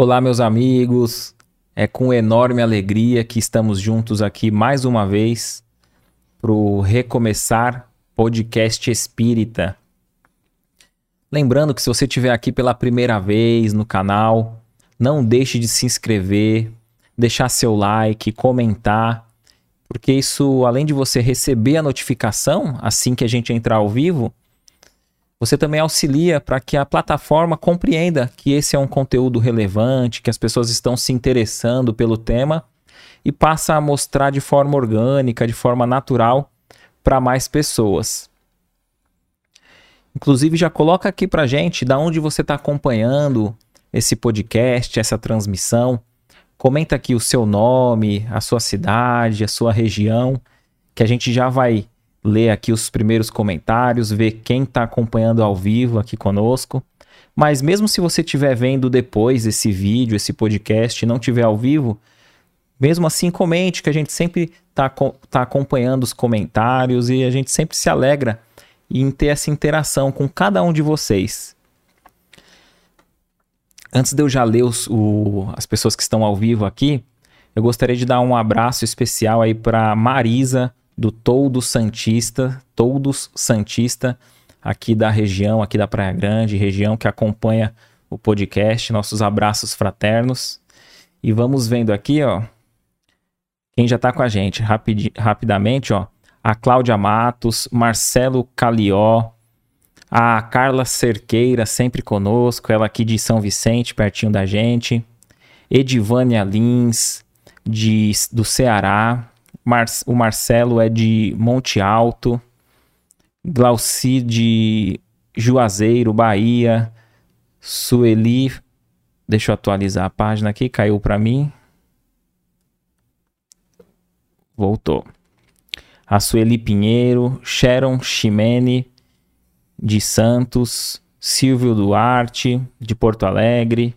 Olá, meus amigos, é com enorme alegria que estamos juntos aqui mais uma vez para o Recomeçar Podcast Espírita. Lembrando que se você estiver aqui pela primeira vez no canal, não deixe de se inscrever, deixar seu like, comentar, porque isso, além de você receber a notificação assim que a gente entrar ao vivo, você também auxilia para que a plataforma compreenda que esse é um conteúdo relevante, que as pessoas estão se interessando pelo tema e passa a mostrar de forma orgânica, de forma natural para mais pessoas. Inclusive, já coloca aqui para a gente de onde você está acompanhando esse podcast, essa transmissão. Comenta aqui o seu nome, a sua cidade, a sua região, que a gente já vai ler aqui os primeiros comentários, ver quem está acompanhando ao vivo aqui conosco. Mas mesmo se você estiver vendo depois esse vídeo, esse podcast, e não estiver ao vivo, mesmo assim comente, que a gente sempre está acompanhando os comentários e a gente sempre se alegra em ter essa interação com cada um de vocês. Antes de eu já ler as pessoas que estão ao vivo aqui, eu gostaria de dar um abraço especial aí para Marisa, do Todos Santista, aqui da região, aqui da Praia Grande, região que acompanha o podcast, nossos abraços fraternos. E vamos vendo aqui, ó, quem já está com a gente, rapidamente, ó, a Cláudia Matos, Marcelo Calió, a Carla Cerqueira, sempre conosco, ela aqui de São Vicente, pertinho da gente, Edivânia Lins, do Ceará, o Marcelo é de Monte Alto, Glauci de Juazeiro, Bahia, Sueli, deixa eu atualizar a página aqui, caiu para mim, voltou, a Sueli Pinheiro, Sharon Chimene de Santos, Silvio Duarte de Porto Alegre,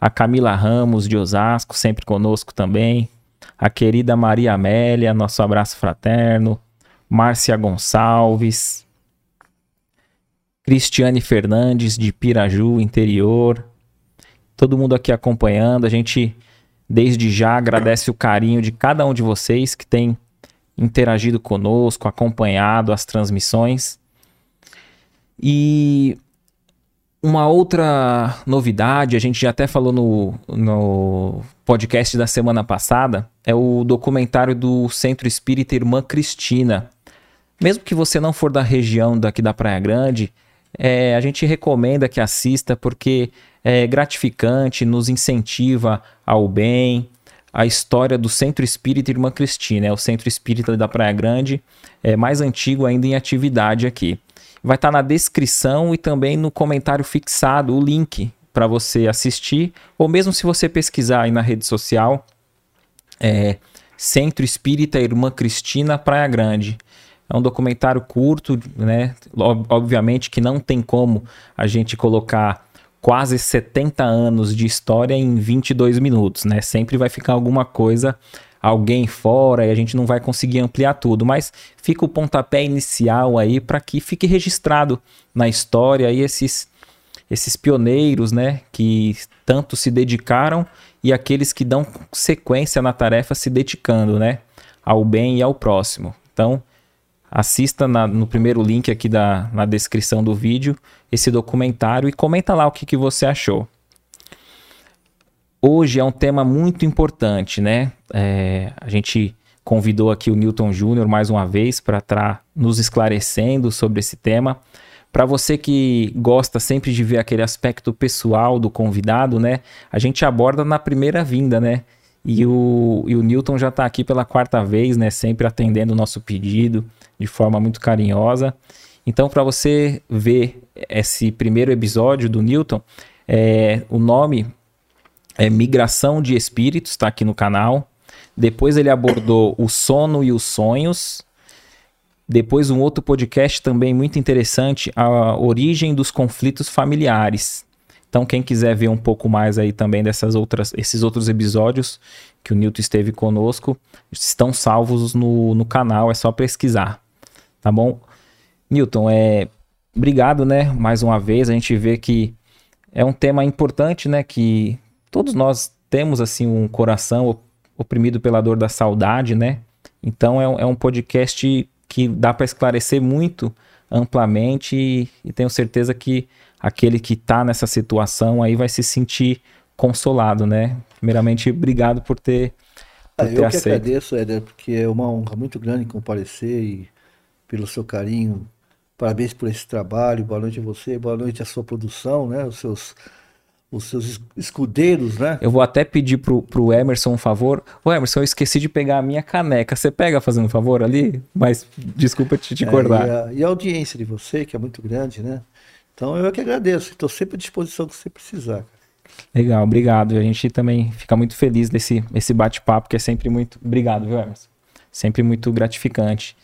a Camila Ramos de Osasco, sempre conosco também, a querida Maria Amélia, nosso abraço fraterno, Márcia Gonçalves, Cristiane Fernandes de Piraju, interior, todo mundo aqui acompanhando. A gente desde já agradece o carinho de cada um de vocês que tem interagido conosco, acompanhado as transmissões. E uma outra novidade, a gente já até falou no podcast da semana passada, é o documentário do Centro Espírita Irmã Cristina. Mesmo que você não for da região daqui da Praia Grande, a gente recomenda que assista porque é gratificante, nos incentiva ao bem. A história do Centro Espírita Irmã Cristina, é o Centro Espírita da Praia Grande, é mais antigo ainda em atividade aqui. Vai estar na descrição e também no comentário fixado o link para você assistir, ou mesmo se você pesquisar aí na rede social, Centro Espírita Irmã Cristina Praia Grande. É um documentário curto, né? Obviamente que não tem como a gente colocar quase 70 anos de história em 22 minutos, né? Sempre vai ficar alguma coisa, alguém fora, e a gente não vai conseguir ampliar tudo, mas fica o pontapé inicial aí para que fique registrado na história aí esses pioneiros, né, que tanto se dedicaram e aqueles que dão sequência na tarefa se dedicando, né, ao bem e ao próximo. Então, assista no primeiro link aqui na descrição do vídeo esse documentário e comenta lá o que você achou. Hoje é um tema muito importante, né? A gente convidou aqui o Newton Júnior mais uma vez para estar nos esclarecendo sobre esse tema. Para você que gosta sempre de ver aquele aspecto pessoal do convidado, né? A gente aborda na primeira vinda, né? E o Newton já está aqui pela quarta vez, né? Sempre atendendo o nosso pedido de forma muito carinhosa. Então, para você ver esse primeiro episódio do Newton, o nome é Migração de Espíritos, está aqui no canal. Depois ele abordou o sono e os sonhos. Depois um outro podcast também muito interessante, a origem dos conflitos familiares. Então quem quiser ver um pouco mais aí também esses outros episódios que o Newton esteve conosco, estão salvos no canal, é só pesquisar, tá bom? Newton, obrigado, né? Mais uma vez a gente vê que é um tema importante, né? Que Todos nós temos, assim, um coração oprimido pela dor da saudade, né? Então é um podcast que dá para esclarecer muito amplamente e tenho certeza que aquele que está nessa situação aí vai se sentir consolado, né? Primeiramente, obrigado por ter eu aceito. Eu que agradeço, Éder, porque é uma honra muito grande comparecer e pelo seu carinho. Parabéns por esse trabalho, boa noite a você, boa noite à sua produção, né? Os seus escudeiros, né? Eu vou até pedir pro Emerson um favor. Ô Emerson, eu esqueci de pegar a minha caneca. Você pega fazendo um favor ali? Mas desculpa te acordar. E a audiência de você, que é muito grande, né? Então eu que agradeço. Estou sempre à disposição que você precisar. Legal, obrigado. A gente também fica muito feliz desse bate-papo, que é sempre muito... Obrigado, viu, Emerson? Sempre muito gratificante.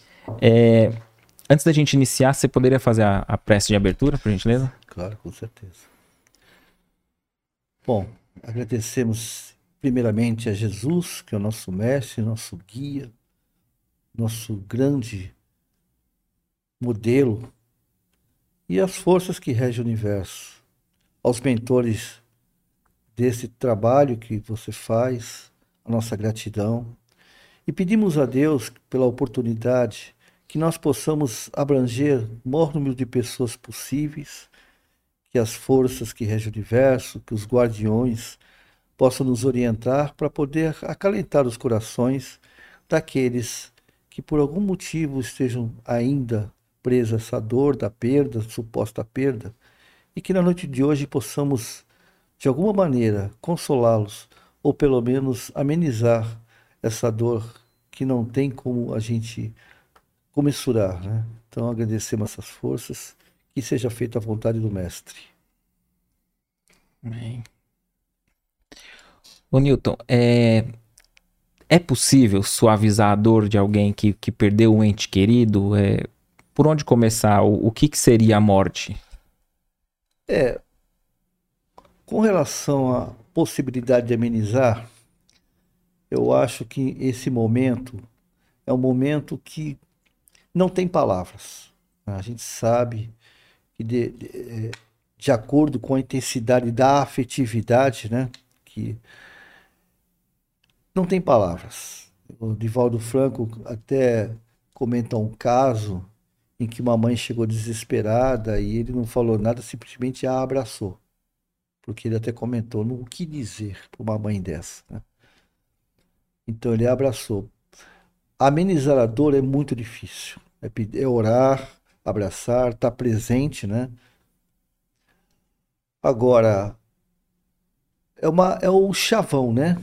Antes da gente iniciar, você poderia fazer a prece de abertura, por gentileza? Claro, com certeza. Bom, agradecemos primeiramente a Jesus, que é o nosso mestre, nosso guia, nosso grande modelo, e as forças que regem o universo. Aos mentores desse trabalho que você faz, a nossa gratidão. E pedimos a Deus pela oportunidade que nós possamos abranger o maior número de pessoas possíveis, que as forças que regem o universo, que os guardiões possam nos orientar para poder acalentar os corações daqueles que por algum motivo estejam ainda presos a essa dor da perda, suposta perda, e que na noite de hoje possamos, de alguma maneira, consolá-los ou pelo menos amenizar essa dor que não tem como a gente comensurar, né? Então agradecemos essas forças. Que seja feita a vontade do mestre. Amém. Ô Newton, é possível suavizar a dor de alguém que perdeu um ente querido? Por onde começar? O que seria a morte? Com relação à possibilidade de amenizar, eu acho que esse momento é um momento que não tem palavras. A gente sabe... De acordo com a intensidade da afetividade, né? Que não tem palavras. O Divaldo Franco até comenta um caso em que uma mãe chegou desesperada e ele não falou nada, simplesmente a abraçou. Porque ele até comentou, não, o que dizer para uma mãe dessa, né? Então ele abraçou. Amenizar a dor é muito difícil. É orar, abraçar, estar presente, né? Agora, é um chavão, né?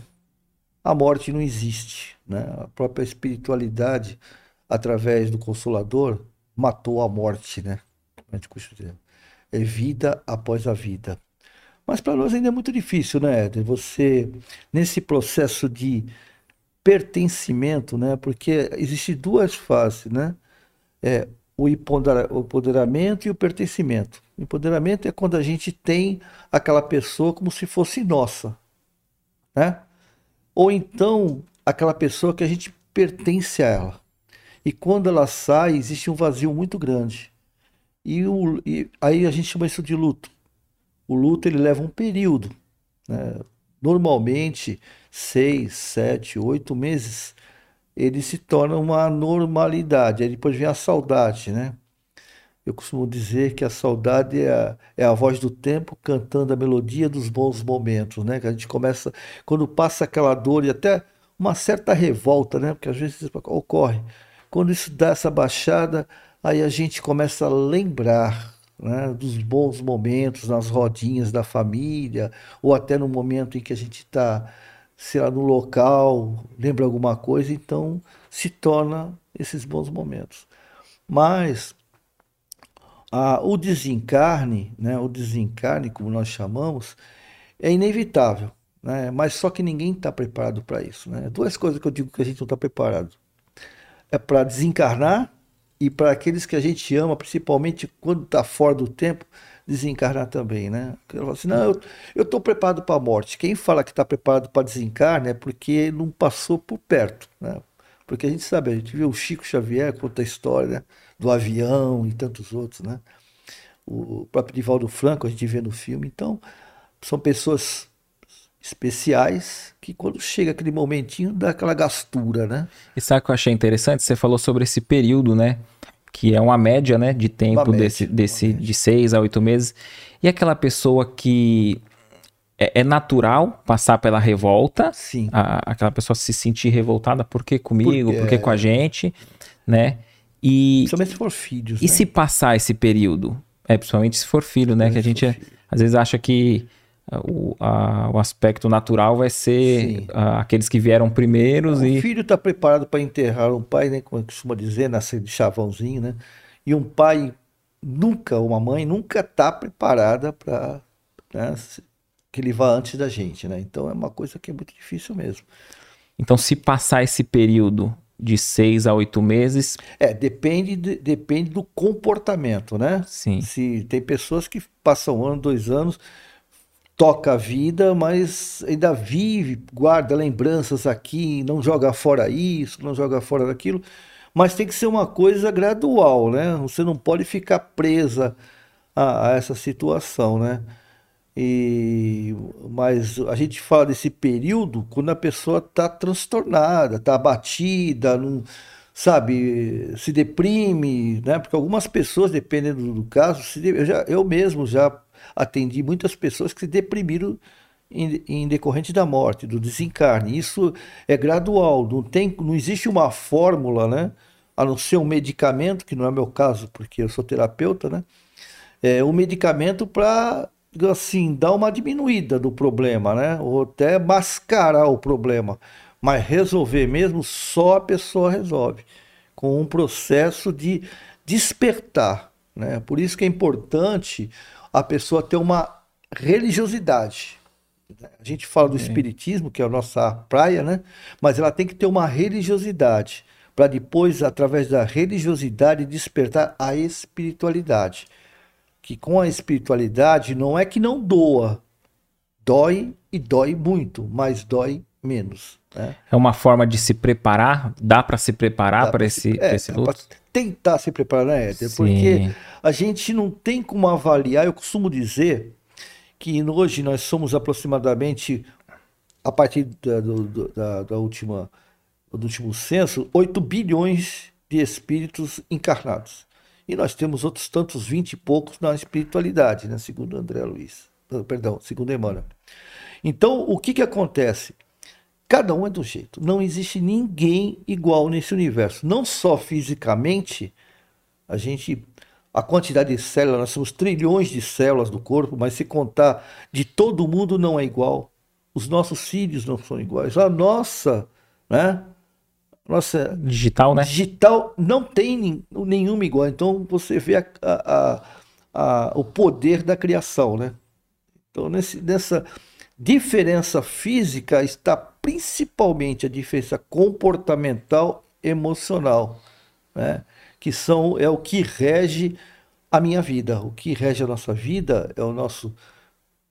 A morte não existe, né? A própria espiritualidade, através do Consolador, matou a morte, né? É vida após a vida. Mas para nós ainda é muito difícil, né, Éder? Você, nesse processo de pertencimento, né? Porque existem duas faces, né? O empoderamento e o pertencimento. O empoderamento é quando a gente tem aquela pessoa como se fosse nossa, né? Ou então aquela pessoa que a gente pertence a ela. E quando ela sai, existe um vazio muito grande. E aí a gente chama isso de luto. O luto, ele leva um período, né? Normalmente, 6, 7, 8 meses... ele se torna uma normalidade. Aí depois vem a saudade, né? Eu costumo dizer que a saudade é a voz do tempo cantando a melodia dos bons momentos, né? Que a gente começa, quando passa aquela dor e até uma certa revolta, né? Porque às vezes ocorre. Quando isso dá essa baixada, aí a gente começa a lembrar, né? Dos bons momentos, nas rodinhas da família, ou até no momento em que a gente está... sei lá, no local, lembra alguma coisa, então se torna esses bons momentos. Mas o desencarne, né, o desencarne, como nós chamamos, é inevitável, né? Mas só que ninguém está preparado para isso, né? Duas coisas que eu digo que a gente não está preparado. É para desencarnar e para aqueles que a gente ama, principalmente quando está fora do tempo, desencarnar também, né? Assim, não, eu estou preparado para a morte. Quem fala que está preparado para desencarne é porque não passou por perto, né? Porque a gente sabe, a gente viu o Chico Xavier conta a história, né? Do avião e tantos outros, né? O próprio Divaldo Franco a gente vê no filme. Então, são pessoas especiais, que quando chega aquele momentinho dá aquela gastura, né? E sabe o que eu achei interessante? Você falou sobre esse período, né? Que é uma média, né, de tempo de 6 a 8 meses. E aquela pessoa que é natural passar pela revolta, sim. Aquela pessoa se sentir revoltada, por que comigo, por que com a gente, né? E, principalmente se for filhos, e né? Se passar esse período, principalmente se for filho, né? Que a gente às vezes acha que o aspecto natural vai ser aqueles que vieram primeiros. O filho está preparado para enterrar um pai, né? Como costuma dizer, nascer de chavãozinho, né? E um pai nunca, uma mãe nunca está preparada para, né, que ele vá antes da gente, né? Então é uma coisa que é muito difícil mesmo. Então, se passar esse período de 6 a 8 meses, depende do comportamento, né? Sim. Se tem pessoas que passam 1 ano, 2 anos, toca a vida, mas ainda vive, guarda lembranças aqui, não joga fora isso, não joga fora aquilo, mas tem que ser uma coisa gradual, né? Você não pode ficar presa a essa situação, né? Mas a gente fala desse período quando a pessoa está transtornada, está abatida, não, sabe, se deprime, né? Porque algumas pessoas, dependendo do caso, eu mesmo já atendi muitas pessoas que se deprimiram em decorrente da morte, do desencarne. Isso é gradual, não existe uma fórmula, né? A não ser um medicamento, que não é meu caso, porque eu sou terapeuta, né? É um medicamento para, assim, dar uma diminuída do problema, né? Ou até mascarar o problema. Mas resolver mesmo, só a pessoa resolve, com um processo de despertar, né? Por isso que é importante a pessoa ter uma religiosidade. A gente fala do espiritismo, que é a nossa praia, né? Mas ela tem que ter uma religiosidade, para depois, através da religiosidade, despertar a espiritualidade. Que com a espiritualidade não é que não doa, dói e dói muito, mas dói menos, né? É uma forma de se preparar, dá para se preparar para esse luto? Tentar se preparar, né, Éder? Porque a gente não tem como avaliar. Eu costumo dizer que hoje nós somos aproximadamente, a partir do último censo, 8 bilhões de espíritos encarnados. E nós temos outros tantos 20 e poucos na espiritualidade, né? Segundo André Luiz, perdão, segundo Emmanuel. Então, o que acontece? Cada um é do jeito. Não existe ninguém igual nesse universo. Não só fisicamente, a quantidade de células, nós somos trilhões de células do corpo, mas se contar de todo mundo não é igual. Os nossos cílios não são iguais. A nossa, né? Nossa digital não tem nenhuma igual. Então você vê o poder da criação, né? Então nessa diferença física está principalmente a diferença comportamental, emocional, né? Que é o que rege a minha vida, o que rege a nossa vida é o nosso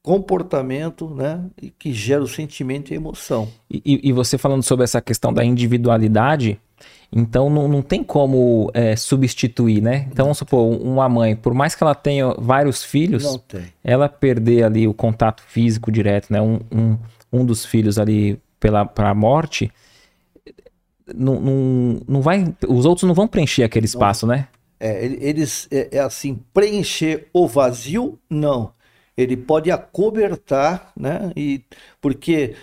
comportamento, né? E que gera o sentimento e a emoção. E você falando sobre essa questão da individualidade, então não tem como substituir, né? Então vamos supor, uma mãe, por mais que ela tenha vários filhos, ela perder ali o contato físico direto, né? Um dos filhos ali para a morte, não vai, os outros não vão preencher aquele espaço, né? Preencher o vazio, não. Ele pode acobertar, né? Porque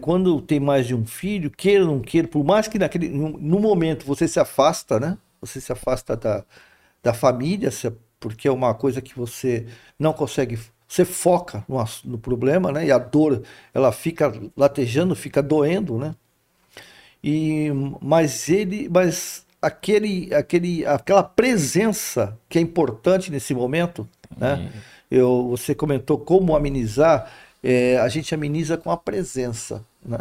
quando tem mais de um filho, queira ou não queira, por mais que no momento você se afasta, né? Você se afasta da família, porque é uma coisa que você não consegue, você foca no problema, né? E a dor, ela fica latejando, fica doendo, né? Mas aquela presença que é importante nesse momento, né? Você comentou como amenizar, a gente ameniza com a presença, né?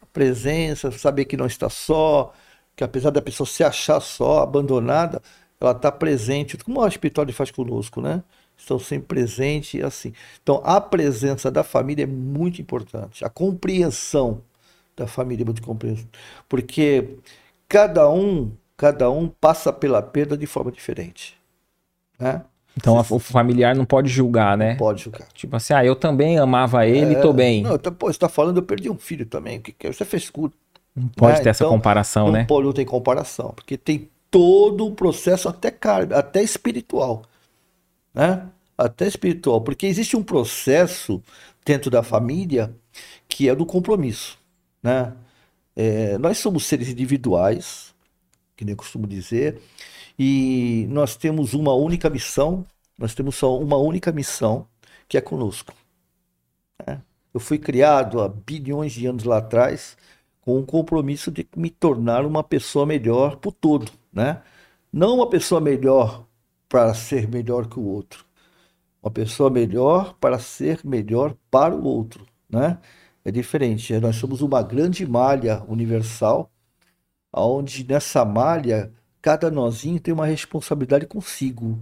A presença, saber que não está só, que apesar da pessoa se achar só, abandonada, ela está presente, como o espiritualidade faz conosco, né? Estão sempre presentes, assim. Então, a presença da família é muito importante, a compreensão da família é muito importante, porque cada um passa pela perda de forma diferente, né? Então o familiar não pode julgar, né? Não pode julgar. Tipo assim, ah, eu também amava ele e tô bem. Não, então, pô, você tá falando, eu perdi um filho também. O que que é? Isso é frescura. Não pode ter essa comparação, né? Não tem comparação, porque tem todo um processo até kármico, até espiritual, né? Até espiritual, porque existe um processo dentro da família que é do compromisso, né? Nós somos seres individuais, que nem eu costumo dizer, e nós temos uma única missão, nós temos só uma única missão, que é conosco, né? Eu fui criado há bilhões de anos lá atrás com o compromisso de me tornar uma pessoa melhor para o todo, né? Não uma pessoa melhor para ser melhor que o outro, uma pessoa melhor para ser melhor para o outro, né? É diferente. Nós somos uma grande malha universal, onde nessa malha cada nozinho tem uma responsabilidade consigo,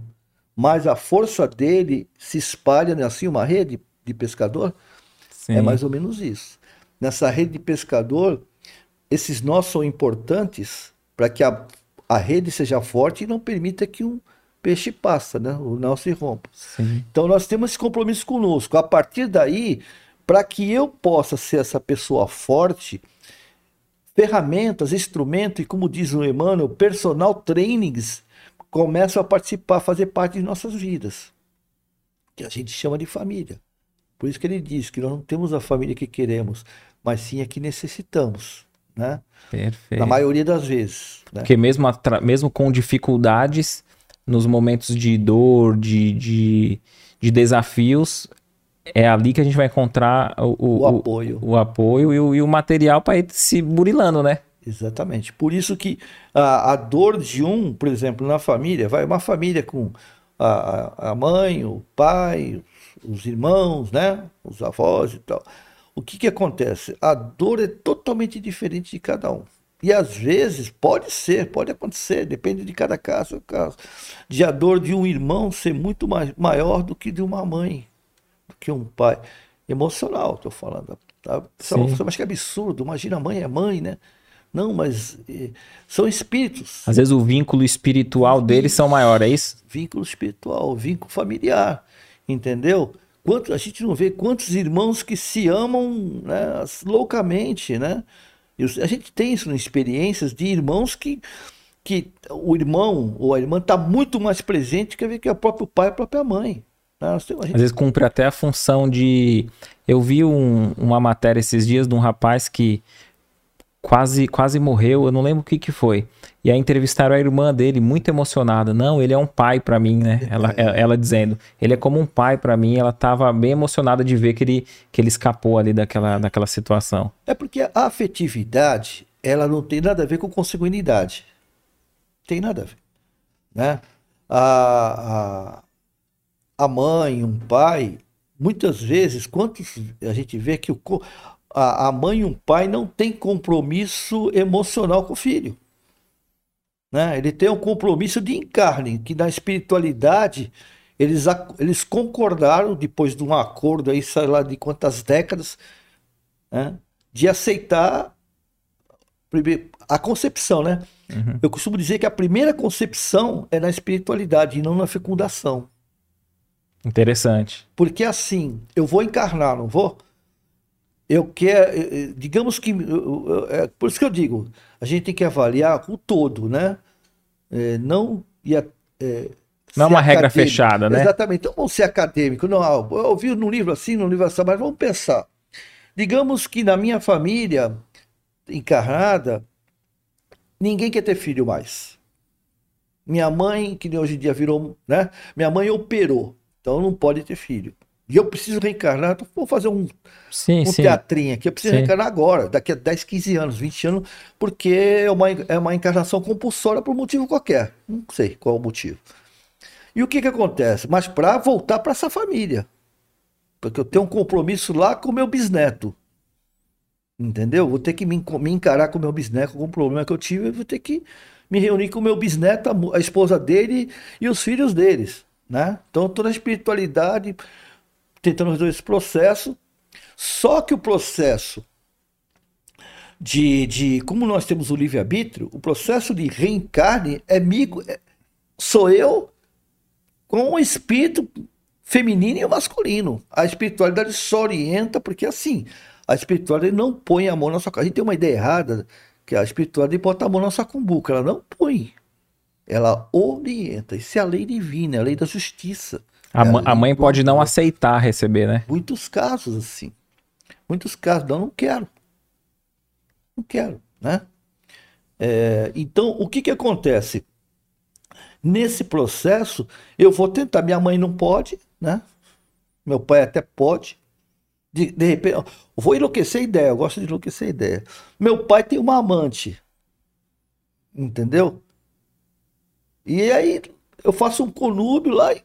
mas a força dele se espalha, né? Assim, uma rede de pescador. Sim. É mais ou menos isso. Nessa rede de pescador, esses nós são importantes para que a rede seja forte e não permita que um peixe passe, né? O nó se rompa. Sim. Então nós temos esse compromisso conosco. A partir daí, para que eu possa ser essa pessoa forte, ferramentas, instrumentos e, como diz o Emmanuel, personal trainings começam a participar, fazer parte de nossas vidas, que a gente chama de família. Por isso que ele diz que nós não temos a família que queremos, mas sim a que necessitamos, né? Perfeito. Na maioria das vezes, né? Porque mesmo com dificuldades, nos momentos de dor, de desafios, é ali que a gente vai encontrar o apoio e o material para ir se burilando, né? Exatamente. Por isso que a dor de um, por exemplo, na família, vai uma família com a mãe, o pai, os irmãos, né? Os avós e tal. O que que acontece? A dor é totalmente diferente de cada um. E às vezes pode acontecer, depende de cada caso, de a dor de um irmão ser muito maior do que de uma mãe, do que um pai. Emocional, estou falando. Tá? Mas que absurdo, imagina, a mãe é mãe, né? Não, mas são espíritos. Às vezes o vínculo espiritual deles são maior, é isso? Vínculo espiritual, vínculo familiar, entendeu? A gente não vê quantos irmãos que se amam, né, loucamente, né? A gente tem isso em experiências de irmãos que o irmão ou a irmã está muito mais presente que o próprio pai e a própria mãe. Às vezes cumpre até a função de... Eu vi uma matéria esses dias de um rapaz que quase morreu, eu não lembro o que foi. E aí entrevistaram a irmã dele, muito emocionada. Não, ele é um pai para mim, né? Ela dizendo, ele é como um pai para mim. Ela estava bem emocionada de ver que ele escapou ali daquela situação. É porque a afetividade, ela não tem nada a ver com consanguinidade. Tem nada a ver, né? A mãe, um pai, muitas vezes, a gente vê que a mãe e um pai não tem compromisso emocional com o filho, né? Ele tem um compromisso de encarne, que na espiritualidade eles concordaram, depois de um acordo aí, sei lá de quantas décadas, né? De aceitar a concepção, né? Uhum. Eu costumo dizer que a primeira concepção é na espiritualidade e não na fecundação. Interessante. Porque assim, eu vou encarnar, não vou? Eu quero, digamos que, por isso que eu digo, a gente tem que avaliar o todo, né? Não é uma regra fechada, né? Exatamente. Então vamos ser acadêmico. Não, eu ouvi num livro assim, num livro assim, mas vamos pensar. Digamos que na minha família encarnada, ninguém quer ter filho mais. Minha mãe, que hoje em dia virou, né? Minha mãe operou, então não pode ter filho. E eu preciso reencarnar, então vou fazer um teatrinho aqui. Eu preciso reencarnar agora, daqui a 10, 15 anos, 20 anos, porque é uma encarnação compulsória por um motivo qualquer. Não sei qual é o motivo. E o que que acontece? Mas para voltar para essa família, porque eu tenho um compromisso lá com o meu bisneto, entendeu? Vou ter que me encarar com o meu bisneto, com o problema que eu tive, eu vou ter que me reunir com o meu bisneto, a esposa dele e os filhos deles, né? Então toda a espiritualidade... tentando resolver esse processo, só que o processo como nós temos o livre-arbítrio, o processo de reencarne sou eu com o espírito feminino e o masculino. A espiritualidade só orienta, porque assim, a espiritualidade não põe a mão na sua cara. A gente tem uma ideia errada, que a espiritualidade bota a mão na sua cumbuca, ela não põe. Ela orienta, isso é a lei divina, é a lei da justiça. A mãe pode não aceitar receber, né? Muitos casos assim. Muitos casos, não quero. Não quero, né? Então, o que que acontece? Nesse processo, eu vou tentar, minha mãe não pode, né? Meu pai até pode. De repente, eu vou enlouquecer a ideia, eu gosto de enlouquecer a ideia. Meu pai tem uma amante, entendeu? E aí eu faço um conúbio lá e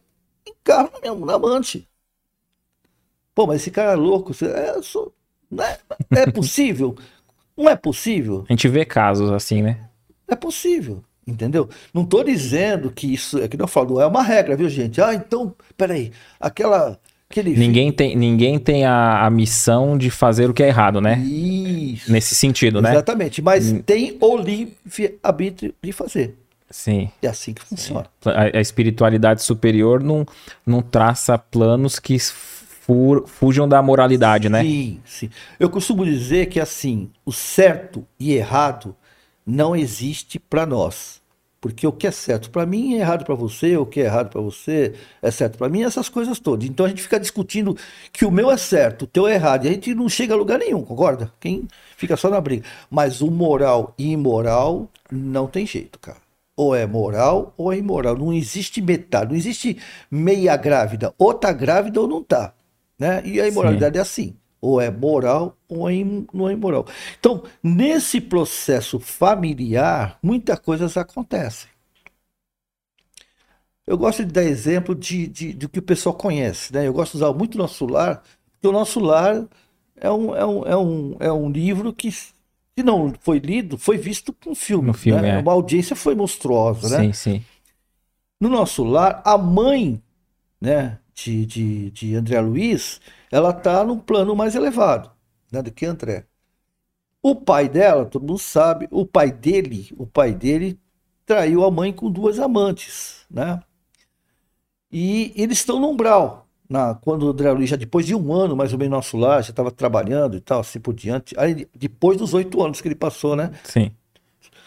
encarno meu amante. Pô, mas esse cara é louco, é possível? Não é possível? A gente vê casos assim, né? É possível, entendeu? Não tô dizendo que isso, é que eu falo, é uma regra, viu, gente? Ah, então, peraí, Ninguém tem a missão de fazer o que é errado, né? Isso. Nesse sentido, né? Exatamente, mas tem o livre-arbítrio de fazer. Sim. É assim que funciona. A espiritualidade superior não traça planos que fujam da moralidade, sim, né? Sim, sim. Eu costumo dizer que assim, o certo e errado não existe para nós. Porque o que é certo para mim é errado para você, o que é errado para você é certo para mim, essas coisas todas. Então a gente fica discutindo que o meu é certo, o teu é errado, e a gente não chega a lugar nenhum, concorda? Quem fica só na briga. Mas o moral e imoral não tem jeito, cara. Ou é moral ou é imoral. Não existe metade, não existe meia grávida. Ou tá grávida ou não tá, né? E a imoralidade, sim, é assim. Ou é moral ou não é imoral. Então, nesse processo familiar, muitas coisas acontecem. Eu gosto de dar exemplo do que o pessoal conhece, né? Eu gosto de usar muito Nosso Lar, porque o Nosso Lar é um livro que não foi lido, foi visto com um filme. No filme, né? Uma audiência foi monstruosa, né? Sim, sim. No Nosso Lar, a mãe, né, de André Luiz, ela está num plano mais elevado, né, do que André. O pai dela, todo mundo sabe, o pai dele traiu a mãe com duas amantes, né? E eles estão no umbral. Quando o André Luiz, já depois de um ano mais ou menos, Nosso Lar, já estava trabalhando e tal, assim por diante. Aí, depois dos 8 anos que ele passou, né? Sim.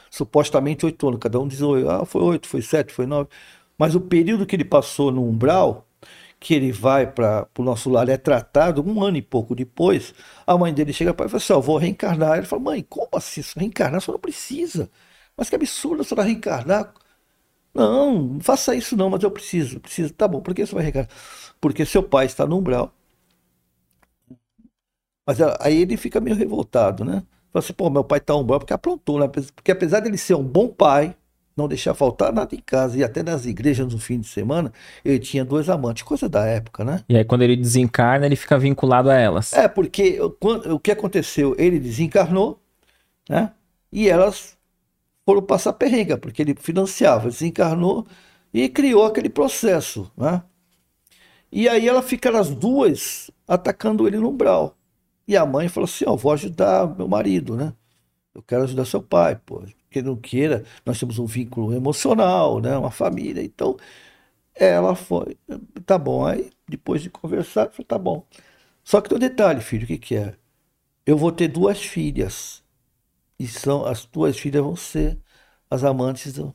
Supostamente 8 anos, cada um diz, ah, foi 8, foi 7, foi 9. Mas o período que ele passou no umbral, que ele vai para o Nosso Lar, é tratado, 1 ano e pouco depois, a mãe dele chega para ele e fala assim, eu vou reencarnar. Ele fala, mãe, como assim? Reencarnar? A senhora não precisa. Mas que absurdo, a senhora reencarnar. Não faça isso não, mas eu preciso. Tá bom, por que você vai reencarnar? Porque seu pai está no umbral. Mas aí ele fica meio revoltado, né? Fala assim, pô, meu pai está no umbral porque aprontou, né? Porque apesar dele ser um bom pai, não deixar faltar nada em casa, e até nas igrejas no fim de semana, ele tinha 2 amantes, coisa da época, né? E aí quando ele desencarna, ele fica vinculado a elas. É, porque o que aconteceu? Ele desencarnou, né? E elas foram passar perrenga, porque ele financiava, desencarnou e criou aquele processo, né? E aí ela fica nas duas atacando ele no umbral. E a mãe falou assim, ó, vou ajudar meu marido, né? Eu quero ajudar seu pai, pô. Quem não queira, nós temos um vínculo emocional, né? Uma família. Então, ela foi, tá bom. Aí, depois de conversar, eu falei, tá bom. Só que tem um detalhe, filho, o que que é? Eu vou ter 2 filhas. E as 2 filhas vão ser as amantes do...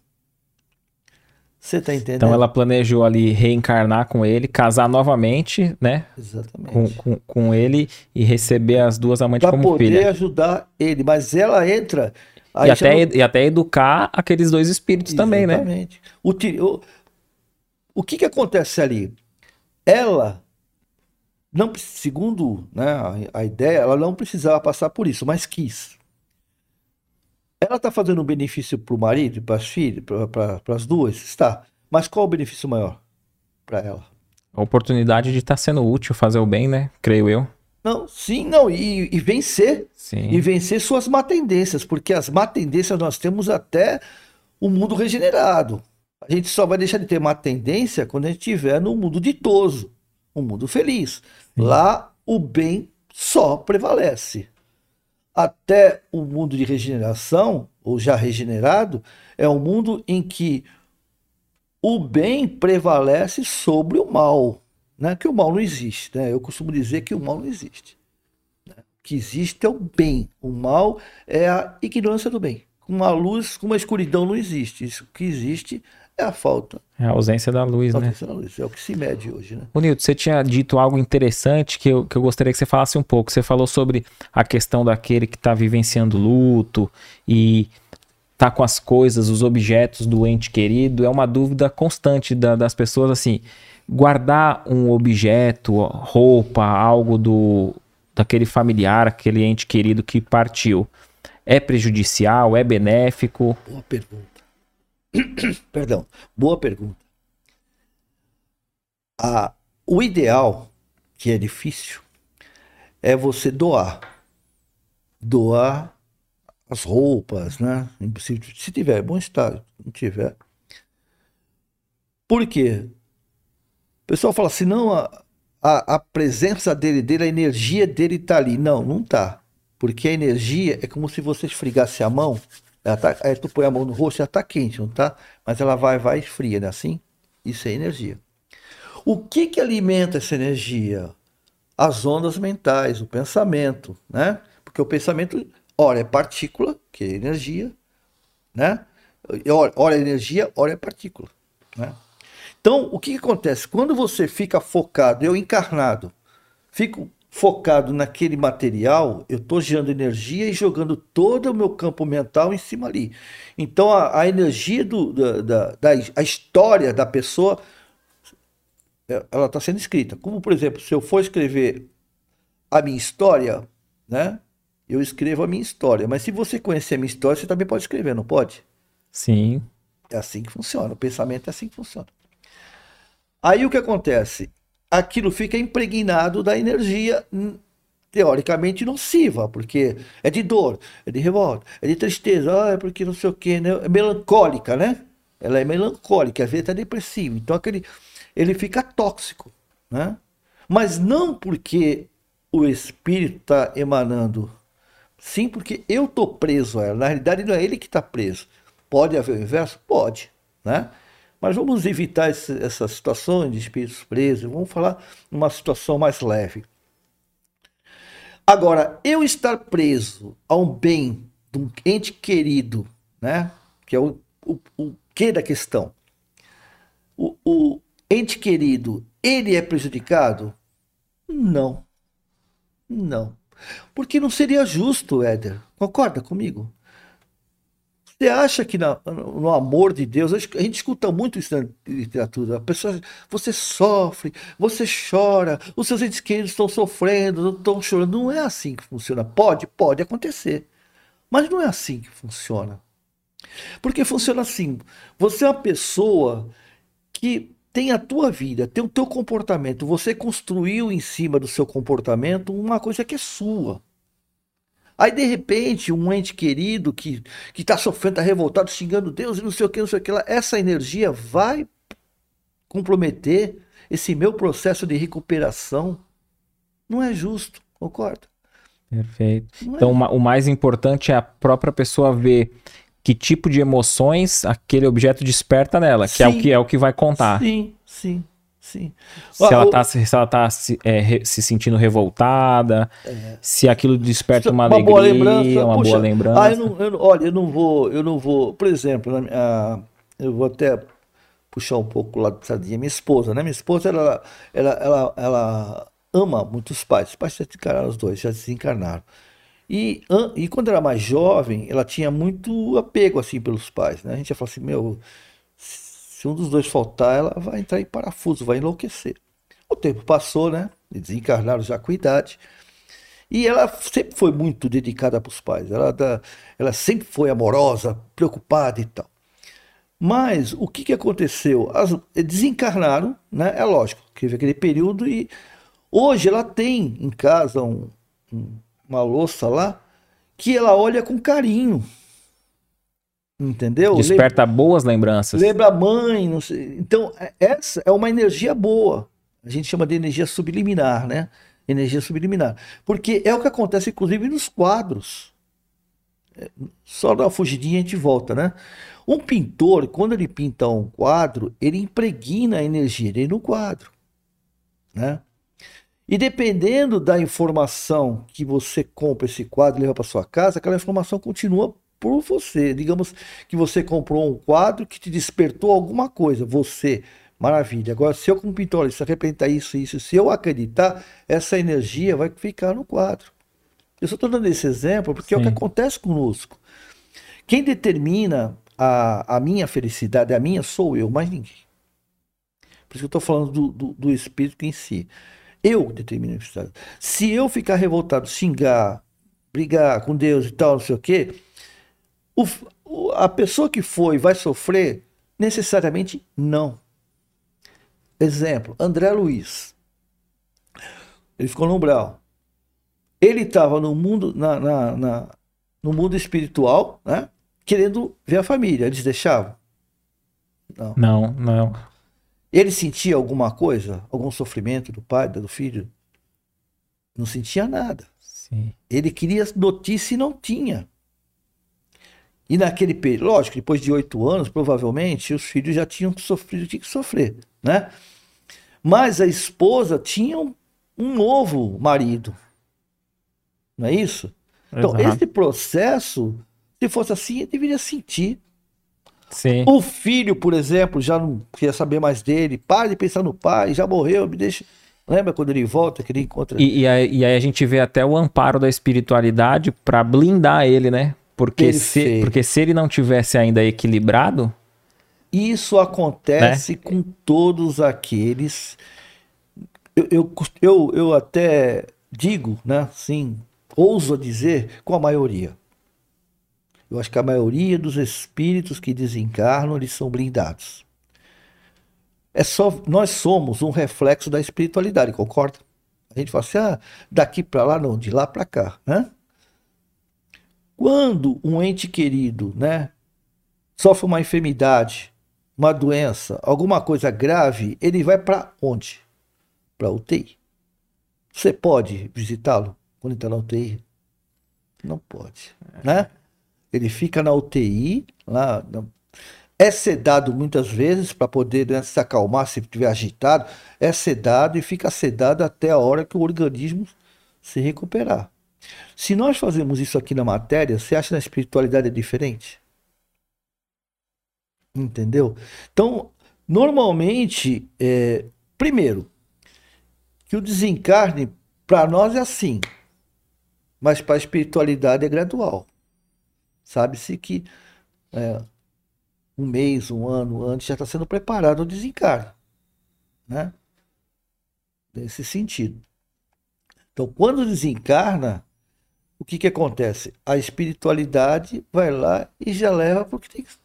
Você tá entendendo? Então ela planejou ali reencarnar com ele, casar novamente, né? Exatamente. Com ele e receber as 2 amantes pra como filha. Para poder ajudar ele, mas ela entra... E até educar aqueles 2 espíritos, exatamente, também, né? Exatamente. O que que acontece ali? Ela, não, segundo, né, a ideia, ela não precisava passar por isso, mas quis. Ela está fazendo um benefício para o marido, para as filhas, para as duas? Está. Mas qual o benefício maior para ela? A oportunidade de estar sendo útil, fazer o bem, né? Creio eu. Não, sim, não. E vencer. Sim. E vencer suas má tendências. Porque as má tendências nós temos até o mundo regenerado. A gente só vai deixar de ter má tendência quando a gente estiver no mundo ditoso. Um mundo feliz. Sim. Lá o bem só prevalece. Até o mundo de regeneração, ou já regenerado, é um mundo em que o bem prevalece sobre o mal, né? Que o mal não existe, né? Eu costumo dizer que o mal não existe. Né? O que existe é o bem. O mal é a ignorância do bem. Uma luz, uma escuridão não existe. Isso que existe é a falta. É a ausência da luz, né? Da luz. É o que se mede hoje, né? O Newton, você tinha dito algo interessante que eu gostaria que você falasse um pouco. Você falou sobre a questão daquele que está vivenciando luto e está com as coisas, os objetos do ente querido. É uma dúvida constante das pessoas, assim, guardar um objeto, roupa, algo daquele familiar, aquele ente querido que partiu. É prejudicial? É benéfico? Boa pergunta. Perdão. Boa pergunta. O ideal, que é difícil, é você doar. Doar as roupas, né? Se tiver em bom estado, se não tiver. Por quê? O pessoal fala assim, não, a presença dele, a energia dele está ali. Não, não está. Porque a energia é como se você esfregasse a mão, aí tu põe a mão no rosto, ela está quente, não tá? Mas ela vai esfria, não é assim? Isso é energia. O que alimenta essa energia? As ondas mentais, o pensamento, né? Porque o pensamento, ora é partícula, que é energia, né? Ora é energia, ora é partícula, né? Então, o que acontece? Quando você fica focado, eu encarnado, fico focado naquele material, eu estou gerando energia e jogando todo o meu campo mental em cima ali. Então a energia a história da pessoa, ela está sendo escrita. Como, por exemplo, se eu for escrever a minha história, né? Eu escrevo a minha história. Mas se você conhecer a minha história, você também pode escrever, não pode? Sim. É assim que funciona. O pensamento é assim que funciona. Aí o que acontece? Aquilo fica impregnado da energia teoricamente nociva, porque é de dor, é de revolta, é de tristeza, é porque não sei o que, né? É melancólica, né? Ela é melancólica, às vezes até depressiva. Então ele fica tóxico, né? Mas não porque o espírito está emanando, sim porque eu estou preso a ela. Na realidade não é ele que está preso. Pode haver o inverso? Pode, né? Mas vamos evitar essas situações de espíritos presos. Vamos falar numa situação mais leve. Agora, eu estar preso a um bem de um ente querido, né? Que é o que da questão? O ente querido, ele é prejudicado? Não. Não. Porque não seria justo, Éder. Concorda comigo? Você acha que no amor de Deus, a gente escuta muito isso na literatura, a pessoa, você sofre, você chora, os seus entes queridos estão sofrendo, estão chorando. Não é assim que funciona. Pode acontecer, mas não é assim que funciona. Porque funciona assim, você é uma pessoa que tem a tua vida, tem o teu comportamento, você construiu em cima do seu comportamento uma coisa que é sua. Aí, de repente, um ente querido que está sofrendo, está revoltado, xingando Deus e não sei o que, não sei o que lá. Essa energia vai comprometer esse meu processo de recuperação. Não é justo, concorda? Perfeito. Então, o mais importante é a própria pessoa ver que tipo de emoções aquele objeto desperta nela, que é o que vai contar. Sim, sim. Sim. Se ela está se sentindo revoltada, se aquilo desperta uma alegria, boa lembrança, uma boa lembrança. Eu não vou, por exemplo, eu vou até puxar um pouco o lado da sardinha. Minha esposa, né? Minha esposa, ela ama muito os pais. Os pais já desencarnaram, os dois já desencarnaram. E quando era mais jovem, ela tinha muito apego assim pelos pais, né? A gente já fala assim, se um dos dois faltar, ela vai entrar em parafuso, vai enlouquecer. O tempo passou, né? Desencarnaram já com idade. E ela sempre foi muito dedicada para os pais. Ela sempre foi amorosa, preocupada e tal. Mas o que aconteceu? Desencarnaram, né? É lógico, teve aquele período e hoje ela tem em casa uma louça lá que ela olha com carinho. Entendeu? Desperta boas lembranças. Lembra a mãe, não sei. Então, essa é uma energia boa. A gente chama de energia subliminar, né? Energia subliminar. Porque é o que acontece, inclusive, nos quadros. só dá uma fugidinha e a gente volta, né? Um pintor, quando ele pinta um quadro, ele impregna a energia dele no quadro, né? E dependendo da informação que você compra esse quadro e leva para sua casa, aquela informação continua por você. Digamos que você comprou um quadro que te despertou alguma coisa. Você, maravilha. Agora, se eu como pintor, se representar isso, isso, se eu acreditar, essa energia vai ficar no quadro. Eu só estou dando esse exemplo porque [S2] Sim. [S1] É o que acontece conosco. Quem determina a minha felicidade, a minha, sou eu, mais ninguém. Por isso que eu estou falando do espírito em si. Eu determino a felicidade. Se eu ficar revoltado, xingar, brigar com Deus e tal, não sei o quê, a pessoa que foi vai sofrer? Necessariamente não. Exemplo, André Luiz. Ele ficou no umbral. Ele estava no mundo, no mundo espiritual, né, querendo ver a família. Eles deixavam? Não. Não, não. Ele sentia alguma coisa? Algum sofrimento do pai, do filho? Não sentia nada. Sim. Ele queria notícia e não tinha. E naquele período, lógico, depois de 8 anos, provavelmente, os filhos já tinham sofrido, tinham que sofrer, né? Mas a esposa tinha um novo marido. Não é isso? Então, exato, esse processo, se fosse assim, ele deveria sentir. Sim. O filho, por exemplo, já não queria saber mais dele, para de pensar no pai, já morreu, me deixa... Lembra quando ele volta, que ele encontra... E aí a gente vê até o amparo da espiritualidade para blindar ele, né? Porque se ele não tivesse ainda equilibrado... Isso acontece, né, com todos aqueles... Eu até digo, né, sim, ouso dizer, com a maioria... Eu acho que a maioria dos espíritos que desencarnam, eles são blindados. Nós somos um reflexo da espiritualidade, concorda? A gente fala assim, ah, daqui para lá não, de lá para cá, né? Quando um ente querido, né, sofre uma enfermidade, uma doença, alguma coisa grave, ele vai para onde? Para a UTI. Você pode visitá-lo quando ele está na UTI? Não pode, né? Ele fica na UTI, lá, é sedado muitas vezes para poder, né, se acalmar se estiver agitado, é sedado e fica sedado até a hora que o organismo se recuperar. Se nós fazemos isso aqui na matéria, você acha que na espiritualidade é diferente? Entendeu? Então, normalmente, primeiro, que o desencarne para nós é assim, mas para a espiritualidade é gradual. Sabe-se que um mês, um ano antes já está sendo preparado o desencarne, né? Nesse sentido. Então, quando desencarna, o que acontece? A espiritualidade vai lá e já leva porque tem que... Se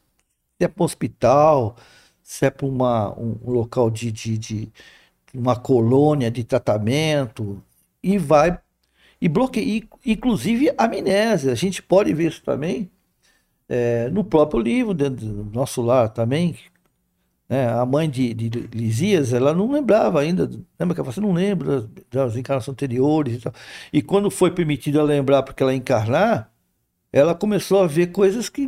é para um hospital, se é para um local de uma colônia de tratamento, e vai... E bloqueia, inclusive, a amnésia. A gente pode ver isso também no próprio livro, dentro do Nosso Lar também. Né? A mãe de Lisias, ela não lembrava ainda. Lembra que ela falou assim, não lembra das encarnações anteriores e tal. E quando foi permitido ela lembrar porque ela encarnar, ela começou a ver coisas que...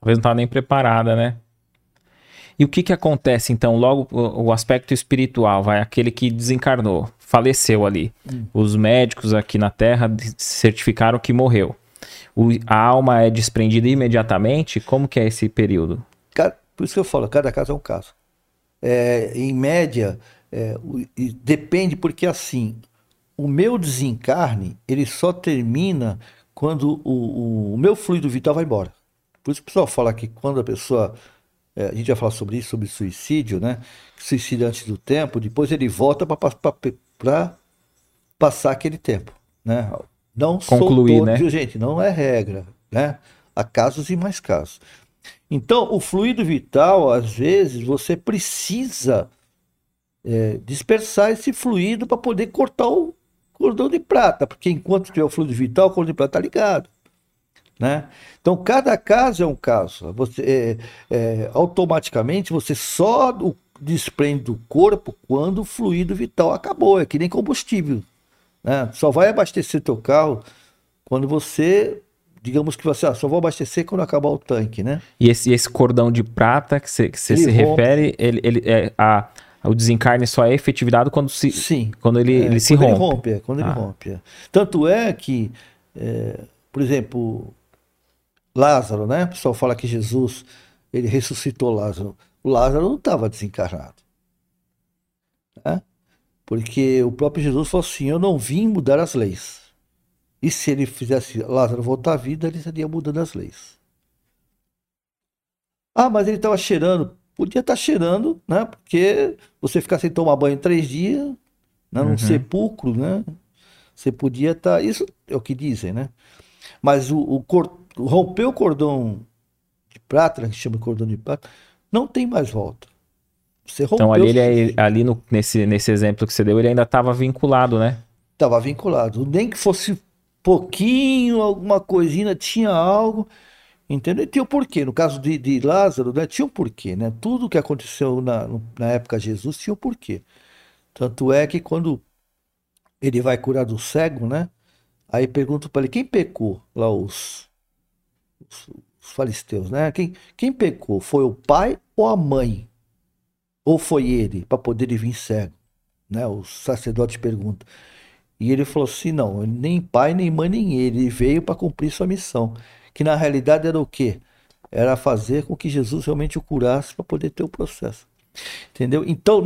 Talvez não estava nem preparada, né? E o que acontece, então? Logo, o aspecto espiritual, vai, aquele que desencarnou, faleceu ali. Os médicos aqui na Terra certificaram que morreu. A alma é desprendida imediatamente? Como que é esse período? Por isso que eu falo, cada caso é um caso. Em média, depende, porque assim, o meu desencarne, ele só termina quando o meu fluido vital vai embora. Por isso que o pessoal fala que quando a pessoa... a gente vai falar sobre isso, sobre suicídio, né? Suicídio antes do tempo, depois ele volta para passar aquele tempo, né? Não concluir, né? Viu, gente? Não é regra, né? Há casos e mais casos. Então, o fluido vital, às vezes, você precisa dispersar esse fluido para poder cortar o cordão de prata, porque enquanto tiver o fluido vital, o cordão de prata está ligado. Né? Então cada caso é um caso. Você, automaticamente você só desprende do corpo quando o fluido vital acabou. É que nem combustível, né? Só vai abastecer teu carro quando você digamos que você só vou abastecer quando acabar o tanque, né? E esse cordão de prata que você se refere, o desencarne só é efetivado quando ele se rompe. Tanto é que, por exemplo, Lázaro, né? O pessoal fala que Jesus, ele ressuscitou Lázaro. O Lázaro não estava desencarnado, né? Porque o próprio Jesus falou assim, eu não vim mudar as leis. E se ele fizesse Lázaro voltar à vida, ele estaria mudando as leis. Ah, mas ele estava cheirando. Podia estar cheirando, né? Porque você ficar sem tomar banho 3 dias, né? Num sepulcro, né? Você podia estar... Isso é o que dizem, né? Mas romper o cordão de prata, que chama de cordão de prata, não tem mais volta. Você rompeu. Então ali nesse exemplo que você deu, ele ainda estava vinculado, né? Estava vinculado. Nem que fosse... pouquinho, alguma coisinha, tinha algo, entendeu? E tinha um porquê. No caso de Lázaro, né, tinha um porquê, né? Tudo que aconteceu na época de Jesus tinha um porquê. Tanto é que quando ele vai curar do cego, né? Aí pergunta para ele, quem pecou? Lá os fariseus, né? Quem pecou? Foi o pai ou a mãe? Ou foi ele, para poder ele vir cego? Né? O sacerdote pergunta. E ele falou assim, não, nem pai, nem mãe, nem ele veio para cumprir sua missão. Que na realidade era o quê? Era fazer com que Jesus realmente o curasse para poder ter o processo. Entendeu? Então,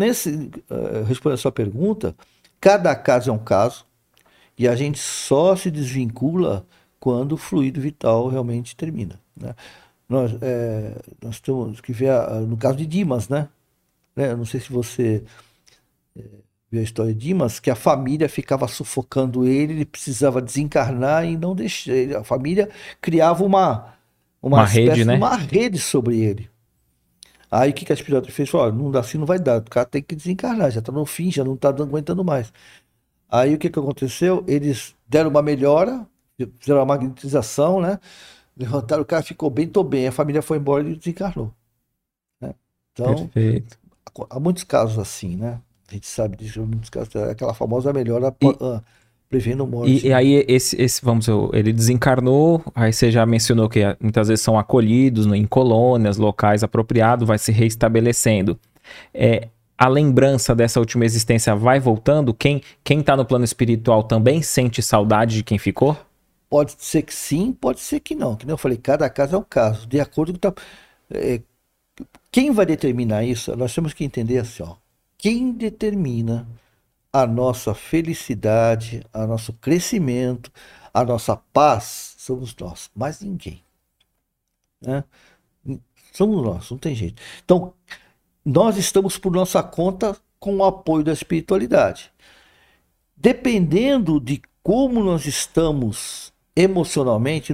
respondendo a sua pergunta, cada caso é um caso e a gente só se desvincula quando o fluido vital realmente termina, né? Nós temos que ver, no caso de Dimas, né? Eu não sei se você... viu a história de Dimas, que a família ficava sufocando ele, ele precisava desencarnar e não deixar. A família criava uma espécie, rede, né? Uma rede sobre ele. Aí o que a espiritualidade fez? Falou, não dá, assim não vai dar, o cara tem que desencarnar, já está no fim, já não está aguentando mais. Aí o que aconteceu? Eles deram uma melhora, fizeram uma magnetização, né? Levantaram o cara, ficou bem, tô bem. A família foi embora e ele desencarnou, né? Então, perfeito. Há muitos casos assim, né? A gente sabe disso, aquela famosa melhora prevendo morte. E aí, ele desencarnou, aí você já mencionou que muitas vezes são acolhidos em colônias, locais apropriados, vai se reestabelecendo. A lembrança dessa última existência vai voltando? Quem está no plano espiritual também sente saudade de quem ficou? Pode ser que sim, pode ser que não. Que nem eu falei, cada caso é um caso. De acordo com... quem vai determinar isso, nós temos que entender assim, ó. Quem determina a nossa felicidade, o nosso crescimento, a nossa paz, somos nós, mas ninguém, né? Somos nós, não tem jeito. Então, nós estamos por nossa conta com o apoio da espiritualidade. Dependendo de como nós estamos emocionalmente,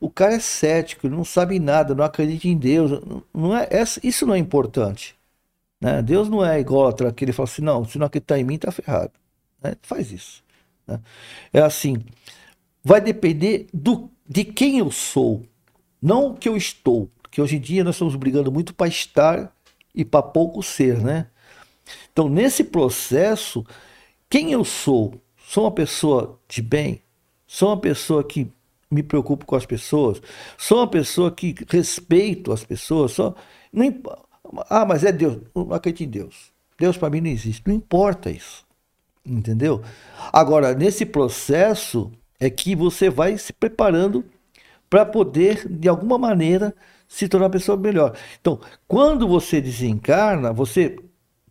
o cara é cético, ele não sabe nada, não acredita em Deus, isso não é importante, né? Deus não é ególatra, que ele fala assim, não, se não acreditar em mim, está ferrado, né? Faz isso, né? É assim, vai depender de quem eu sou, não o que eu estou, porque hoje em dia nós estamos brigando muito para estar e para pouco ser, né? Então, nesse processo, quem eu sou? Sou uma pessoa de bem? Sou uma pessoa que me preocupo com as pessoas? Sou uma pessoa que respeito as pessoas? Não importa. Ah, mas é Deus. Não acredito em Deus. Deus para mim não existe. Não importa isso. Entendeu? Agora, nesse processo é que você vai se preparando para poder, de alguma maneira, se tornar uma pessoa melhor. Então, quando você desencarna, você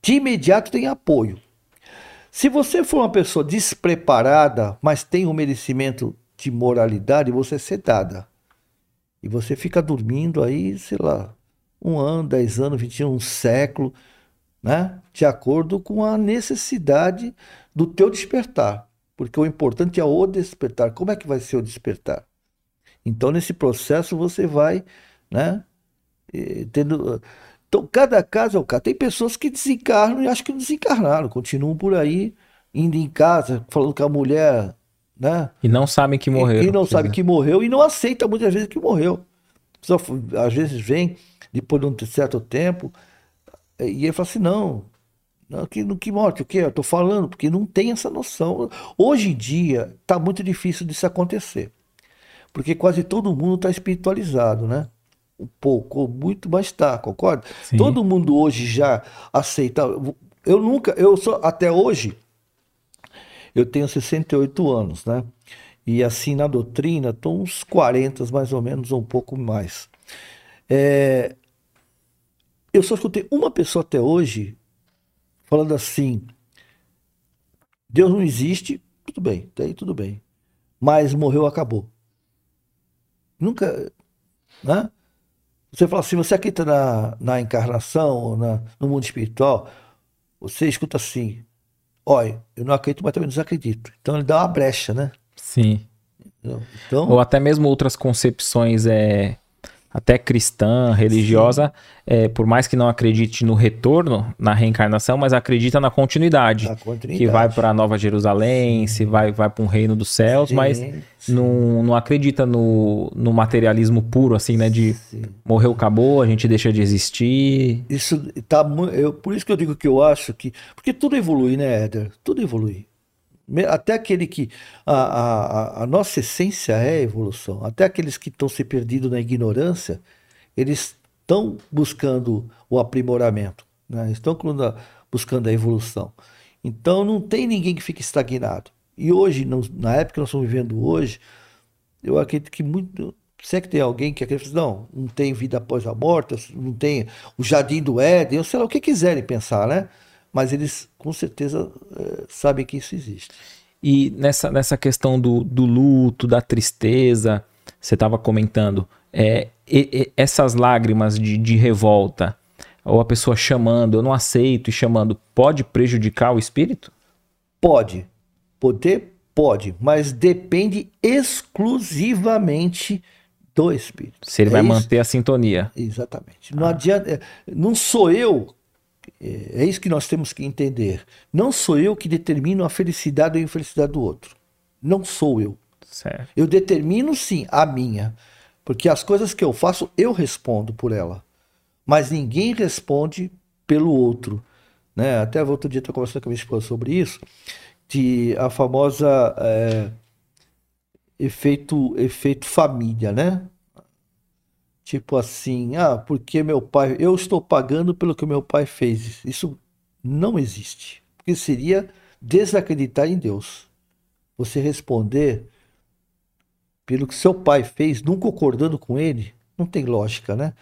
de imediato tem apoio. Se você for uma pessoa despreparada, mas tem um merecimento de moralidade, você é sedada. E você fica dormindo aí, sei lá, 1 ano, 10 anos, 21, um século, né? De acordo com a necessidade do teu despertar. Porque o importante é o despertar. Como é que vai ser o despertar? Então, nesse processo, você vai, né? Então, cada caso é o caso. Tem pessoas que desencarnam e acham que não desencarnaram. Continuam por aí, indo em casa, falando com a mulher, né? E não sabem que morreu. E não sabem que morreu e não aceitam muitas vezes que morreu. Só, às vezes vem depois de um certo tempo e ele fala assim, não que morte, o que eu tô falando, porque não tem essa noção. Hoje em dia tá muito difícil disso acontecer, Porque quase todo mundo está espiritualizado, né? Um pouco ou muito, mas está, concorda? Sim. Todo mundo hoje já aceita. Eu nunca, eu sou, até hoje, eu tenho 68 anos, né? E assim, na doutrina, estou uns 40 mais ou menos, ou um pouco mais. Eu só escutei uma pessoa até hoje falando assim: Deus não existe, tudo bem, tá aí, tudo bem. Mas morreu, acabou. Nunca, né? Você fala assim, você acredita na encarnação, no mundo espiritual, você escuta assim: olha, eu não acredito, mas também desacredito. Então ele dá uma brecha, né? Sim. Então... Ou até mesmo outras concepções, até cristã, religiosa, por mais que não acredite no retorno, na reencarnação, mas acredita na continuidade. Que vai para Nova Jerusalém, se vai para um reino dos céus, sim, mas não acredita no materialismo puro, assim, né? De sim. Morreu, acabou, a gente deixa de existir. Isso tá, por isso que eu digo que eu acho que... Porque tudo evolui, né, Éder? Tudo evolui. Até aquele que... A nossa essência é a evolução. Até aqueles que estão se perdidos na ignorância, eles estão buscando o aprimoramento, né? Estão buscando a evolução. Então não tem ninguém que fique estagnado. E hoje, na época que nós estamos vivendo hoje, eu acredito que muito... Se é que tem alguém que acredita, não tem vida após a morte, não tem o jardim do Éden, ou sei lá o que quiserem pensar, né? Mas eles, com certeza, sabem que isso existe. E nessa questão do luto, da tristeza, você estava comentando, essas lágrimas de revolta, ou a pessoa chamando, eu não aceito, e chamando, pode prejudicar o espírito? Pode. Poder, pode. Mas depende exclusivamente do espírito. Se ele vai manter a sintonia. Exatamente. Não adianta, não sou eu... É isso que nós temos que entender. Não sou eu que determino a felicidade ou a infelicidade do outro. Não sou eu. Certo. Eu determino, sim, a minha. Porque as coisas que eu faço, eu respondo por ela. Mas ninguém responde pelo outro, né? Até outro dia eu estava conversando com a minha esposa sobre isso, de a famosa efeito família, né? Tipo assim, porque meu pai... Eu estou pagando pelo que meu pai fez. Isso não existe. Porque seria desacreditar em Deus. Você responder pelo que seu pai fez, não concordando com ele, não tem lógica, né?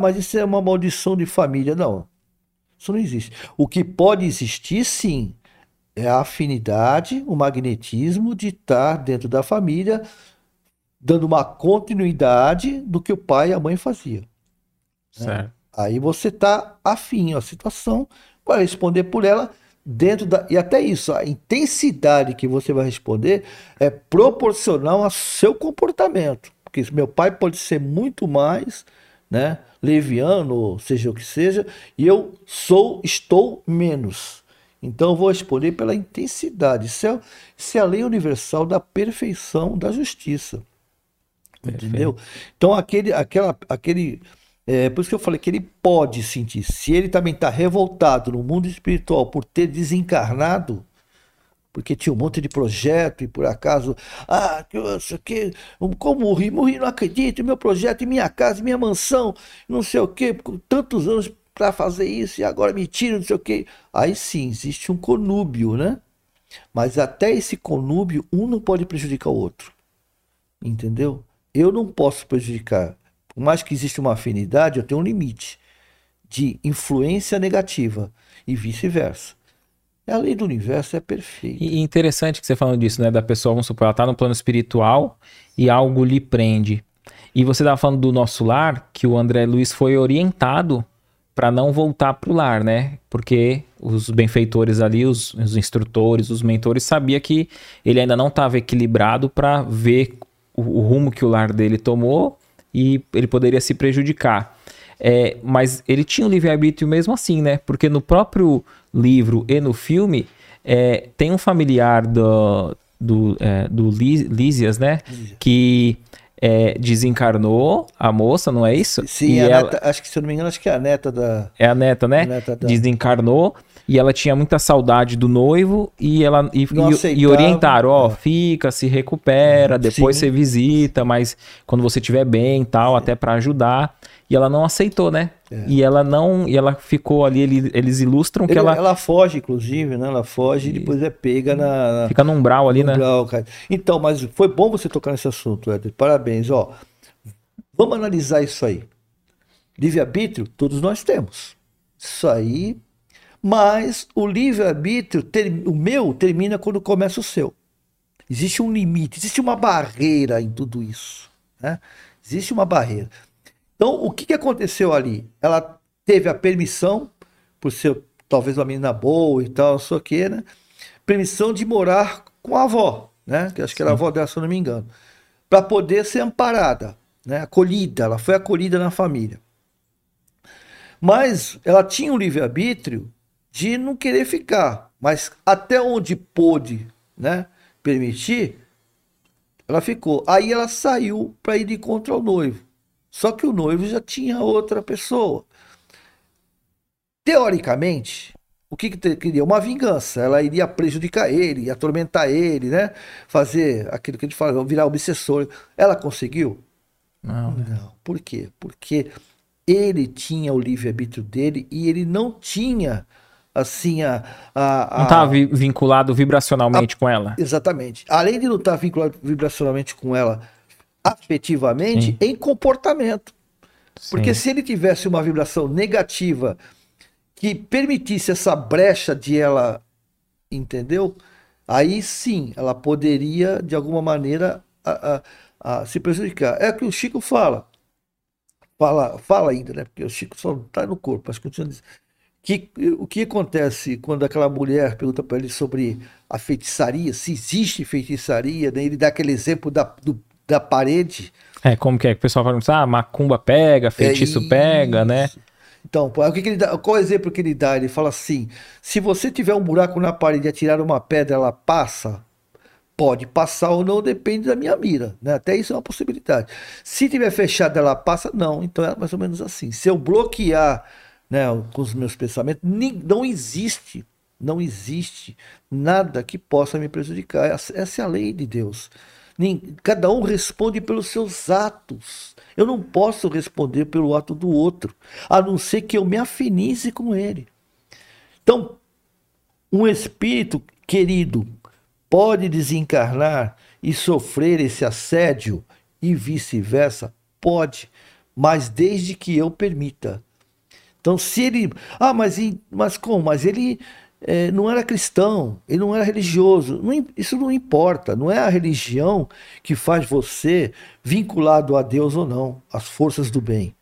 Mas isso é uma maldição de família. Não, isso não existe. O que pode existir, sim, é a afinidade, o magnetismo de estar dentro da família... dando uma continuidade do que o pai e a mãe faziam. Certo. Né? Aí você está afim à situação, vai responder por ela dentro da... E até isso, a intensidade que você vai responder é proporcional ao seu comportamento. Porque meu pai pode ser muito mais, né, leviano, seja o que seja, e eu estou menos. Então eu vou responder pela intensidade. Isso é a lei universal da perfeição da justiça. Entendeu? Perfeito. Então, por isso que eu falei que ele pode sentir. Se ele também está revoltado no mundo espiritual por ter desencarnado, porque tinha um monte de projeto e por acaso, como morri, não acredito, meu projeto, minha casa, minha mansão, não sei o quê, por tantos anos para fazer isso e agora me tiram, não sei o quê. Aí sim, existe um conúbio, né? Mas até esse conúbio, um não pode prejudicar o outro. Entendeu? Eu não posso prejudicar. Por mais que exista uma afinidade, eu tenho um limite de influência negativa e vice-versa. A lei do universo é perfeita. E interessante que você falando disso, né? Da pessoa, vamos supor, ela está no plano espiritual e algo lhe prende. E você estava falando do Nosso Lar, que o André Luiz foi orientado para não voltar para o lar, né? Porque os benfeitores ali, os instrutores, os mentores, sabia que ele ainda não estava equilibrado para ver o rumo que o lar dele tomou e ele poderia se prejudicar. Mas ele tinha um livre-arbítrio mesmo assim, né? Porque no próprio livro e no filme tem um familiar do Lisias, né? Que desencarnou a moça, não é isso? Sim, e ela... neta, acho que, se eu não me engano, acho que é a neta da... É a neta, né? A neta da... Desencarnou e ela tinha muita saudade do noivo e ela e orientaram, ó, fica, se recupera, depois você visita, mas quando você estiver bem e tal, até para ajudar. E ela não aceitou, né? É. E ela não... E ela ficou ali... Eles ilustram que ela... Ela foge, inclusive, né? Ela foge e depois é pega na... Fica no umbral ali, né? Umbral, cara. Então, mas foi bom você tocar nesse assunto, Éder. Parabéns, ó. Vamos analisar isso aí. Livre-arbítrio, todos nós temos. Isso aí. Mas o livre-arbítrio, o meu, termina quando começa o seu. Existe um limite, existe uma barreira em tudo isso, né? Existe uma barreira. Então, o que aconteceu ali? Ela teve a permissão, por ser talvez uma menina boa e tal, não sei o que, né? Permissão de morar com a avó, né? Que acho que era a avó dela, se eu não me engano. Para poder ser amparada, né? Acolhida, ela foi acolhida na família. Mas ela tinha um livre-arbítrio de não querer ficar, mas até onde pôde, né, permitir, ela ficou. Aí ela saiu para ir de encontro ao noivo. Só que o noivo já tinha outra pessoa. Teoricamente, o que queria? Uma vingança. Ela iria prejudicar ele, atormentar ele, né? Fazer aquilo que a gente fala, virar obsessor. Ela conseguiu? Não. Não. Por quê? Porque ele tinha o livre-arbítrio dele e ele não tinha, assim, não estava vinculado vibracionalmente com ela. Exatamente. Além de não estar vinculado vibracionalmente com ela, afetivamente, em comportamento. Sim. Porque se ele tivesse uma vibração negativa que permitisse essa brecha de ela, entendeu? Aí sim, ela poderia, de alguma maneira, se prejudicar. É o que o Chico fala ainda, né? Porque o Chico só está no corpo, mas continua dizendo. O que acontece quando aquela mulher pergunta para ele sobre a feitiçaria, se existe feitiçaria, né? Ele dá aquele exemplo da parede. É, como que é? O pessoal fala, ah, macumba pega, feitiço pega, né? Então, qual é o exemplo que ele dá? Ele fala assim, se você tiver um buraco na parede e atirar uma pedra, ela passa? Pode passar ou não, depende da minha mira, né? Até isso é uma possibilidade. Se tiver fechada, ela passa? Não. Então é mais ou menos assim. Se eu bloquear, né, com os meus pensamentos, não existe nada que possa me prejudicar. Essa é a lei de Deus. Cada um responde pelos seus atos. Eu não posso responder pelo ato do outro, a não ser que eu me afinize com ele. Então, um espírito querido pode desencarnar e sofrer esse assédio e vice-versa? Pode, mas desde que eu permita. Então, se ele... Ah, mas como? Mas ele... não era cristão, ele não era religioso, isso não importa, não é a religião que faz você vinculado a Deus ou não, às forças do bem.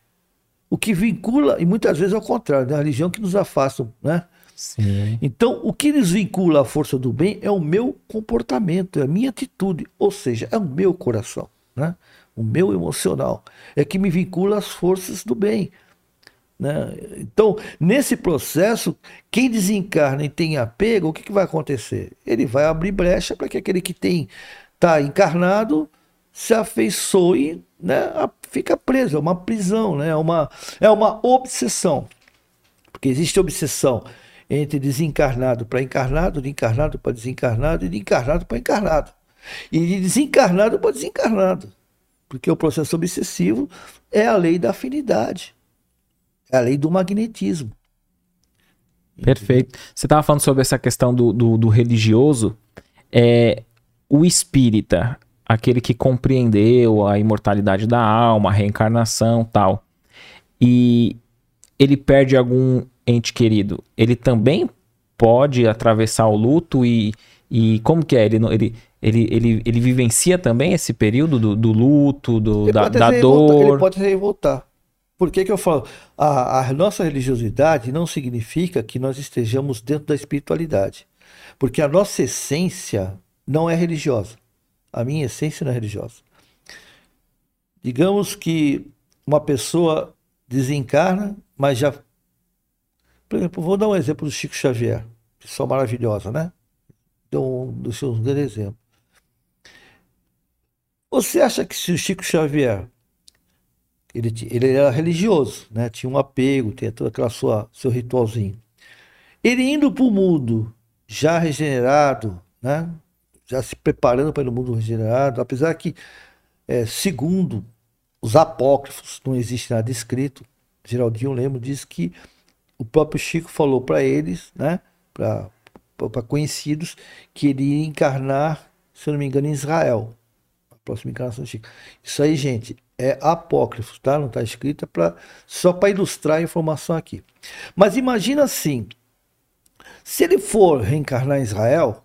O que vincula, e muitas vezes é o contrário, é a religião que nos afasta, né? Sim. Então, o que nos vincula à força do bem é o meu comportamento, é a minha atitude, ou seja, é o meu coração, né? O meu emocional, é que me vincula às forças do bem. Né? Então, nesse processo, quem desencarna e tem apego, o que vai acontecer? Ele vai abrir brecha para que aquele que está encarnado se afeiçoe, né? Fica preso, é uma prisão, né? É uma obsessão, porque existe obsessão entre desencarnado para encarnado, de encarnado para desencarnado e de encarnado para encarnado, e de desencarnado para desencarnado, porque o processo obsessivo é a lei da afinidade. É a lei do magnetismo. Perfeito. Você estava falando sobre essa questão do religioso. O espírita, aquele que compreendeu a imortalidade da alma, a reencarnação e tal, e ele perde algum ente querido, ele também pode atravessar o luto e como que é? Ele vivencia também esse período do luto, da dor? Ele pode revoltar. Por que eu falo? A nossa religiosidade não significa que nós estejamos dentro da espiritualidade. Porque a nossa essência não é religiosa. A minha essência não é religiosa. Digamos que uma pessoa desencarna, mas já... Por exemplo, vou dar um exemplo do Chico Xavier. Pessoa maravilhosa, né? Então, um dos seus grandes exemplos. Você acha que se o Chico Xavier, ele era religioso, né? Tinha um apego, tinha todo aquele seu ritualzinho. Ele indo para o mundo já regenerado, né? Já se preparando para o mundo regenerado, apesar que, segundo os apócrifos, não existe nada escrito. Geraldinho Lemos diz que o próprio Chico falou para eles, né? Para conhecidos, que ele ia encarnar, se eu não me engano, em Israel. A próxima encarnação do Chico. Isso aí, gente, é apócrifo, tá? Não está escrita, só para ilustrar a informação aqui. Mas imagina assim, se ele for reencarnar em Israel,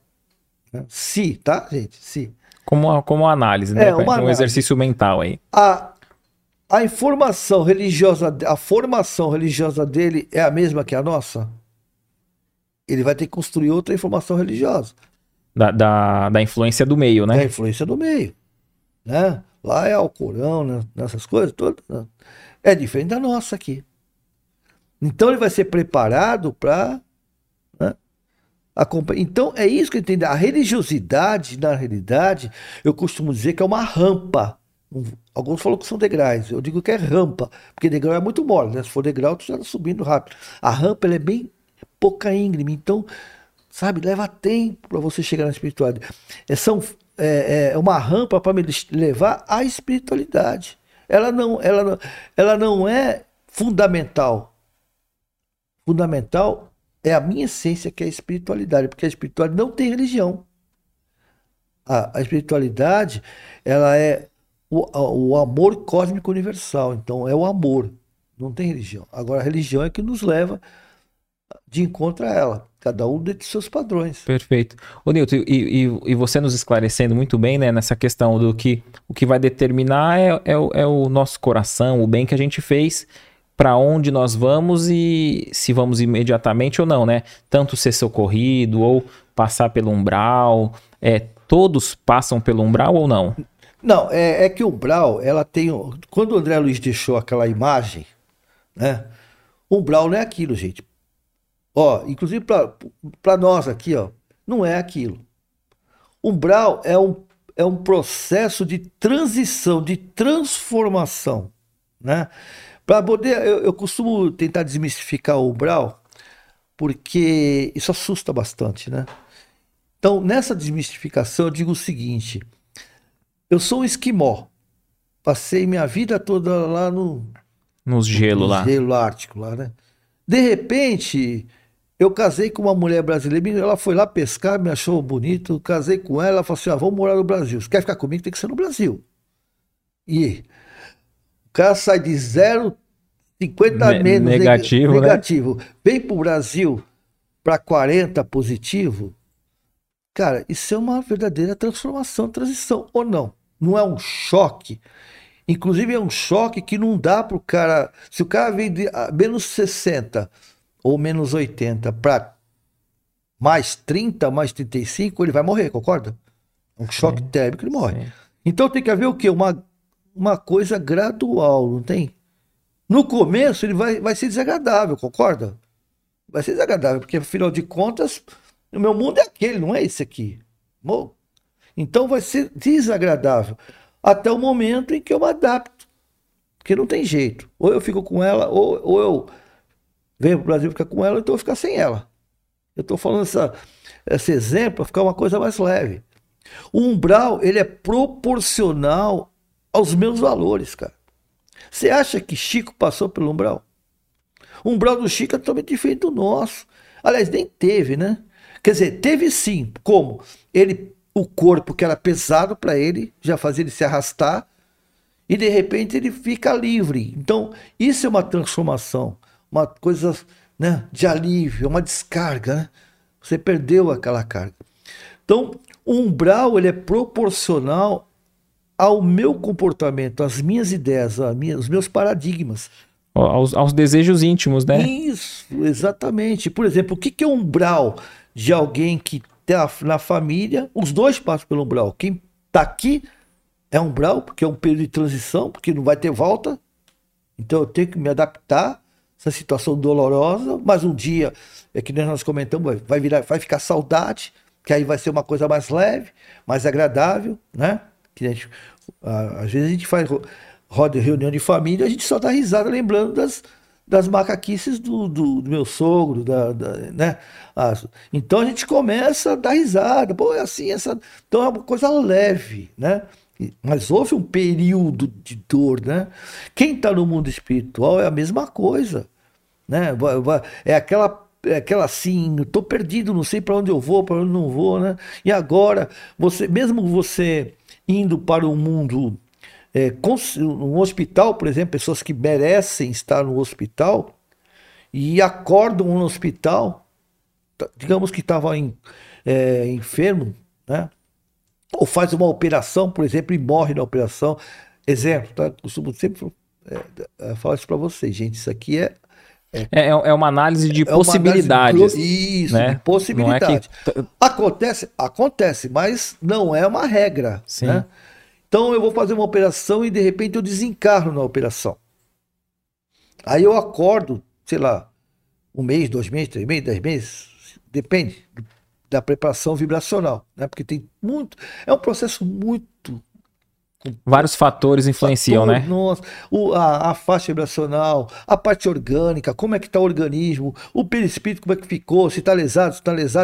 né? Se, tá, gente? Se. Como análise, né? Um exercício mental aí. A informação religiosa, a formação religiosa dele é a mesma que a nossa? Ele vai ter que construir outra informação religiosa. Da influência do meio, né? Da influência do meio. Né? Lá é o Corão, né? Nessas coisas todas. Né? É diferente da nossa aqui. Então ele vai ser preparado para... Né? Então é isso que eu entendo. A religiosidade, na realidade, eu costumo dizer que é uma rampa. Alguns falam que são degraus. Eu digo que é rampa, porque degrau é muito mole. Né? Se for degrau, tu já está subindo rápido. A rampa ela é bem... pouca íngreme, então, sabe, leva tempo para você chegar na espiritualidade. É uma rampa para me levar à espiritualidade. Ela não é fundamental. Fundamental é a minha essência, que é a espiritualidade, porque a espiritualidade não tem religião. A espiritualidade, ela é o amor cósmico universal, então é o amor, não tem religião. Agora, a religião é que nos leva de encontro a ela, cada um dentro dos seus padrões. Perfeito. Ô Newton, e você nos esclarecendo muito bem, né, nessa questão do que o que vai determinar é o nosso coração, o bem que a gente fez, para onde nós vamos e se vamos imediatamente ou não, né? Tanto ser socorrido ou passar pelo umbral, todos passam pelo umbral ou não? Não, é que o umbral, ela tem... Quando o André Luiz deixou aquela imagem, né? Umbral não é aquilo, gente. Ó, inclusive para nós aqui, ó, não é aquilo. Umbral é um processo de transição, de transformação, né? Para poder, eu costumo tentar desmistificar o umbral, porque isso assusta bastante, né? Então, nessa desmistificação, eu digo o seguinte: eu sou um esquimó, passei minha vida toda lá no gelo ártico lá, né? De repente, eu casei com uma mulher brasileira, ela foi lá pescar, me achou bonito, casei com ela falou assim, vamos morar no Brasil. Se quer ficar comigo, tem que ser no Brasil. E o cara sai de 0,50 menos negativo, né? Vem pro Brasil para 40 positivo. Cara, isso é uma verdadeira transformação, transição, ou não? Não é um choque? Inclusive é um choque que não dá pro cara... Se o cara vem de menos 60 ou menos 80 para mais 30, mais 35, ele vai morrer, concorda? Um choque térmico, ele morre. Sim. Então tem que haver o quê? Uma coisa gradual, não tem? No começo ele vai ser desagradável, concorda? Vai ser desagradável, porque afinal de contas, o meu mundo é aquele, não é esse aqui. Então vai ser desagradável. Até o momento em que eu me adapto. Porque não tem jeito. Ou eu fico com ela, ou eu venho para o Brasil ficar com ela, ou então eu vou ficar sem ela. Eu estou falando esse exemplo para ficar uma coisa mais leve. O umbral, ele é proporcional aos meus valores, cara. Você acha que Chico passou pelo umbral? O umbral do Chico é totalmente diferente do nosso. Aliás, nem teve, né? Quer dizer, teve sim. Como? O corpo que era pesado para ele, já fazia ele se arrastar, e de repente ele fica livre. Então, isso é uma transformação, uma coisa, né, de alívio, uma descarga, né? Você perdeu aquela carga. Então, o umbral ele é proporcional ao meu comportamento, às minhas ideias, aos meus paradigmas. Aos desejos íntimos, né? Isso, exatamente. Por exemplo, o que é um umbral de alguém que na família, os dois passam pelo umbral. Quem está aqui é umbral, porque é um período de transição, porque não vai ter volta. Então eu tenho que me adaptar a essa situação dolorosa, mas um dia, é que nós comentamos, vai ficar saudade, que aí vai ser uma coisa mais leve, mais agradável, né? Que a gente Às vezes a gente faz roda reunião de família, a gente só dá risada lembrando das macaquices do meu sogro, né? Então a gente começa a dar risada, pô, é assim, então é uma coisa leve, né? Mas houve um período de dor, né? Quem está no mundo espiritual é a mesma coisa, né? É aquela assim, estou perdido, não sei para onde eu vou, para onde não vou, né? E agora, mesmo você indo para o mundo, um hospital, por exemplo, pessoas que merecem estar no hospital e acordam no hospital, digamos que estava enfermo, né? Ou faz uma operação, por exemplo, e morre na operação. Exemplo, tá? Costumo sempre falar isso para vocês, gente, isso aqui é uma análise de possibilidades. Análise de, isso, né? De possibilidades. É que... Acontece, mas não é uma regra. Sim. Né? Então eu vou fazer uma operação e de repente eu desencarno na operação. Aí eu acordo, sei lá, 1 mês, 2 meses, 3 meses, 10 meses, depende da preparação vibracional, né? Porque tem muito... É um processo muito... Vários fatores influenciam, né? Nossa, a faixa vibracional, a parte orgânica, como é que está o organismo, o perispírito, como é que ficou, se está lesado,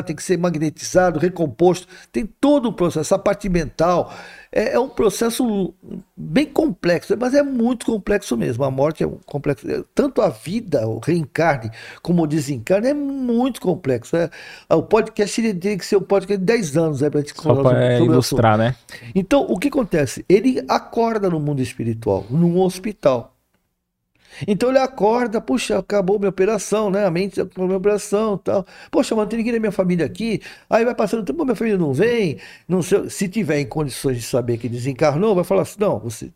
tem que ser magnetizado, recomposto, tem todo o processo, a parte mental, é um processo bem complexo, mas é muito complexo mesmo, a morte é um complexo, tanto a vida, o reencarne, como o desencarne, é muito complexo, o podcast teria que ser um podcast de 10 anos, para a gente ilustrar, né? Então, o que acontece? Ele acorda no mundo espiritual, num hospital. Então ele acorda, puxa, acabou minha operação, né? A mente acabou minha operação e tal. Poxa, mano, tem ninguém da minha família aqui. Aí vai passando o tempo, minha família não vem. Não sei, se tiver em condições de saber que desencarnou, vai falar assim, não, você...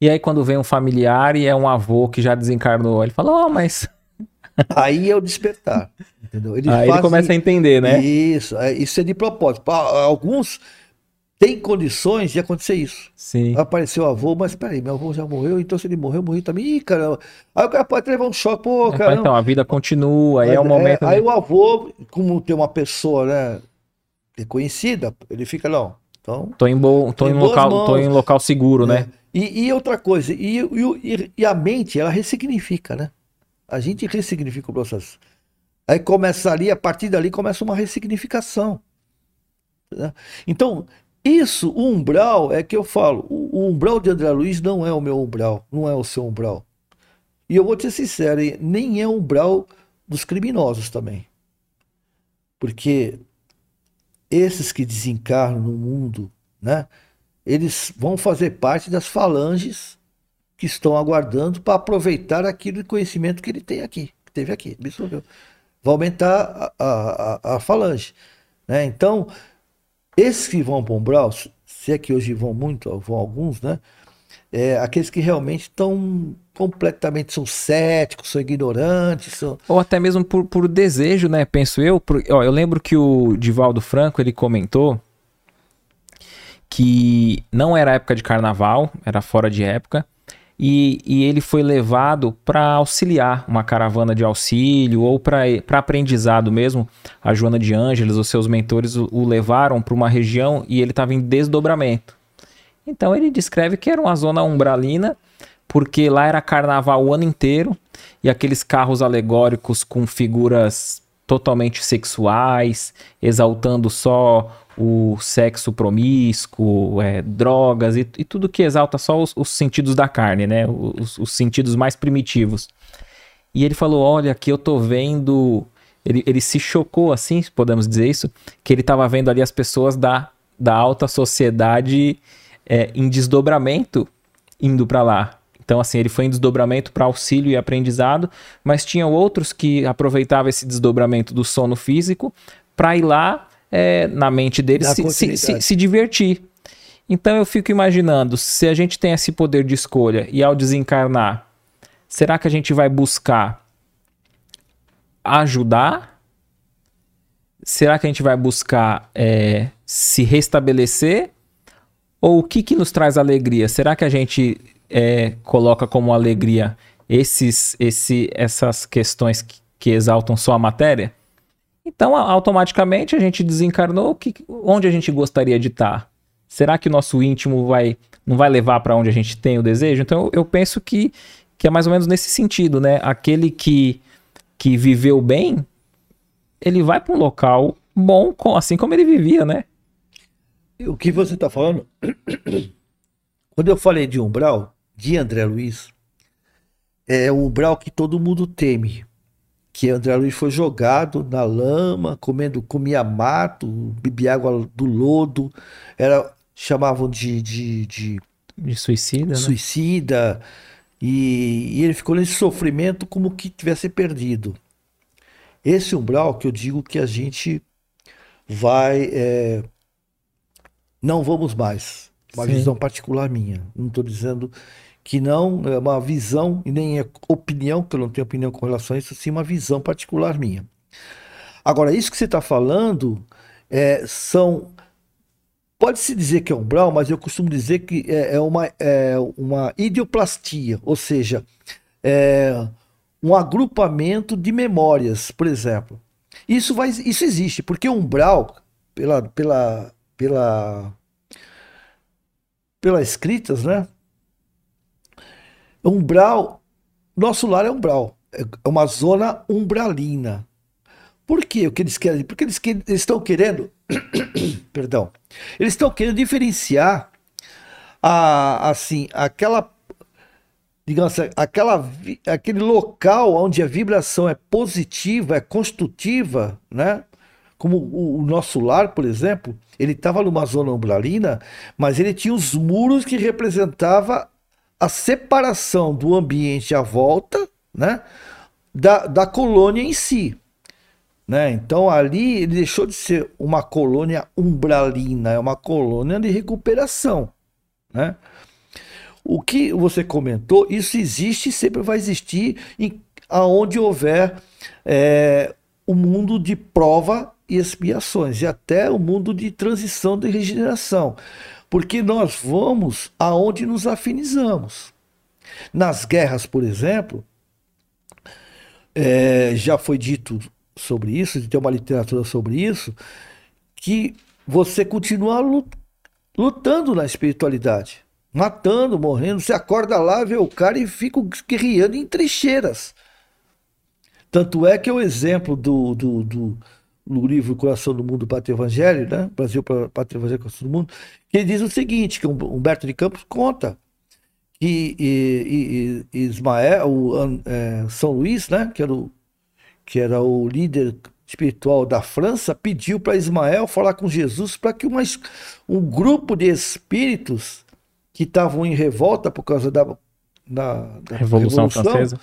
E aí quando vem um familiar e é um avô que já desencarnou, ele fala, ó, mas... Aí é o despertar, entendeu? Aí ele começa a entender, né? Isso é de propósito. Para alguns... Tem condições de acontecer isso. Sim. Apareceu o avô, mas peraí, meu avô já morreu, então se ele morreu, eu morri também. Ih, caramba. Aí o cara pode levar um choque, pô, caramba. Então, a vida continua, aí é o momento... Aí o avô, como tem uma pessoa, né, reconhecida, ele fica, não, então... Tô em local seguro, né? E outra coisa, e a mente, ela ressignifica, né? A gente ressignifica o processo. Aí começa ali, a partir dali começa uma ressignificação. Né? Então... Isso, o umbral, é que eu falo, o umbral de André Luiz não é o meu umbral, não é o seu umbral. E eu vou te ser sincero, nem é o umbral dos criminosos também. Porque esses que desencarnam no mundo, né, eles vão fazer parte das falanges que estão aguardando para aproveitar aquele conhecimento que ele tem aqui, que teve aqui, absorveu. Vai aumentar a falange. Né? Então... Esses que vão para o umbral, se é que hoje vão muito, vão alguns, né? Aqueles que realmente estão completamente, são céticos, são ignorantes. Ou até mesmo por desejo, né? Penso eu. Eu lembro que o Divaldo Franco, ele comentou que não era época de carnaval, era fora de época. E ele foi levado para auxiliar uma caravana de auxílio ou para aprendizado mesmo. A Joana de Ângelis, os seus mentores, o levaram para uma região e ele estava em desdobramento. Então ele descreve que era uma zona umbralina, porque lá era carnaval o ano inteiro e aqueles carros alegóricos com figuras totalmente sexuais, exaltando só o sexo promíscuo, drogas e tudo que exalta só os sentidos da carne, né? Os sentidos mais primitivos. E ele falou, olha, aqui eu tô vendo... Ele se chocou, assim, podemos dizer isso, que ele tava vendo ali as pessoas da alta sociedade em desdobramento indo para lá. Então, assim, ele foi em desdobramento para auxílio e aprendizado, mas tinham outros que aproveitavam esse desdobramento do sono físico para ir lá, na mente deles, se divertir. Então, eu fico imaginando, se a gente tem esse poder de escolha e ao desencarnar, será que a gente vai buscar ajudar? Será que a gente vai buscar se restabelecer? Ou o que nos traz alegria? Será que a gente... coloca como alegria essas questões que exaltam só a matéria? Então, automaticamente, a gente desencarnou onde a gente gostaria de estar. Será que o nosso íntimo vai não vai levar para onde a gente tem o desejo. Então eu penso que é mais ou menos nesse sentido, né? Aquele que viveu bem, ele vai para um local bom, assim como ele vivia, né? O que você está falando? Quando eu falei de umbral, de André Luiz, é o umbral que todo mundo teme. Que André Luiz foi jogado na lama, comia mato, bebia água do lodo, chamavam de suicida. Suicida, né? E ele ficou nesse sofrimento como que tivesse perdido. Esse umbral que eu digo que a gente vai... não vamos mais. Uma Sim. visão particular minha. Não estou dizendo... que não é uma visão e nem é opinião, que eu não tenho opinião com relação a isso, sim uma visão particular minha. Agora, isso que você está falando pode-se dizer que é umbral, mas eu costumo dizer que é uma ideoplastia, ou seja, um agrupamento de memórias, por exemplo. Isso existe, porque umbral, pelas escritas, né? Umbral, nosso lar é umbral, é uma zona umbralina. Por quê? O que eles querem? Porque eles estão querendo, perdão, eles estão querendo diferenciar aquele local onde a vibração é positiva, é construtiva, né? Como o nosso lar, por exemplo, ele estava numa zona umbralina, mas ele tinha os muros que representava a separação do ambiente à volta, né, da colônia em si, né? Então ali ele deixou de ser uma colônia umbralina, é uma colônia de recuperação, né? O que você comentou, isso existe e sempre vai existir aonde houver um mundo de prova e expiações e até o mundo de transição de regeneração. Porque nós vamos aonde nos afinizamos. Nas guerras, por exemplo, já foi dito sobre isso, tem uma literatura sobre isso, que você continua lutando na espiritualidade, matando, morrendo, você acorda lá, vê o cara e fica guerreando em trincheiras. Tanto é que o exemplo no livro Coração do Mundo, Pátria e o Evangelho, né? Brasil, Pátria e o Evangelho, Coração do Mundo, que ele diz o seguinte, que Humberto de Campos conta que Ismael, São Luís, né? que era o líder espiritual da França, pediu para Ismael falar com Jesus para que um grupo de espíritos que estavam em revolta por causa da Revolução Francesa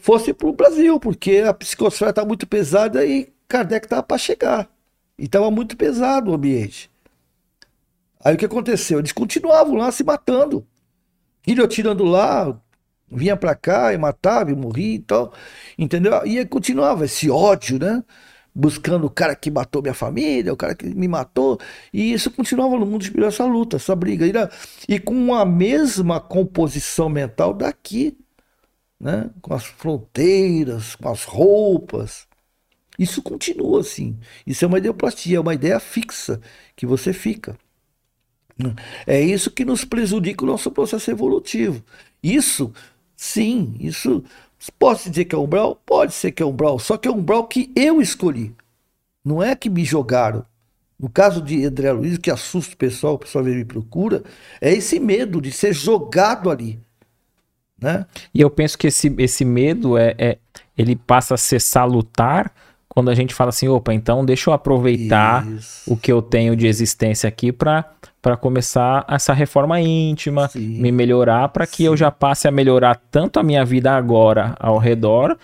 fosse para o Brasil, porque a psicosfera está muito pesada e Kardec estava para chegar. E estava muito pesado o ambiente. Aí o que aconteceu? Eles continuavam lá se matando. Guilhotinando lá, vinha para cá e matava e morria e tal. Entendeu? E aí continuava esse ódio, né? Buscando o cara que matou minha família, o cara que me matou. E isso continuava no mundo espiritual, essa luta, essa briga. E com a mesma composição mental daqui. Né? Com as fronteiras, com as roupas. Isso continua assim. Isso é uma ideoplastia, é uma ideia fixa que você fica. É isso que nos prejudica o nosso processo evolutivo. Isso, sim, isso posso dizer que é umbral? Pode ser que é umbral, só que é umbral que eu escolhi. Não é que me jogaram. No caso de André Luiz, o que assusta o pessoal me procura, é esse medo de ser jogado ali. Né? E eu penso que esse medo ele passa a ser salutar quando a gente fala assim, opa, então deixa eu aproveitar Isso. o que eu tenho de existência aqui para começar essa reforma íntima, Sim. me melhorar, para que Sim. eu já passe a melhorar tanto a minha vida agora ao redor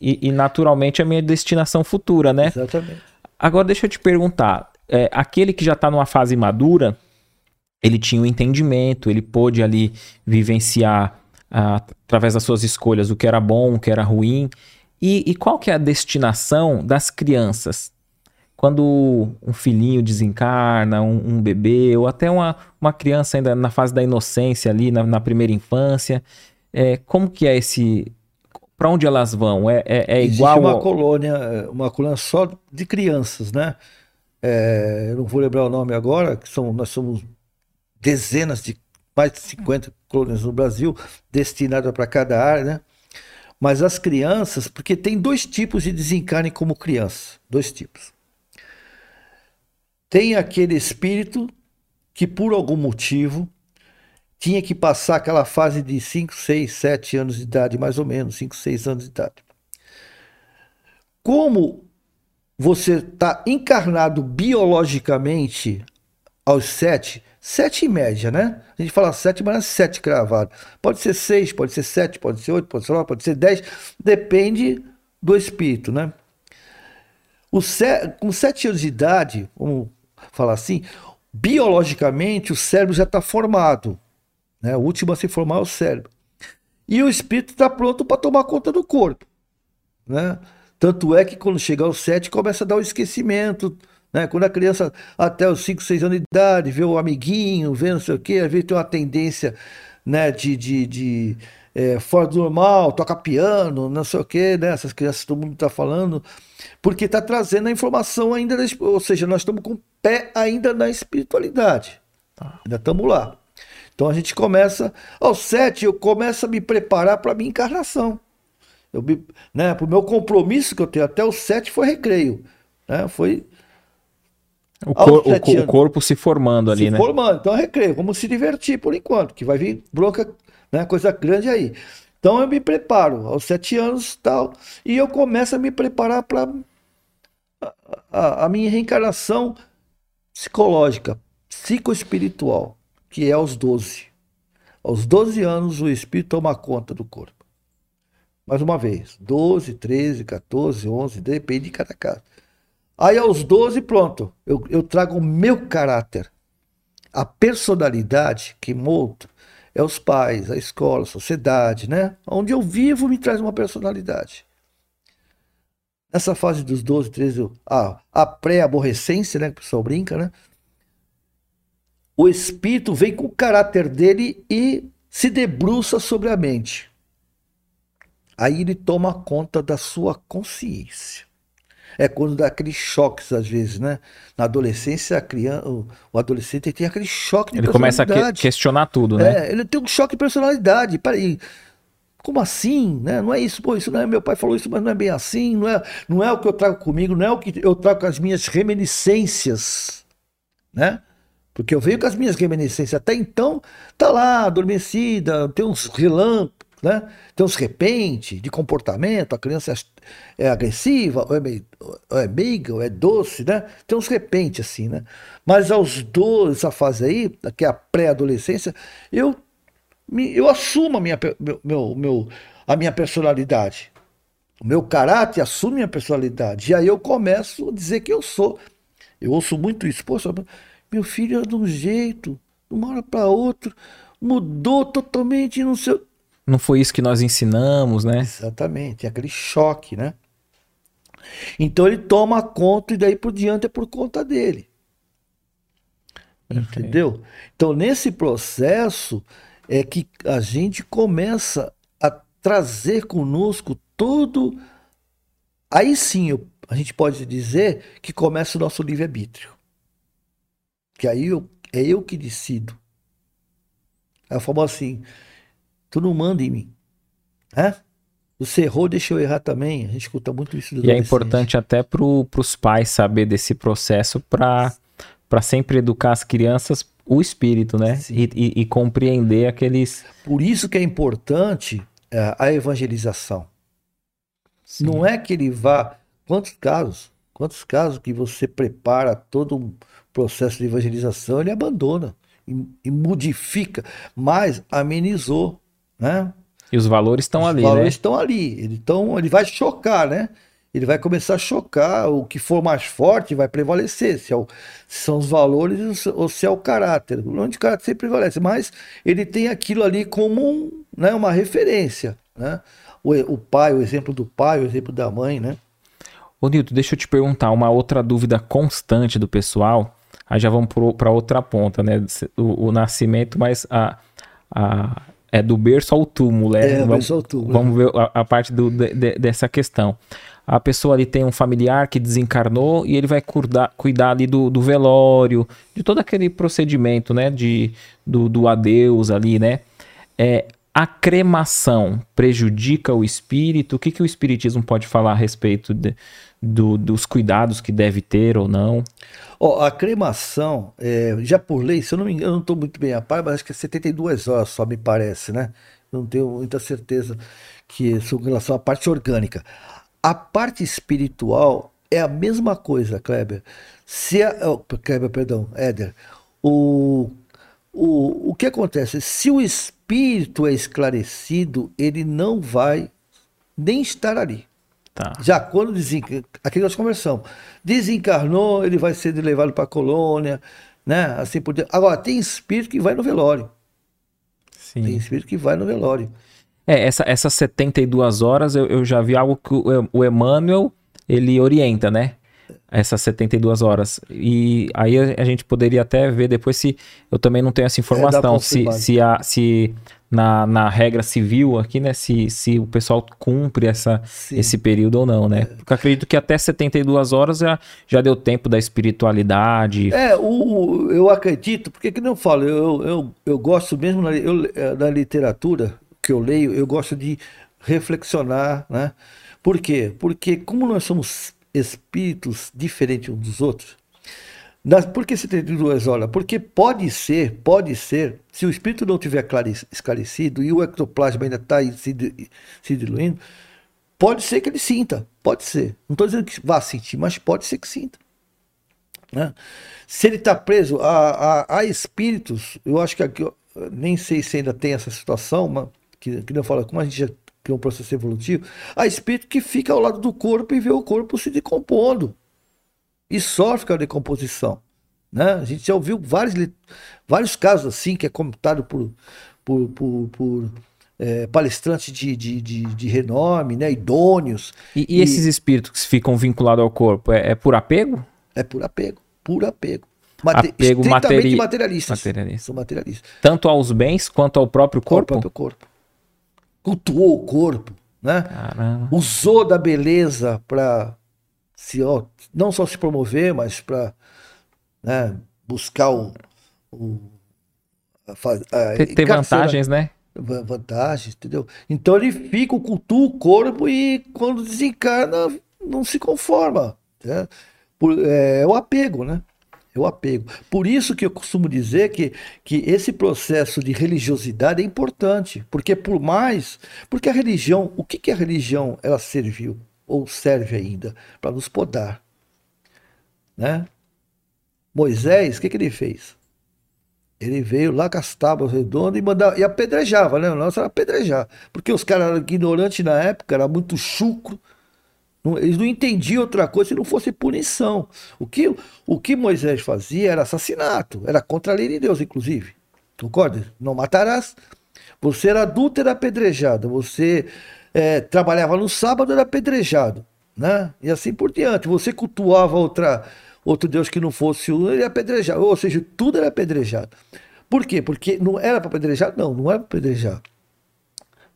e naturalmente a minha destinação futura, né? Exatamente. Agora deixa eu te perguntar, aquele que já está numa fase madura, ele tinha um entendimento, ele pôde ali vivenciar através das suas escolhas, o que era bom, o que era ruim. E qual que é a destinação das crianças? Quando um filhinho desencarna, um bebê, ou até uma criança ainda na fase da inocência ali, na primeira infância, como que é esse... Para onde elas vão? Igual... Existe uma colônia só de crianças, né? Eu não vou lembrar o nome agora, nós somos dezenas de, mais de 50 colônias no Brasil, destinadas para cada área, né? Mas as crianças, porque tem dois tipos de desencarne como criança, dois tipos. Tem aquele espírito que por algum motivo tinha que passar aquela fase de 5, 6, 7 anos de idade, mais ou menos, 5, 6 anos de idade. Como você está encarnado biologicamente aos 7, 7 em média, né? A gente fala 7, mas não é 7 cravado. Pode ser 6, pode ser 7, pode ser 8, pode ser 9, pode ser 10, depende do espírito, né? Com 7 anos de idade, vamos falar assim, biologicamente o cérebro já está formado, né? O último a se formar é o cérebro. E o espírito está pronto para tomar conta do corpo, né? Tanto é que quando chega aos 7 começa a dar o esquecimento, né? Quando a criança até os 5, 6 anos de idade vê o amiguinho, vê não sei o que, às vezes tem uma tendência, né, fora do normal, toca piano, não sei o que, né? Essas crianças todo mundo está falando, porque está trazendo a informação ainda, ou seja, nós estamos com o pé ainda na espiritualidade, ainda estamos lá. Então a gente começa, aos 7 eu começo a me preparar para a minha encarnação, né, para o meu compromisso que eu tenho até os 7 foi recreio, né? Foi o corpo se formando ali, né? Se formando, então recreio, vamos se divertir por enquanto, que vai vir bronca, né? Coisa grande aí. Então eu me preparo aos 7 anos tal, e eu começo a me preparar para a minha reencarnação psicológica, psicoespiritual, que é aos 12. Aos 12 anos o espírito toma conta do corpo. Mais uma vez, 12, 13, 14, 11, depende de cada caso. Aí aos 12, pronto, eu trago o meu caráter. A personalidade que molda é os pais, a escola, a sociedade, né? Onde eu vivo me traz uma personalidade. Nessa fase dos 12, 13, a pré-aborrecência, né? Que o pessoal brinca, né? O espírito vem com o caráter dele e se debruça sobre a mente. Aí ele toma conta da sua consciência. É quando dá aqueles choques, às vezes, né? Na adolescência, o adolescente tem aquele choque de personalidade. Ele começa a questionar tudo, né? É, ele tem um choque de personalidade. Peraí, como assim? Né? Não é isso, pô, isso não é, meu pai falou isso, mas não é bem assim, não é o que eu trago comigo, não é o que eu trago com as minhas reminiscências, né? Porque eu venho com as minhas reminiscências. Até então, tá lá, adormecida, tem uns relâmpagos, né? Tem uns repente de comportamento, a criança é agressiva, ou é meiga, ou é doce, né? Tem uns repente assim, né? Mas aos 12, essa fase aí, que é a pré-adolescência, eu assumo a minha personalidade. O meu caráter assume a minha personalidade. E aí eu começo a dizer quem eu sou. Eu ouço muito isso. Poxa, meu filho é de um jeito, de uma hora para outra, mudou totalmente, não sei... Não foi isso que nós ensinamos, né? Exatamente, é aquele choque, né? Então ele toma conta e daí por diante é por conta dele. Perfeito. Entendeu? Então nesse processo é que a gente começa a trazer conosco todo... Aí sim a gente pode dizer que começa o nosso livre-arbítrio. Que aí é eu que decido. É a famosa assim... Tu não manda em mim. Hã? Você errou, deixa eu errar também. A gente escuta muito isso. E é importante até para os pais saber desse processo para sempre educar as crianças o espírito, né? E compreender aqueles... Por isso que é importante a evangelização. Sim. Não é que ele vá... Quantos casos que você prepara todo um processo de evangelização, ele abandona e modifica, mas amenizou. Né? E os valores estão ali, né? Os valores estão ali. Ele vai chocar, né? Ele vai começar a chocar. O que for mais forte vai prevalecer. Se são os valores ou se é o caráter. O nome de caráter sempre prevalece. Mas ele tem aquilo ali como né, uma referência. Né? O pai, o exemplo do pai, o exemplo da mãe, né? Ô Newton, deixa eu te perguntar. Uma outra dúvida constante do pessoal. Aí já vamos para outra ponta, né? O nascimento, mas é do berço ao túmulo, né? Vamos ver a parte dessa questão. a pessoa ali tem um familiar que desencarnou e ele vai cuidar ali do velório, de todo aquele procedimento, né, do adeus ali, né? A cremação prejudica o espírito? O que, que o espiritismo pode falar a respeito dos cuidados que deve ter ou não? Oh, a cremação, já por lei, se eu não me engano, eu não estou muito bem a par, mas acho que é 72 horas só, me parece, né? Não tenho muita certeza que, sobre relação à parte orgânica. A parte espiritual é a mesma coisa, Kleber. Éder. O que acontece? Se o espírito é esclarecido, ele não vai nem estar ali. Tá. Já quando desencarnou, aqui nós conversamos, desencarnou, ele vai ser levado para a colônia, né? Assim por diante. Agora, tem espírito que vai no velório. Sim. Tem espírito que vai no velório. Essas 72 horas, eu já vi algo que o Emmanuel, ele orienta, né? Essas 72 horas. E aí a gente poderia até ver depois se... Eu também não tenho essa informação. Se na regra civil aqui, né? Se o pessoal cumpre esse período ou não, né? Porque acredito que até 72 horas já deu tempo da espiritualidade. Eu acredito, porque que não falo, eu gosto mesmo na literatura que eu leio, eu gosto de reflexionar, né? Por quê? Porque como nós somos espíritos diferentes uns dos outros, por que 72 horas? Porque pode ser, se o espírito não tiver esclarecido e o ectoplasma ainda está se diluindo, pode ser que ele sinta, pode ser. Não estou dizendo que vá sentir, mas pode ser que sinta. Né? Se ele está preso a espíritos, eu acho que aqui, nem sei se ainda tem essa situação, mas que não fala, como a gente já tem um processo evolutivo, há espírito que fica ao lado do corpo e vê o corpo se decompondo. E sofre a decomposição. Né? A gente já ouviu vários casos assim, que é comentado por palestrantes de renome, né? Idôneos. E esses espíritos que ficam vinculados ao corpo, é por apego? É por apego, Apego materialista. Tanto aos bens quanto ao próprio corpo? Ao próprio corpo. Cultuou o corpo, né? Caramba. Usou da beleza para não só se promover, mas para, né, buscar ter vantagens, né? Vantagens, entendeu? Então ele cultua o corpo e quando desencarna não se conforma, né? É o apego, né? É o apego. Por isso que eu costumo dizer que esse processo de religiosidade é importante. Porque porque a religião, o que a religião ela serviu ou serve ainda? Para nos podar. Né? Moisés, o que ele fez? Ele veio lá com as tábuas redondas e apedrejava, né? Nossa, era apedrejar. Porque os caras eram ignorantes na época, era muito chucro. Eles não entendiam outra coisa se não fosse punição. O que Moisés fazia era assassinato, era contra a lei de Deus, inclusive. Concorda? Não matarás. Você era adulto, era apedrejado. Você trabalhava no sábado, era apedrejado. Né? E assim por diante. Você cultuava outro Deus que não fosse um, ele apedrejava. Ou seja, tudo era apedrejado. Por quê? Porque não era para apedrejar? Não, não era para apedrejar.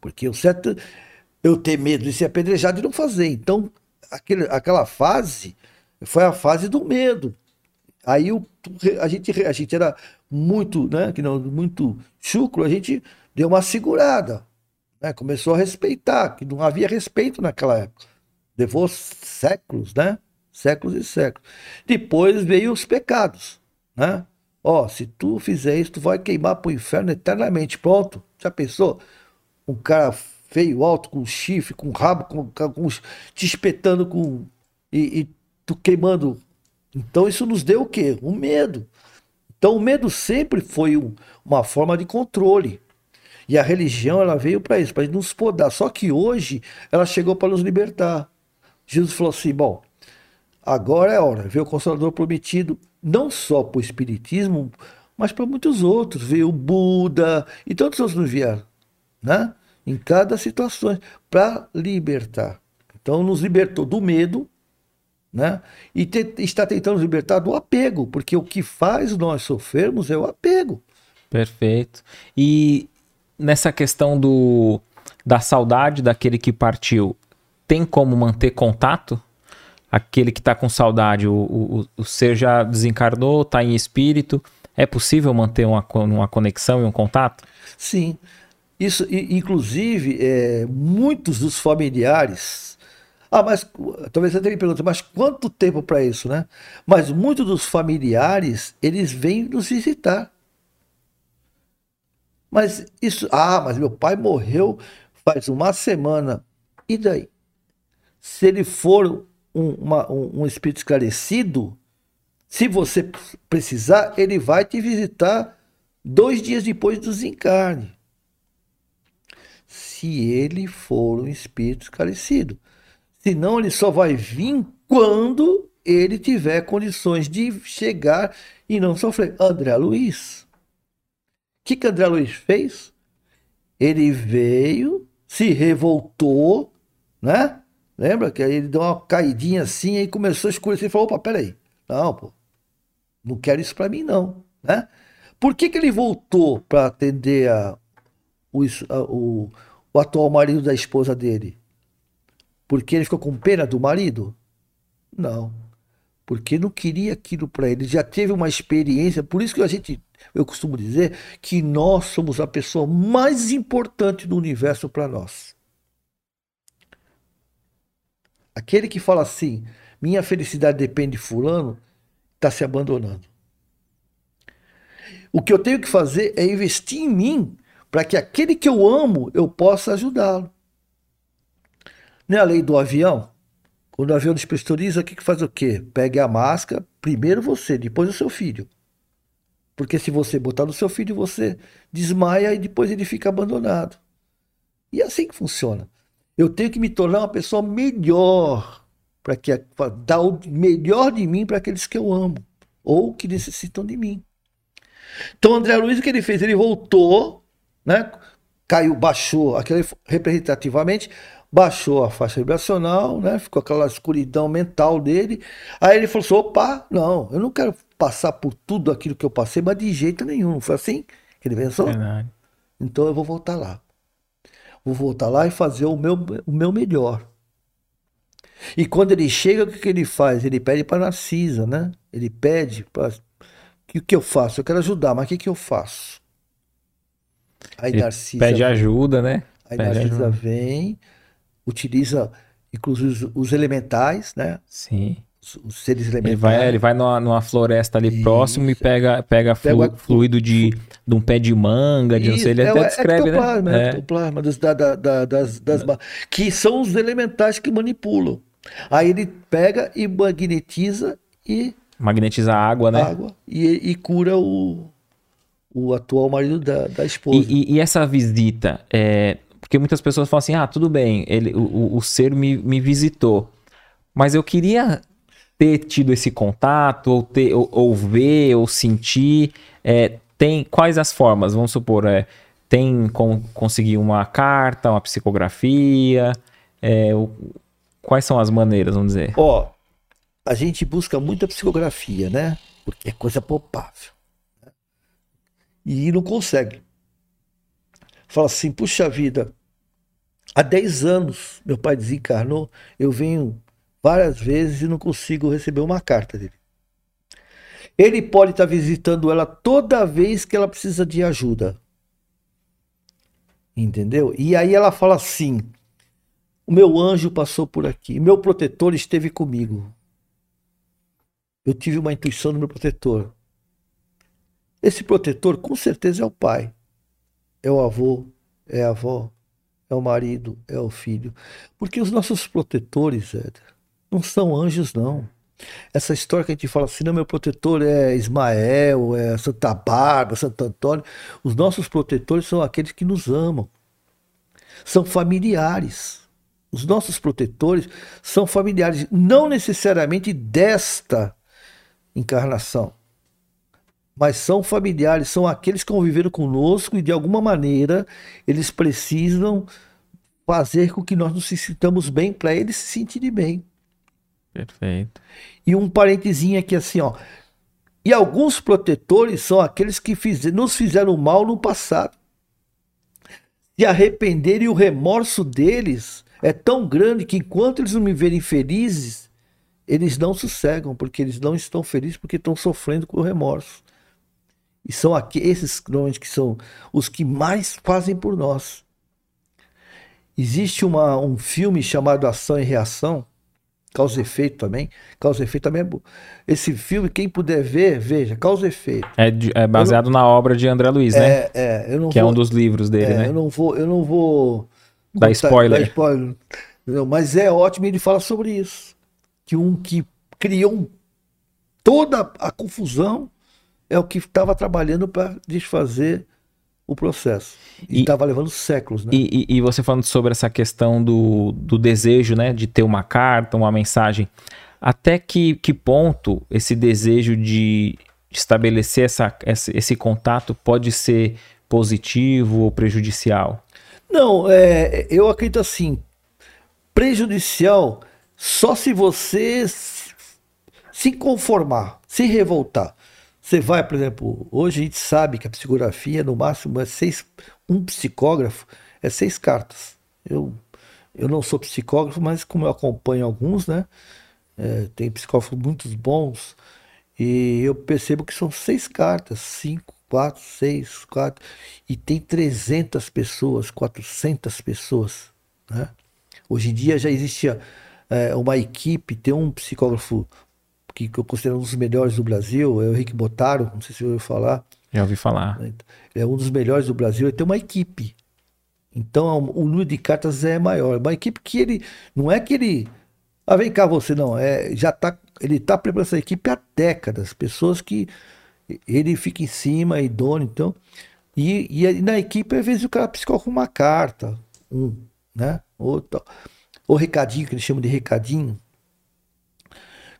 Porque o certo... Eu ter medo de ser apedrejado e não fazer. Então, aquela fase foi a fase do medo. Aí a gente era muito, né, muito chucro, a gente deu uma segurada. Né, começou a respeitar, que não havia respeito naquela época. Levou séculos, né? Séculos e séculos. Depois veio os pecados. Né? Ó, se tu fizer isso, tu vai queimar pro inferno eternamente. Pronto, já pensou? Um cara... feio, alto, com chifre, com rabo, te espetando e tu queimando. Então isso nos deu o quê? O medo. Então o medo sempre foi uma forma de controle. E a religião ela veio para isso, para nos podar. Só que hoje ela chegou para nos libertar. Jesus falou assim, bom, agora é a hora. Veio o Consolador prometido, não só para o Espiritismo, mas para muitos outros. Veio o Buda e tantos outros nos vieram, né? Em cada situação, para libertar. Então, nos libertou do medo, né? E está tentando nos libertar do apego, porque o que faz nós sofrermos é o apego. Perfeito. E nessa questão da saudade daquele que partiu, tem como manter contato? Aquele que está com saudade, o ser já desencarnou, está em espírito, é possível manter uma conexão e um contato? Sim. Isso, inclusive, muitos dos familiares... Ah, mas talvez você tenha me perguntado, mas quanto tempo para isso, né? Mas muitos dos familiares, eles vêm nos visitar. Mas isso... Ah, mas meu pai morreu faz uma semana. E daí? Se ele for um espírito esclarecido, se você precisar, ele vai te visitar 2 dias depois do desencarne. Se ele for um espírito esclarecido. Senão ele só vai vir quando ele tiver condições de chegar e não sofrer. André Luiz. O que André Luiz fez? Ele veio, se revoltou, né? Lembra que ele deu uma caidinha assim e começou a escurecer e falou, opa, peraí, não, pô, não quero isso para mim não, né? Por que ele voltou para atender o atual marido da esposa dele? Porque ele ficou com pena do marido? Não, porque não queria aquilo para ele, já teve uma experiência, por isso que eu costumo dizer que nós somos a pessoa mais importante do universo para nós. Aquele que fala assim, minha felicidade depende de fulano, está se abandonando. O que eu tenho que fazer é investir em mim, para que aquele que eu amo, eu possa ajudá-lo. Não é a lei do avião? Quando o avião despressuriza, o que faz o quê? Pega a máscara, primeiro você, depois o seu filho. Porque se você botar no seu filho, você desmaia e depois ele fica abandonado. E é assim que funciona. Eu tenho que me tornar uma pessoa melhor, para dar o melhor de mim para aqueles que eu amo, ou que necessitam de mim. Então André Luiz, o que ele fez? Ele voltou, né? Caiu, baixou, representativamente, baixou a faixa vibracional, né? Ficou aquela escuridão mental dele. Aí ele falou assim, opa, não, eu não quero passar por tudo aquilo que eu passei, mas de jeito nenhum. Foi assim que ele pensou? Verdade. Então eu vou voltar lá. Vou voltar lá e fazer o meu melhor. E quando ele chega, o que ele faz? Ele pede para Narcisa, né? Ele pede para... O que eu faço? Eu quero ajudar, mas o que eu faço? Aí ele Narcisa pede ajuda, né? Aí pede Narcisa ajuda. Vem... Utiliza, inclusive, os elementais, né? Sim. Os seres elementais. Ele vai numa floresta ali. Isso. Próximo e pega fluido de um pé de manga, de não sei, ele até descreve, né? Ectoplasma, que são os elementais que manipulam. Aí ele pega e magnetiza e... Magnetiza a água, né? Água e cura o atual marido da esposa. E essa visita... Porque muitas pessoas falam assim, ah, tudo bem, o ser me visitou, mas eu queria ter tido esse contato, ou ver, ou sentir, quais as formas, vamos supor, tem como conseguir uma carta, uma psicografia, quais são as maneiras, vamos dizer? A gente busca muita psicografia, né, porque é coisa palpável, né? E não consegue. Fala assim, puxa vida, há 10 anos meu pai desencarnou, eu venho várias vezes e não consigo receber uma carta dele. Ele pode estar visitando ela toda vez que ela precisa de ajuda. Entendeu? E aí ela fala assim, o meu anjo passou por aqui, meu protetor esteve comigo. Eu tive uma intuição do meu protetor. Esse protetor com certeza é o pai. É o avô, é a avó, é o marido, é o filho. Porque os nossos protetores, não são anjos, não. Essa história que a gente fala assim, não, meu protetor é Ismael, é Santa Bárbara, Santo Antônio. Os nossos protetores são aqueles que nos amam. São familiares. Os nossos protetores são familiares, não necessariamente desta encarnação. Mas são familiares, são aqueles que conviveram conosco e de alguma maneira eles precisam fazer com que nós nos sintamos bem para eles se sentirem bem. Perfeito. E um parentezinho aqui assim, ó. E alguns protetores são aqueles que nos fizeram mal no passado. Se arrependerem, o remorso deles é tão grande que enquanto eles não me verem felizes, eles não sossegam, porque eles não estão felizes, porque estão sofrendo com o remorso. E são aqui, esses que são os que mais fazem por nós. Existe um filme chamado Ação e Reação, Causa e Efeito também. Causa e Efeito também é bom. Esse filme, quem puder ver, veja, Causa e Efeito. É baseado na obra de André Luiz, né? Que é um dos livros dele, né? Eu não vou dar spoiler. Mas é ótimo, ele fala sobre isso. Que que criou toda a confusão é o que estava trabalhando para desfazer o processo. E estava levando séculos, né? E você falando sobre essa questão do desejo, né? De ter uma carta, uma mensagem. Até que ponto esse desejo de estabelecer esse contato pode ser positivo ou prejudicial? Não, eu acredito assim. Prejudicial só se você se conformar, se revoltar. Você vai, por exemplo, hoje a gente sabe que a psicografia, no máximo, um psicógrafo é 6 cartas. Eu não sou psicógrafo, mas como eu acompanho alguns, né? Tem psicógrafos muito bons, e eu percebo que são 6 cartas, 5, 4, 6, 4, e tem 300 pessoas, 400 pessoas, né? Hoje em dia já existia uma equipe, tem um psicógrafo que eu considero um dos melhores do Brasil, é o Henrique Botaro, não sei se você ouviu falar. Já ouvi falar. É um dos melhores do Brasil, ele tem uma equipe. Então o número de cartas é maior. Uma equipe que ele, não é que ele... Ah, vem cá você, não. Ele está preparando essa equipe há décadas. Pessoas que ele fica em cima, é idôneo, então... E na equipe, às vezes, o cara psicógrafo uma carta, né? Ou recadinho, que eles chamam de recadinho.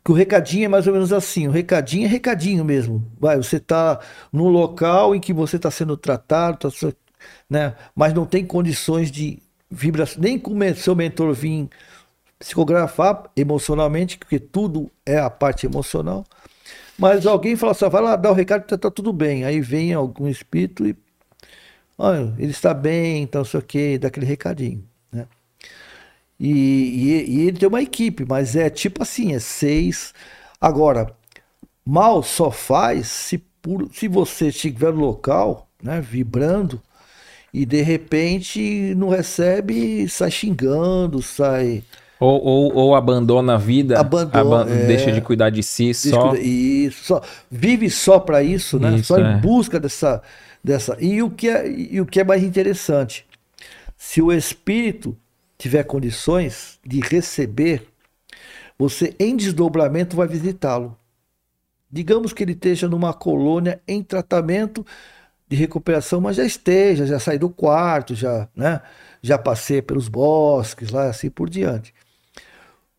Que o recadinho é mais ou menos assim, o recadinho é recadinho mesmo. Você está num local em que você está sendo tratado, né? Mas não tem condições de vibração, nem com o seu mentor vir psicografar emocionalmente, porque tudo é a parte emocional. Mas alguém fala assim, vai lá dar o recado, está tudo bem. Aí vem algum espírito e olha, ele está bem, então não sei o que, dá aquele recadinho, né? E ele tem uma equipe, mas é tipo assim, 6. Agora, mal só faz se você estiver no local, né, vibrando, e de repente não recebe, sai xingando, sai... Ou abandona a vida, deixa de cuidar de si só. Vive só para isso, né? Isso, só em busca dessa... E o que é mais interessante, se o espírito tiver condições de receber, você em desdobramento vai visitá-lo. Digamos que ele esteja numa colônia em tratamento de recuperação, mas já saí do quarto, né? Já passei pelos bosques, lá assim por diante.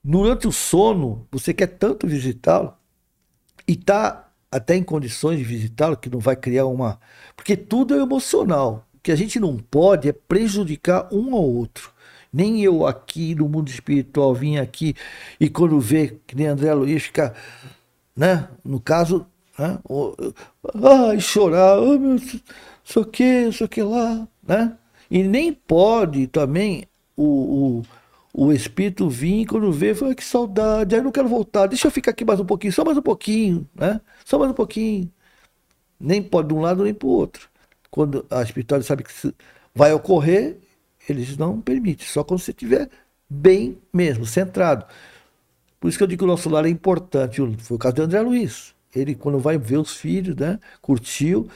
Durante o sono, você quer tanto visitá-lo e está até em condições de visitá-lo, que não vai criar uma... Porque tudo é emocional. O que a gente não pode é prejudicar um ao outro. Nem eu aqui no mundo espiritual vim aqui e quando vê que nem André Luiz fica, né? No caso, né? Chorar, meu, isso aqui lá, né? E nem pode também o espírito vir quando vê, fala, que saudade, aí não quero voltar, deixa eu ficar aqui mais um pouquinho, só mais um pouquinho, né? Só mais um pouquinho. Nem pode de um lado nem pro outro. Quando a espiritualidade sabe que vai ocorrer, eles não permitem, só quando você estiver bem mesmo, centrado. Por isso que eu digo que o nosso lar é importante. Foi o caso do André Luiz. Ele, quando vai ver os filhos, né, curtiu.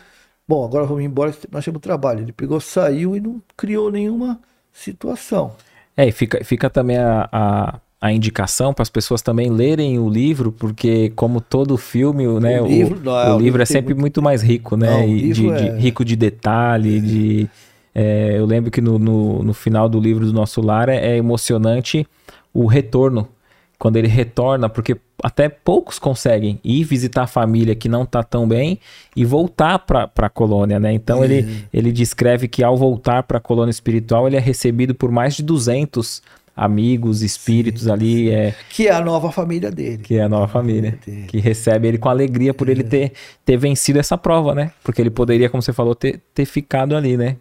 Bom, agora vamos embora, nós temos trabalho. Ele pegou, saiu e não criou nenhuma situação. E fica também a indicação para as pessoas também lerem o livro, porque como todo filme, né, o livro é sempre muito mais rico, né? Rico de detalhe, eu lembro que no final do livro do Nosso Lar é emocionante o retorno, quando ele retorna, porque até poucos conseguem ir visitar a família que não está tão bem e voltar para a colônia, né? Então ele descreve que ao voltar para a colônia espiritual ele é recebido por mais de 200 amigos, espíritos ali. Que é a nova família dele. Que é a nova família. Que recebe ele com alegria por ele ter vencido essa prova, né? Porque ele poderia, como você falou, ter ficado ali, né?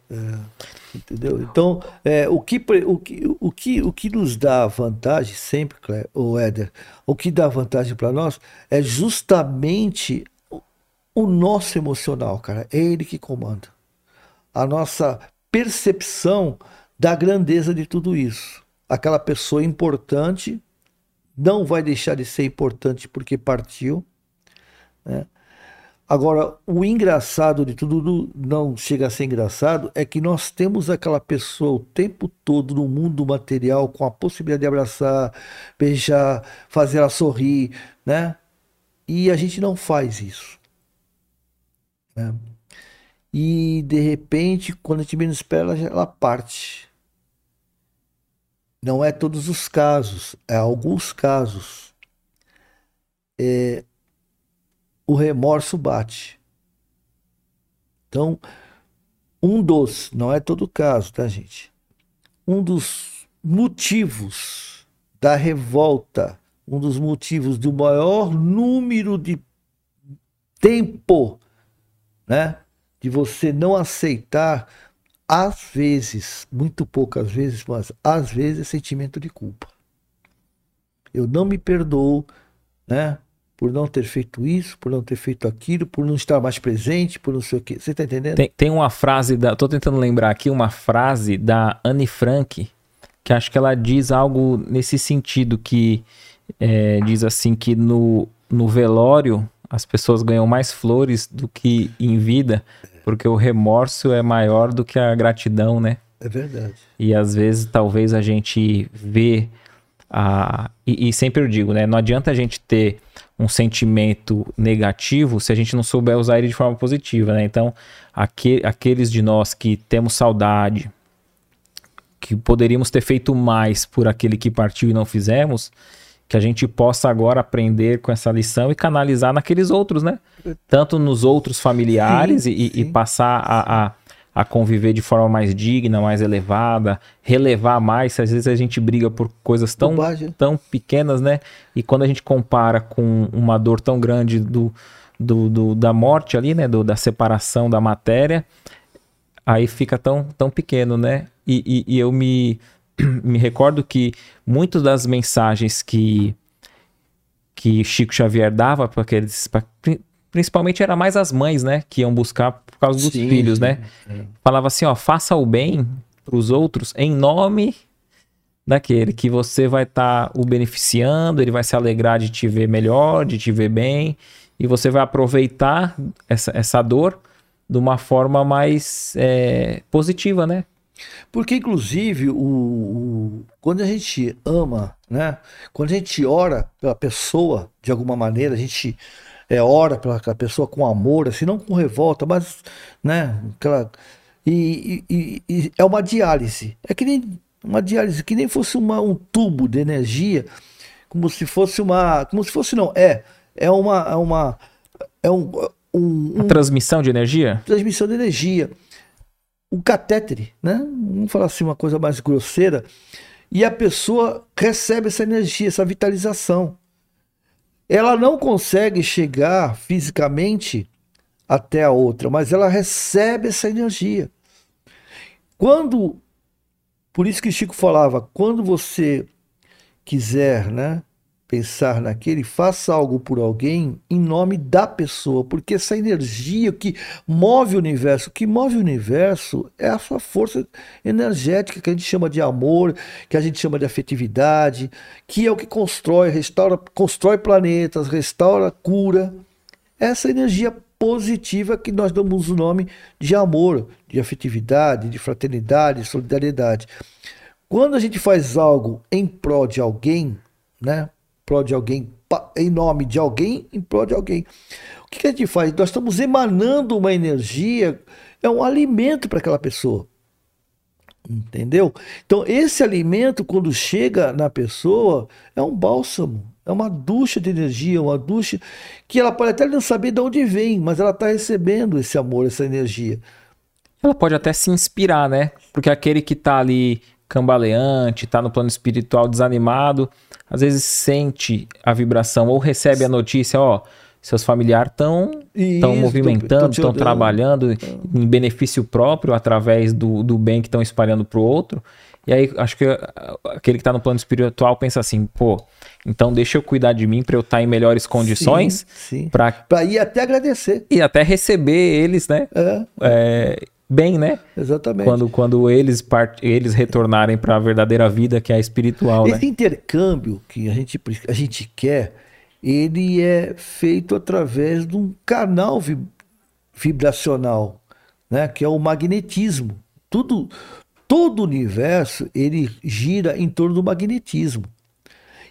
Entendeu? Então, o que nos dá vantagem sempre, Éder, o que dá vantagem para nós é justamente o nosso emocional, cara. É ele que comanda. A nossa percepção da grandeza de tudo isso. Aquela pessoa importante não vai deixar de ser importante porque partiu, né? Agora, o engraçado de tudo, não chega a ser engraçado, é que nós temos aquela pessoa o tempo todo no mundo material com a possibilidade de abraçar, beijar, fazer ela sorrir, né? E a gente não faz isso, né? E, de repente, quando a gente menos espera, ela parte. Não é todos os casos, é alguns casos. O remorso bate. Então, não é todo caso, tá, gente? Um dos motivos da revolta, um dos motivos do maior número de tempo, né? De você não aceitar, às vezes, muito poucas vezes, mas às vezes é sentimento de culpa. Eu não me perdoo, né? Por não ter feito isso, por não ter feito aquilo, por não estar mais presente, por não sei o quê. Você tá entendendo? Tem uma frase, tô tentando lembrar aqui, uma frase da Anne Frank, que acho que ela diz algo nesse sentido, que diz assim, que no velório as pessoas ganham mais flores do que em vida, porque o remorso é maior do que a gratidão, né? É verdade. E às vezes, talvez a gente vê... E sempre eu digo, né? Não adianta a gente ter um sentimento negativo se a gente não souber usar ele de forma positiva, né? Então, aqueles de nós que temos saudade, que poderíamos ter feito mais por aquele que partiu e não fizemos, que a gente possa agora aprender com essa lição e canalizar naqueles outros, né? Tanto nos outros familiares, sim, sim. E passar a conviver de forma mais digna, mais elevada, relevar mais. Às vezes a gente briga por coisas tão pequenas, né? E quando a gente compara com uma dor tão grande da morte ali, né? Da separação da matéria, aí fica tão pequeno, né? E eu me recordo que muitas das mensagens que Chico Xavier dava para aqueles... Principalmente era mais as mães, né? Que iam buscar por causa dos filhos, né? Sim. Falava assim, ó, faça o bem pros outros em nome daquele que você vai estar o beneficiando, ele vai se alegrar de te ver melhor, de te ver bem, e você vai aproveitar essa dor de uma forma mais positiva, né? Porque, inclusive, quando a gente ama, né? Quando a gente ora pela pessoa, de alguma maneira, a gente... ora pela pessoa com amor, assim, não com revolta, mas, né, aquela... E é uma diálise, que nem fosse um tubo de energia, como se fosse uma, como se fosse não, uma transmissão de energia? Transmissão de energia, um catéter, né, vamos falar assim, uma coisa mais grosseira, e a pessoa recebe essa energia, essa vitalização. Ela não consegue chegar fisicamente até a outra, mas ela recebe essa energia. Por isso que Chico falava, quando você quiser, né, pensar naquele, faça algo por alguém em nome da pessoa, porque essa energia que move o universo é a sua força energética, que a gente chama de amor, que a gente chama de afetividade, que é o que constrói, restaura, constrói planetas, restaura, cura. Essa energia positiva que nós damos o nome de amor, de afetividade, de fraternidade, de solidariedade. Quando a gente faz algo em prol de alguém, né? Em nome de alguém, em prol de alguém. O que a gente faz? Nós estamos emanando uma energia, é um alimento para aquela pessoa. Entendeu? Então, esse alimento, quando chega na pessoa, é um bálsamo, é uma ducha de energia, uma ducha que ela pode até não saber de onde vem, mas ela está recebendo esse amor, essa energia. Ela pode até se inspirar, né? Porque aquele que está ali cambaleante, está no plano espiritual desanimado, às vezes sente a vibração ou recebe a notícia, ó, seus familiares estão movimentando, estão trabalhando em benefício próprio através do bem que estão espalhando para o outro. E aí acho que aquele que está no plano espiritual pensa assim, pô, então deixa eu cuidar de mim para eu estar em melhores condições. Sim. Para ir até agradecer. E até receber eles, né? Bem, né? Exatamente. Quando eles retornarem para a verdadeira vida, que é a espiritual. Esse intercâmbio que a gente quer, ele é feito através de um canal vibracional, né? Que é o magnetismo. Todo o universo, ele gira em torno do magnetismo.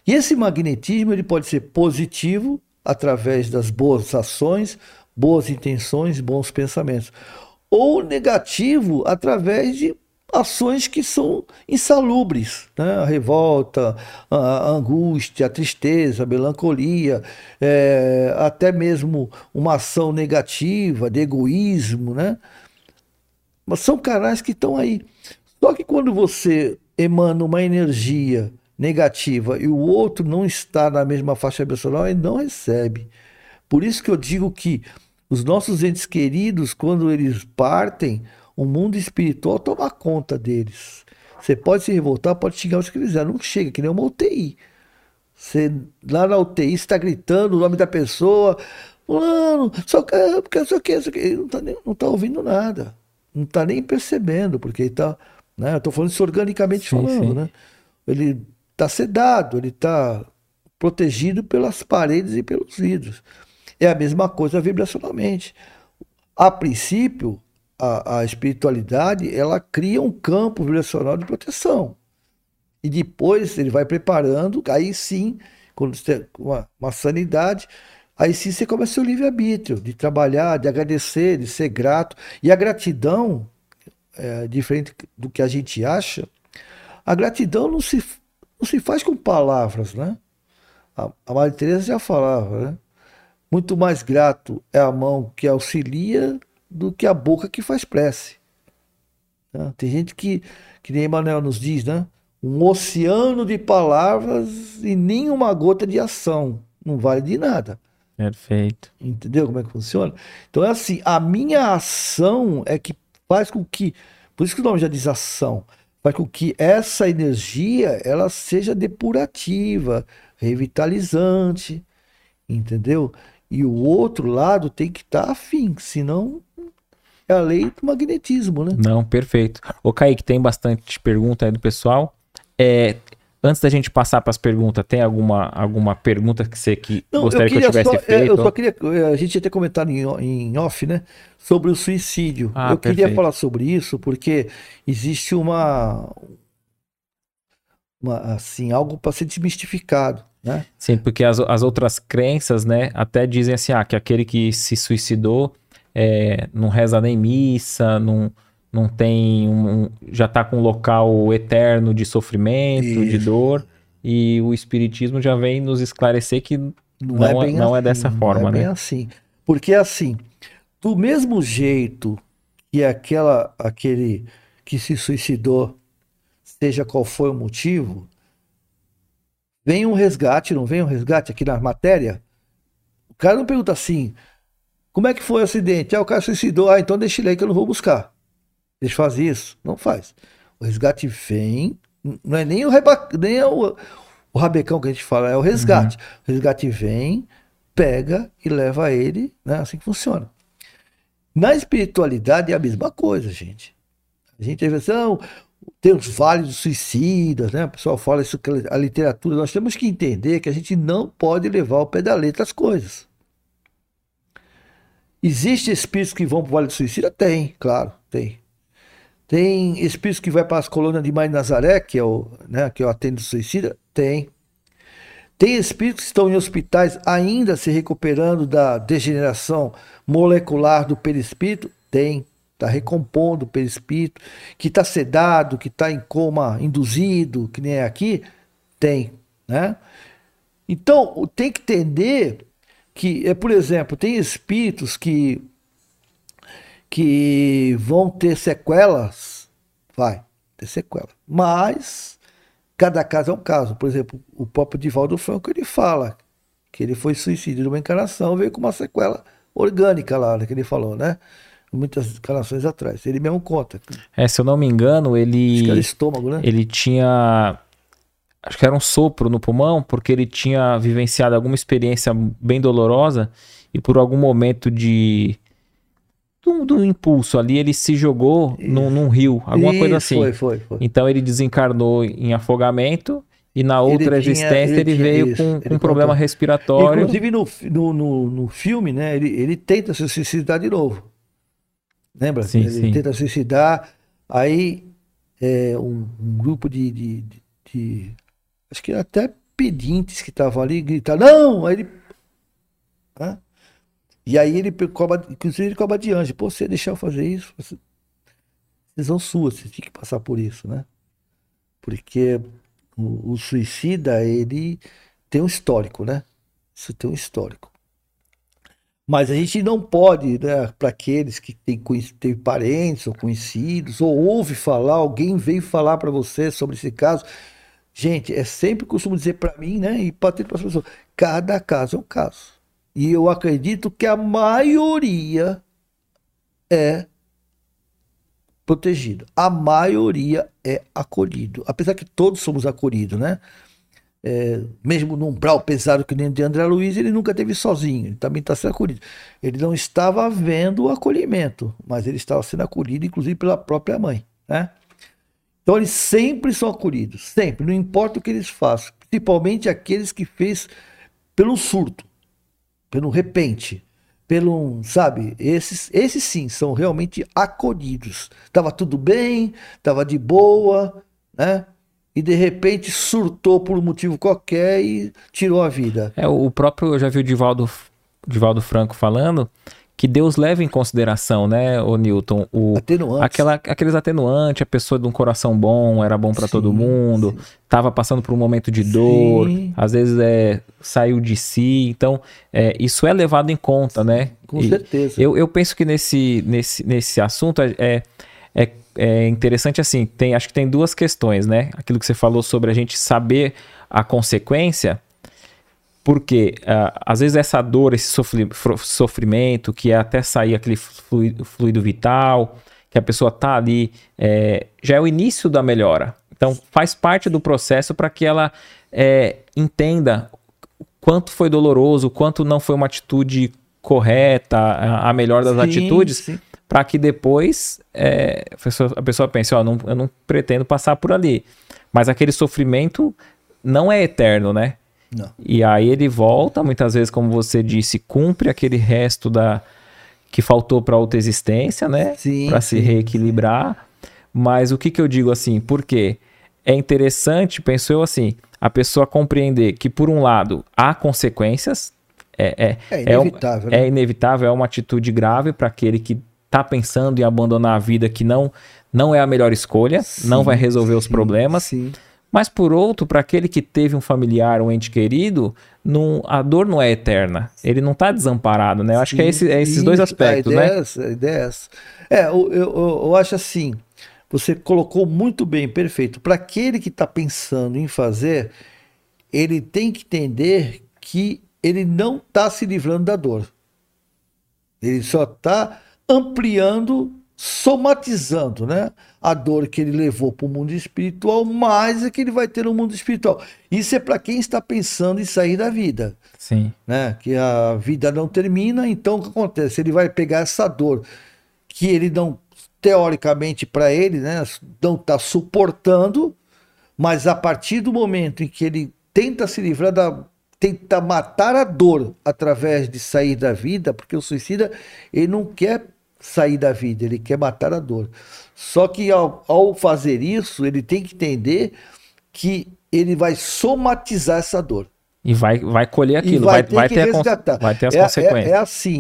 E esse magnetismo, ele pode ser positivo, através das boas ações, boas intenções, bons pensamentos. Ou negativo, através de ações que são insalubres, né? A revolta, a angústia, a tristeza, a melancolia, até mesmo uma ação negativa, de egoísmo, né? Mas são canais que estão aí. Só que quando você emana uma energia negativa e o outro não está na mesma faixa vibracional, ele não recebe. Por isso que eu digo que os nossos entes queridos, quando eles partem, o mundo espiritual toma conta deles. Você pode se revoltar, pode xingar o que quiser, não chega, que nem uma UTI. Você lá na UTI está gritando o nome da pessoa, mano, só que não está ouvindo nada, não está nem percebendo, porque ele está, né? Eu estou falando isso organicamente falando, né? Ele está sedado, ele está protegido pelas paredes e pelos vidros. É a mesma coisa vibracionalmente. A princípio, a espiritualidade, ela cria um campo vibracional de proteção. E depois ele vai preparando, aí sim, quando você tem uma sanidade, aí sim você começa o livre-arbítrio, de trabalhar, de agradecer, de ser grato. E a gratidão, diferente do que a gente acha, a gratidão não se faz com palavras, né? A Maria Tereza já falava, né? Muito mais grato é a mão que auxilia do que a boca que faz prece. Tem gente que nem Emmanuel nos diz, né? Um oceano de palavras e nem uma gota de ação. Não vale de nada. Perfeito. Entendeu como é que funciona? Então é assim, a minha ação é que faz com que... Por isso que o nome já diz ação. Faz com que essa energia, ela seja depurativa, revitalizante. Entendeu? E o outro lado tem que estar afim, senão é a lei do magnetismo, né? Não, perfeito. Ô Kaique, tem bastante pergunta aí do pessoal. Antes da gente passar para as perguntas, tem alguma pergunta que você gostaria que eu tivesse feito? Eu só queria... A gente ia ter comentado em off, né? Sobre o suicídio. Eu queria falar sobre isso, porque existe assim, algo para ser desmistificado. Né? Sim, porque as outras crenças, né, até dizem assim, que aquele que se suicidou não reza nem missa, não tem já está com um local eterno de sofrimento, de dor, e o Espiritismo já vem nos esclarecer que não é dessa forma, né? Não é bem assim, porque assim, do mesmo jeito que aquele que se suicidou, seja qual foi o motivo, vem um resgate, não vem um resgate aqui na matéria? O cara não pergunta assim, como é que foi o acidente? O cara suicidou, então deixa ele aí que eu não vou buscar. Eles fazem isso? Não faz. O resgate vem, não é nem o rabecão que a gente fala, é o resgate. Uhum. O resgate vem, pega e leva ele, né? Assim que funciona. Na espiritualidade é a mesma coisa, gente. A gente tem a versão... Tem os vales dos suicidas, né? O pessoal fala isso, que a literatura... Nós temos que entender que a gente não pode levar ao pé da letra as coisas. Existem espíritos que vão para o vale do suicida? Tem, claro, tem. Tem espíritos que vai para as colônias de Maria de Nazaré, que é o atendimento suicida? Tem. Tem espíritos que estão em hospitais ainda se recuperando da degeneração molecular do perispírito? Tem. Está recompondo o perispírito, que está sedado, que está em coma induzido, que nem é aqui, tem, né? Então, tem que entender que, por exemplo, tem espíritos que vão ter sequelas, mas cada caso é um caso. Por exemplo, o próprio Divaldo Franco, ele fala que ele foi suicídio de uma encarnação, veio com uma sequela orgânica lá, que ele falou, né? Muitas encarnações atrás. Ele mesmo conta. Se eu não me engano, ele... Acho que era estômago, né? Ele tinha... Acho que era um sopro no pulmão, porque ele tinha vivenciado alguma experiência bem dolorosa e por algum momento do impulso ali, ele se jogou num rio, alguma coisa assim. Foi. Então ele desencarnou em afogamento e na outra existência ele veio com um problema respiratório. Inclusive no filme, né, ele tenta se suicidar de novo. Lembra? Sim, ele tenta suicidar, aí um grupo de acho que até pedintes que estavam ali gritaram, não! Aí ele... Hã? E aí ele cobra, inclusive ele cobra de anjo. Pô, você deixar eu fazer isso? Vocês são suas, vocês têm que passar por isso, né? Porque o suicida, ele tem um histórico, né? Isso tem um histórico. Mas a gente não pode, né, para aqueles que têm parentes ou conhecidos, ou ouve falar, alguém veio falar para você sobre esse caso. Gente, é sempre costumo dizer para mim, né, e para as pessoas, cada caso é um caso. E eu acredito que a maioria é protegida. A maioria é acolhido. Apesar que todos somos acolhidos, né? Mesmo num umbral pesado que nem de André Luiz, ele nunca esteve sozinho. Ele também está sendo acolhido. Ele não estava vendo o acolhimento, mas ele estava sendo acolhido, inclusive, pela própria mãe, né? Então, eles sempre são acolhidos. Sempre. Não importa o que eles façam. Principalmente aqueles que fez pelo surto. Pelo repente, pelo, sabe, esses sim são realmente acolhidos. Tava tudo bem, tava de boa, né? E de repente surtou por um motivo qualquer e tirou a vida. O próprio, eu já vi o Divaldo Franco falando que Deus leva em consideração, né, o Newton, aqueles atenuantes, a pessoa de um coração bom, era bom para todo mundo, estava passando por um momento de dor, às vezes saiu de si, então isso é levado em conta, né? Com certeza. Eu penso que nesse assunto é interessante assim, acho que tem duas questões, né? Aquilo que você falou sobre a gente saber a consequência... Porque às vezes essa dor, esse sofrimento, que é até sair aquele fluido vital, que a pessoa está ali, já é o início da melhora. Então faz parte do processo para que ela entenda o quanto foi doloroso, o quanto não foi uma atitude correta, a melhor das atitudes, para que depois a pessoa pense, eu não pretendo passar por ali. Mas aquele sofrimento não é eterno, né? Não. E aí ele volta, muitas vezes, como você disse, cumpre aquele resto que faltou para outra existência, né? Para se reequilibrar. Mas o que eu digo assim? Porque é interessante, penso eu assim, a pessoa compreender que, por um lado, há consequências. Inevitável, né? É inevitável, é uma atitude grave para aquele que está pensando em abandonar a vida, que não é a melhor escolha, não vai resolver os problemas. Mas por outro, para aquele que teve um familiar, um ente querido, a dor não é eterna. Ele não está desamparado, né? Eu acho que é esses dois aspectos, né? A ideia é essa. Eu acho assim, você colocou muito bem, perfeito. Para aquele que está pensando em fazer, ele tem que entender que ele não está se livrando da dor. Ele só está ampliando... somatizando, né, a dor que ele levou para o mundo espiritual, mais é que ele vai ter no mundo espiritual. Isso é para quem está pensando em sair da vida. Sim. Né? Que a vida não termina, então o que acontece? Ele vai pegar essa dor que ele não, teoricamente para ele, né, não está suportando, mas a partir do momento em que ele tenta se livrar tenta matar a dor através de sair da vida, porque o suicida, ele não quer sair da vida, ele quer matar a dor. Só que ao fazer isso, ele tem que entender que ele vai somatizar essa dor. E vai colher aquilo, vai ter as consequências.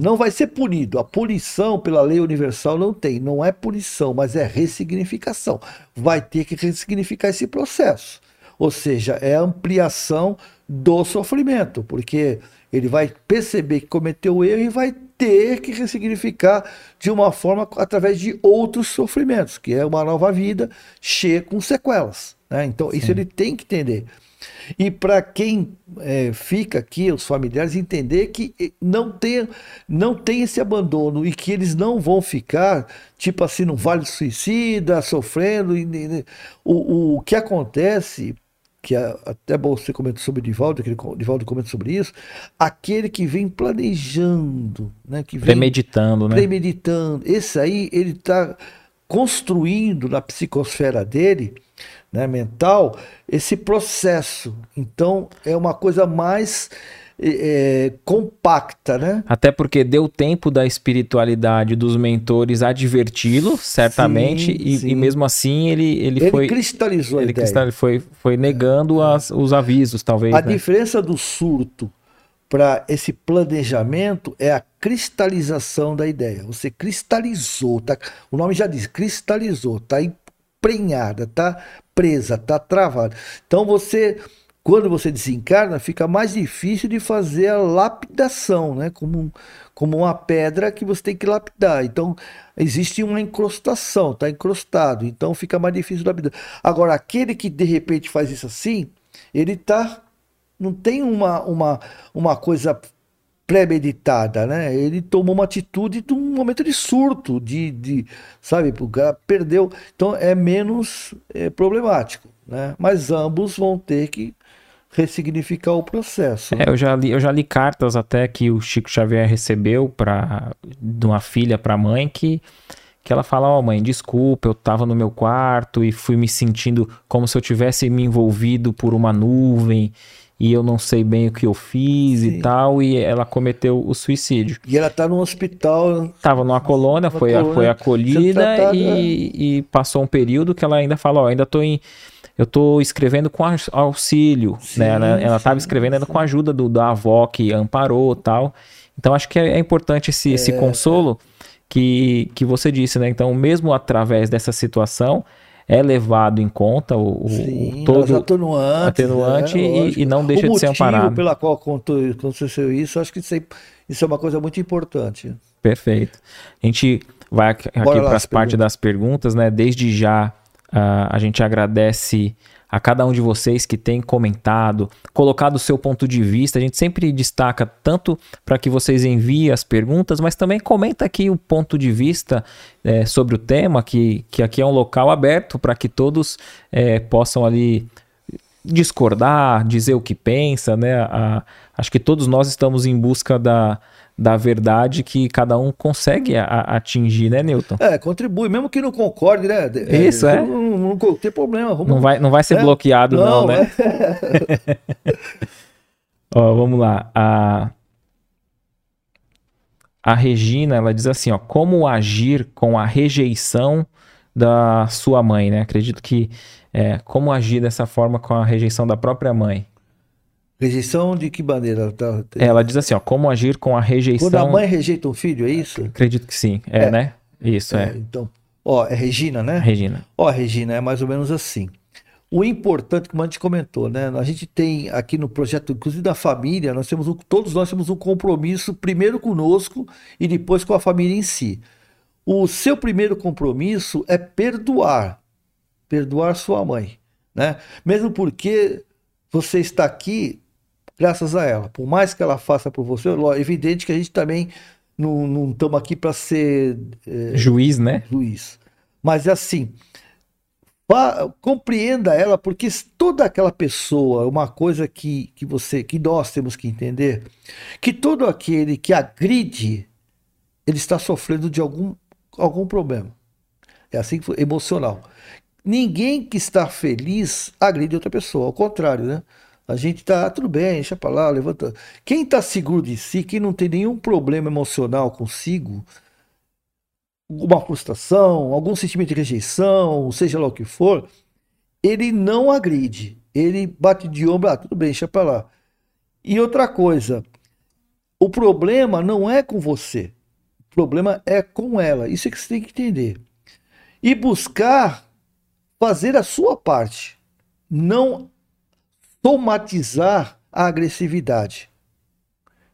Não vai ser punido. A punição pela lei universal não tem, não é punição, mas é ressignificação. Vai ter que ressignificar esse processo. Ou seja, é a ampliação do sofrimento, porque ele vai perceber que cometeu o erro e vai ter que ressignificar de uma forma através de outros sofrimentos, que é uma nova vida cheia com sequelas. Né? Então, Sim. isso ele tem que entender. E para quem fica aqui, os familiares, entender que não tem esse abandono e que eles não vão ficar, tipo assim, num vale suicida, sofrendo. O que acontece, que até você comentou sobre o Divaldo, Divaldo comenta sobre isso, aquele que vem planejando, né, que vem premeditando, né? Esse aí, ele está construindo na psicosfera dele, né, mental, esse processo. Então é uma coisa mais compacta, né? Até porque deu tempo da espiritualidade dos mentores adverti-lo, certamente, sim, e mesmo assim ele foi, cristalizou ele a ideia. Foi negando os avisos, talvez. A diferença do surto para esse planejamento é a cristalização da ideia. Você cristalizou, tá? O nome já diz, cristalizou, tá? Prenhada, tá presa, tá travada. Então você, quando você desencarna, fica mais difícil de fazer a lapidação, né? Como uma pedra que você tem que lapidar. Então existe uma incrustação, tá encrustado. Então fica mais difícil de lapidar. Agora aquele que de repente faz isso assim, ele tá, não tem uma coisa premeditada, né? Ele tomou uma atitude de um momento de surto, sabe, o cara perdeu. Então é menos problemático, né? Mas ambos vão ter que ressignificar o processo. Né? Eu já li cartas até que o Chico Xavier recebeu de uma filha para a mãe que ela fala, ó, mãe, desculpa, eu tava no meu quarto e fui me sentindo como se eu tivesse me envolvido por uma nuvem e eu não sei bem o que eu fiz Sim. e tal, e ela cometeu o suicídio. E ela tá no hospital. Tava numa colônia, foi acolhida e passou um período que ela ainda fala, ó, eu tô escrevendo com auxílio, sim, né? Ela tava escrevendo ainda com a ajuda da avó que amparou e tal. Então acho que é importante esse consolo que você disse, né? Então mesmo através dessa situação, é levado em conta Sim, todo atenuante né? e não deixa de ser amparado. O motivo pela qual aconteceu isso, acho que isso é uma coisa muito importante. Perfeito. A gente vai aqui para as partes das perguntas, né? Desde já a gente agradece a cada um de vocês que tem comentado, colocado o seu ponto de vista. A gente sempre destaca tanto para que vocês enviem as perguntas, mas também comenta aqui o ponto de vista sobre o tema, que aqui é um local aberto para que todos possam ali discordar, dizer o que pensa, né? Acho que todos nós estamos em busca da verdade que cada um consegue atingir, né, Newton? Contribui, mesmo que não concorde, né? Isso, Não tem problema. Não vai ser bloqueado, não, né? Ó, vamos lá. A Regina, ela diz assim, ó, como agir com a rejeição da sua mãe, né? Acredito que como agir dessa forma com a rejeição da própria mãe. Rejeição de que maneira? Ela diz assim, ó, como agir com a rejeição... Quando a mãe rejeita um filho, é isso? Acredito que sim, né? Isso, Então, ó, é Regina, né? Regina. Ó, Regina, é mais ou menos assim. O importante, como a gente comentou, né? A gente tem aqui no projeto, inclusive da família, todos nós temos um compromisso, primeiro conosco e depois com a família em si. O seu primeiro compromisso é perdoar sua mãe, né? Mesmo porque você está aqui... Graças a ela. Por mais que ela faça por você, é evidente que a gente também não estamos aqui para ser... juiz, né? Juiz. Mas é assim, compreenda ela, porque toda aquela pessoa, uma coisa que nós temos que entender, que todo aquele que agride, ele está sofrendo de algum problema. É assim, emocional. Ninguém que está feliz agride outra pessoa, ao contrário, né? A gente tá, tudo bem, deixa pra lá, levanta. Quem tá seguro de si, quem não tem nenhum problema emocional consigo, uma frustração, algum sentimento de rejeição, seja lá o que for, ele não agride. Ele bate de ombro, tudo bem, deixa pra lá. E outra coisa, o problema não é com você, o problema é com ela. Isso é que você tem que entender. E buscar fazer a sua parte, não somatizar a agressividade,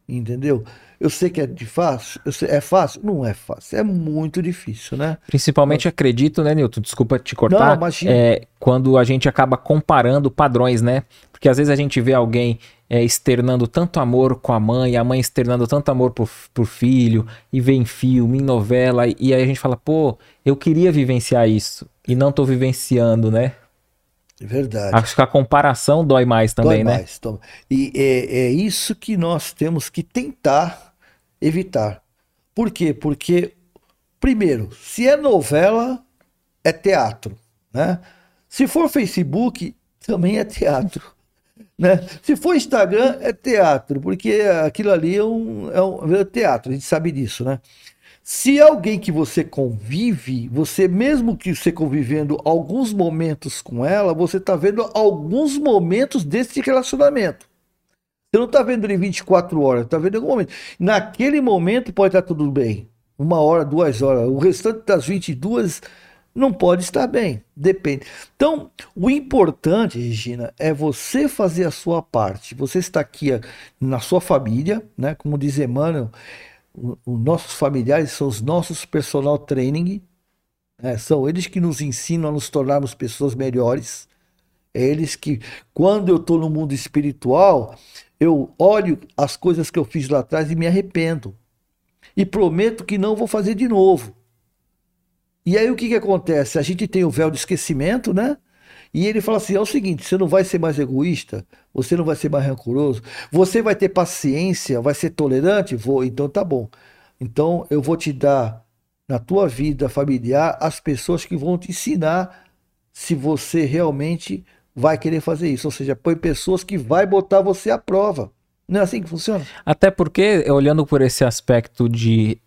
entendeu? Eu sei que é fácil, é fácil? Não é fácil, é muito difícil, né? Principalmente, acredito, né, Newton? Desculpa te cortar. Não, imagina. Quando a gente acaba comparando padrões, né? Porque às vezes a gente vê alguém externando tanto amor com a mãe, a mãe externando tanto amor pro filho, e vê em filme, em novela, e aí a gente fala, pô, eu queria vivenciar isso, e não tô vivenciando, né? Verdade. Acho que a comparação dói mais também, dói mais, né? E é isso que nós temos que tentar evitar. Por quê? Porque, primeiro, se é novela, é teatro, né? Se for Facebook, também é teatro, né? Se for Instagram, é teatro, porque aquilo ali é um teatro, a gente sabe disso, né? Se alguém que você convive, você mesmo que você convivendo alguns momentos com ela, você está vendo alguns momentos desse relacionamento. Você não está vendo ele 24 horas, está vendo em algum momento. Naquele momento pode estar tudo bem, 1 hora, 2 horas, o restante das 22 não pode estar bem, depende. Então, o importante, Regina, é você fazer a sua parte. Você está aqui na sua família, né? Como diz Emmanuel, os nossos familiares são os nossos personal training, são eles que nos ensinam a nos tornarmos pessoas melhores. É eles que, quando eu estou no mundo espiritual, eu olho as coisas que eu fiz lá atrás e me arrependo. E prometo que não vou fazer de novo. E aí o que acontece? A gente tem o véu de esquecimento, né? E ele fala assim, é o seguinte, você não vai ser mais egoísta, você não vai ser mais rancoroso, você vai ter paciência, vai ser tolerante? Vou, então tá bom. Então eu vou te dar, na tua vida familiar, as pessoas que vão te ensinar se você realmente vai querer fazer isso. Ou seja, põe pessoas que vai botar você à prova. Não é assim que funciona? Até porque, olhando por esse aspecto de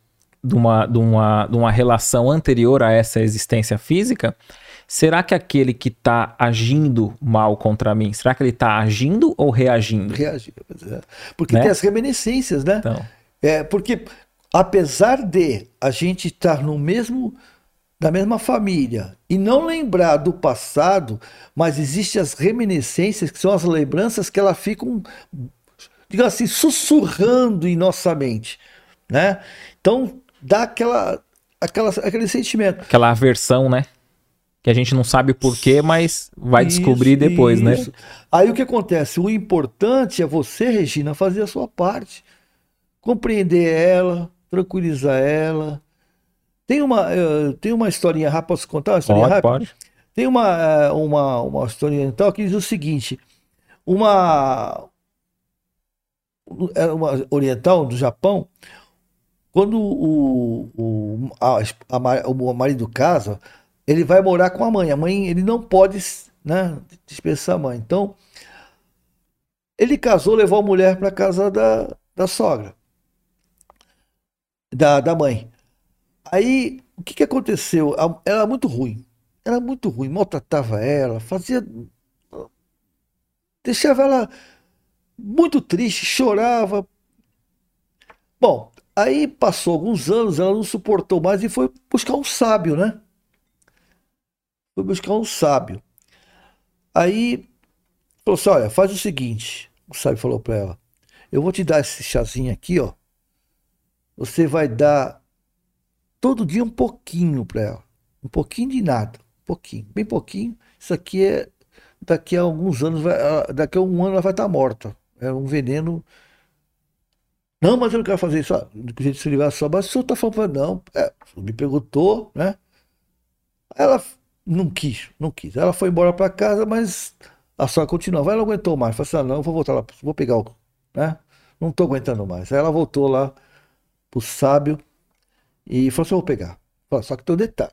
uma relação anterior a essa existência física... Será que aquele que está agindo mal contra mim, será que ele está agindo ou reagindo? Reagindo, porque, né? Tem as reminiscências, né? Então. Porque apesar de a gente estar na mesma família e não lembrar do passado, mas existem as reminiscências, que são as lembranças que elas ficam, digamos assim, sussurrando em nossa mente, né? Então dá aquele sentimento. Aquela aversão, né? Que a gente não sabe o porquê, mas vai descobrir depois, né? Aí o que acontece? O importante é você, Regina, fazer a sua parte. Compreender ela, tranquilizar ela. Tem uma historinha rápida, posso contar? Uma historinha rápida? Pode. Tem uma historinha oriental que diz o seguinte. Uma oriental do Japão, quando o marido casa... Ele vai morar com a mãe. A mãe, ele não pode, né, dispensar a mãe. Então, ele casou, levou a mulher para casa da sogra, da mãe. Aí, o que aconteceu? Ela era muito ruim. Maltratava ela, deixava ela muito triste, chorava. Bom, aí passou alguns anos, ela não suportou mais e foi buscar um sábio, né? Foi buscar um sábio. Aí falou assim, olha, faz o seguinte. O sábio falou para ela, eu vou te dar esse chazinho aqui, ó. Você vai dar todo dia um pouquinho para ela. Um pouquinho de nada. Um pouquinho, bem pouquinho. Isso aqui é... Daqui a alguns anos, daqui a 1 ano ela vai estar morta. É um veneno... Não, mas eu não quero fazer isso. Do jeito de se livrar só. Mas o senhor tá falando, não. Me perguntou, né? Ela... Não quis. Ela foi embora para casa, mas a sogra continuava. Ela não aguentou mais. Falou assim, ah, não, eu vou voltar lá, vou pegar o... Né? Não estou aguentando mais. Aí ela voltou lá pro sábio e falou assim, eu vou pegar. Falou, só que tem um detalhe.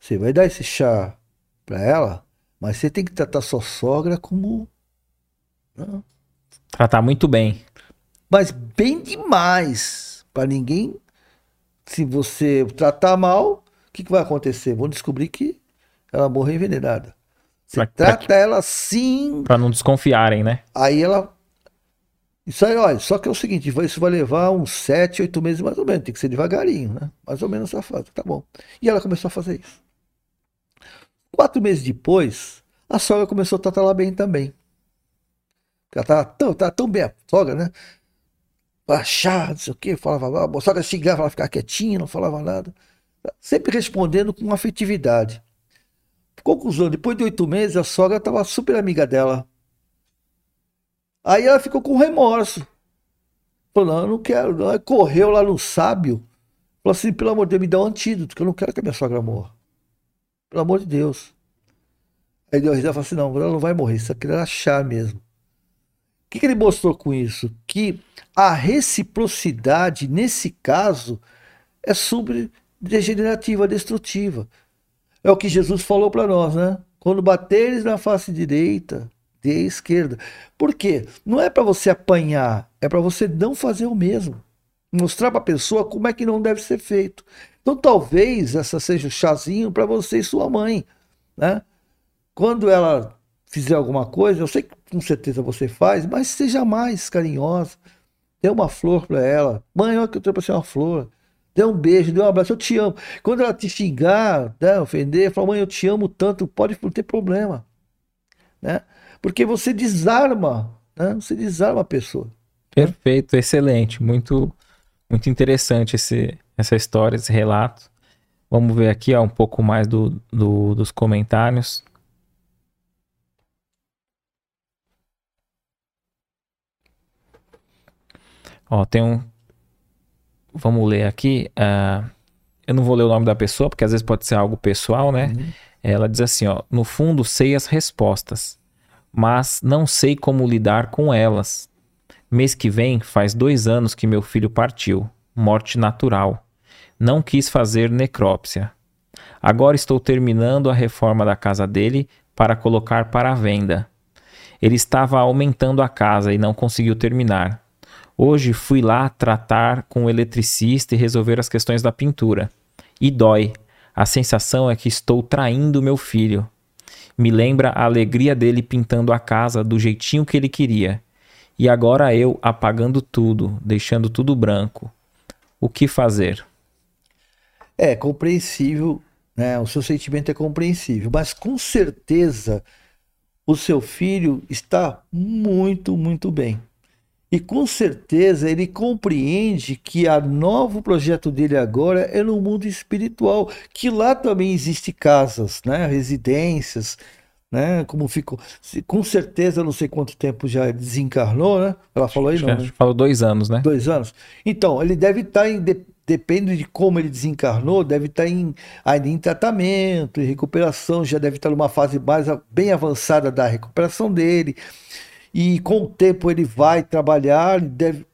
Você vai dar esse chá para ela, mas você tem que tratar sua sogra como... Né? Tratar muito bem. Mas bem demais. Para ninguém... Se você tratar mal, o que vai acontecer? Vão descobrir que... Ela morreu envenenada. Você trata ela assim... Pra não desconfiarem, né? Aí ela... Isso aí, olha, só que é o seguinte, isso vai levar uns 7, 8 meses mais ou menos. Tem que ser devagarinho, né? Mais ou menos essa fase, tá bom. E ela começou a fazer isso. 4 meses depois, a sogra começou a tratar ela bem também. Ela tava tão bem, a sogra, né? baixar, não sei o que, falava, a moçada xingava, ela ficava quietinha, não falava nada. Sempre respondendo com afetividade. Conclusão, depois de 8 meses, a sogra estava super amiga dela. Aí ela ficou com remorso. Falou, não, eu não quero, não. Aí correu lá no sábio. Falou assim, pelo amor de Deus, me dá um antídoto, que eu não quero que a minha sogra morra. Pelo amor de Deus. Aí deu a risada e falou assim, não, ela não vai morrer, isso aqui era achar mesmo. O que ele mostrou com isso? Que a reciprocidade, nesse caso, é sobre degenerativa, destrutiva. É o que Jesus falou para nós, né? Quando bateres na face direita, dê à esquerda. Por quê? Não é para você apanhar, é para você não fazer o mesmo. Mostrar para a pessoa como é que não deve ser feito. Então talvez essa seja o chazinho para você e sua mãe, né? Quando ela fizer alguma coisa, eu sei que com certeza você faz, mas seja mais carinhosa. Dê uma flor para ela. Mãe, olha que eu tenho para você uma flor. Dê um beijo, dê um abraço, eu te amo. Quando ela te xingar, né, ofender, fala, mãe, eu te amo tanto, pode não ter problema. Né? Porque você desarma, né? Você desarma a pessoa. Perfeito, né? Excelente. Muito, muito interessante essa história, esse relato. Vamos ver aqui ó, um pouco mais dos comentários. Ó, tem um... Vamos ler aqui. Eu não vou ler o nome da pessoa, porque às vezes pode ser algo pessoal, né? Uhum. Ela diz assim, ó. No fundo, sei as respostas, mas não sei como lidar com elas. Mês que vem, faz 2 anos que meu filho partiu. Morte natural. Não quis fazer necrópsia. Agora estou terminando a reforma da casa dele para colocar para a venda. Ele estava aumentando a casa e não conseguiu terminar. Hoje fui lá tratar com o eletricista e resolver as questões da pintura. E dói. A sensação é que estou traindo meu filho. Me lembra a alegria dele pintando a casa do jeitinho que ele queria. E agora eu apagando tudo, deixando tudo branco. O que fazer? É compreensível, né? O seu sentimento é compreensível. Mas com certeza o seu filho está muito, muito bem. E com certeza ele compreende que o novo projeto dele agora é no mundo espiritual, que lá também existe casas, né? Residências, né? Como ficou. Com certeza, não sei quanto tempo já desencarnou, né? Ela falou aí, não? Né? Falou 2 anos, né? 2 anos. Então, ele deve estar em. Depende de como ele desencarnou, deve estar ainda em tratamento, em recuperação, já deve estar numa fase mais bem avançada da recuperação dele. E com o tempo ele vai trabalhar, deve,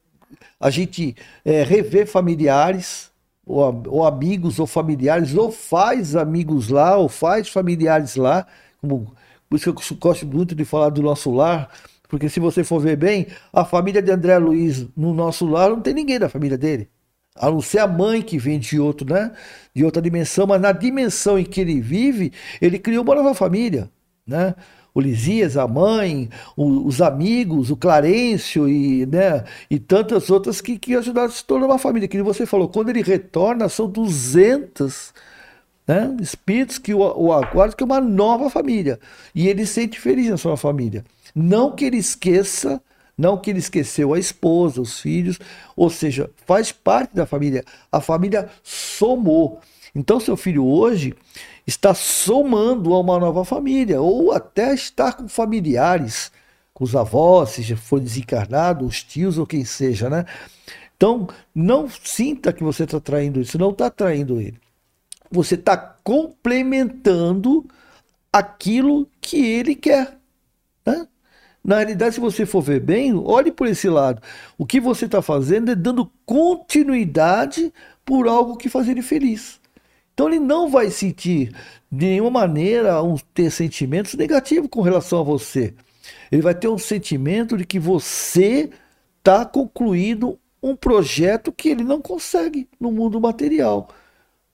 a gente rever familiares, ou amigos, ou familiares, ou faz amigos lá, ou faz familiares lá. Por isso que eu gosto muito de falar do Nosso Lar, porque se você for ver bem, a família de André Luiz no Nosso Lar não tem ninguém da família dele. A não ser a mãe que vem de outro, né? De outra dimensão, mas na dimensão em que ele vive, ele criou uma nova família, né? O Lisias, a mãe, os amigos, o Clarencio e, né, e tantas outras que ajudaram a se tornar uma família. Que você falou, quando ele retorna, são 200 né, espíritos que o aguardam, que é uma nova família. E ele se sente feliz na sua família. Não que ele esqueça, não que ele esqueceu a esposa, os filhos, ou seja, faz parte da família. A família somou. Então, seu filho hoje está somando a uma nova família, ou até estar com familiares, com os avós, se já for desencarnado, os tios ou quem seja, né? Então, não sinta que você está traindo isso, não está traindo ele. Você está complementando aquilo que ele quer, né? Na realidade, se você for ver bem, olhe por esse lado. O que você está fazendo é dando continuidade por algo que faz ele feliz. Então ele não vai sentir de nenhuma maneira ter sentimentos negativos com relação a você. Ele vai ter um sentimento de que você está concluindo um projeto que ele não consegue no mundo material.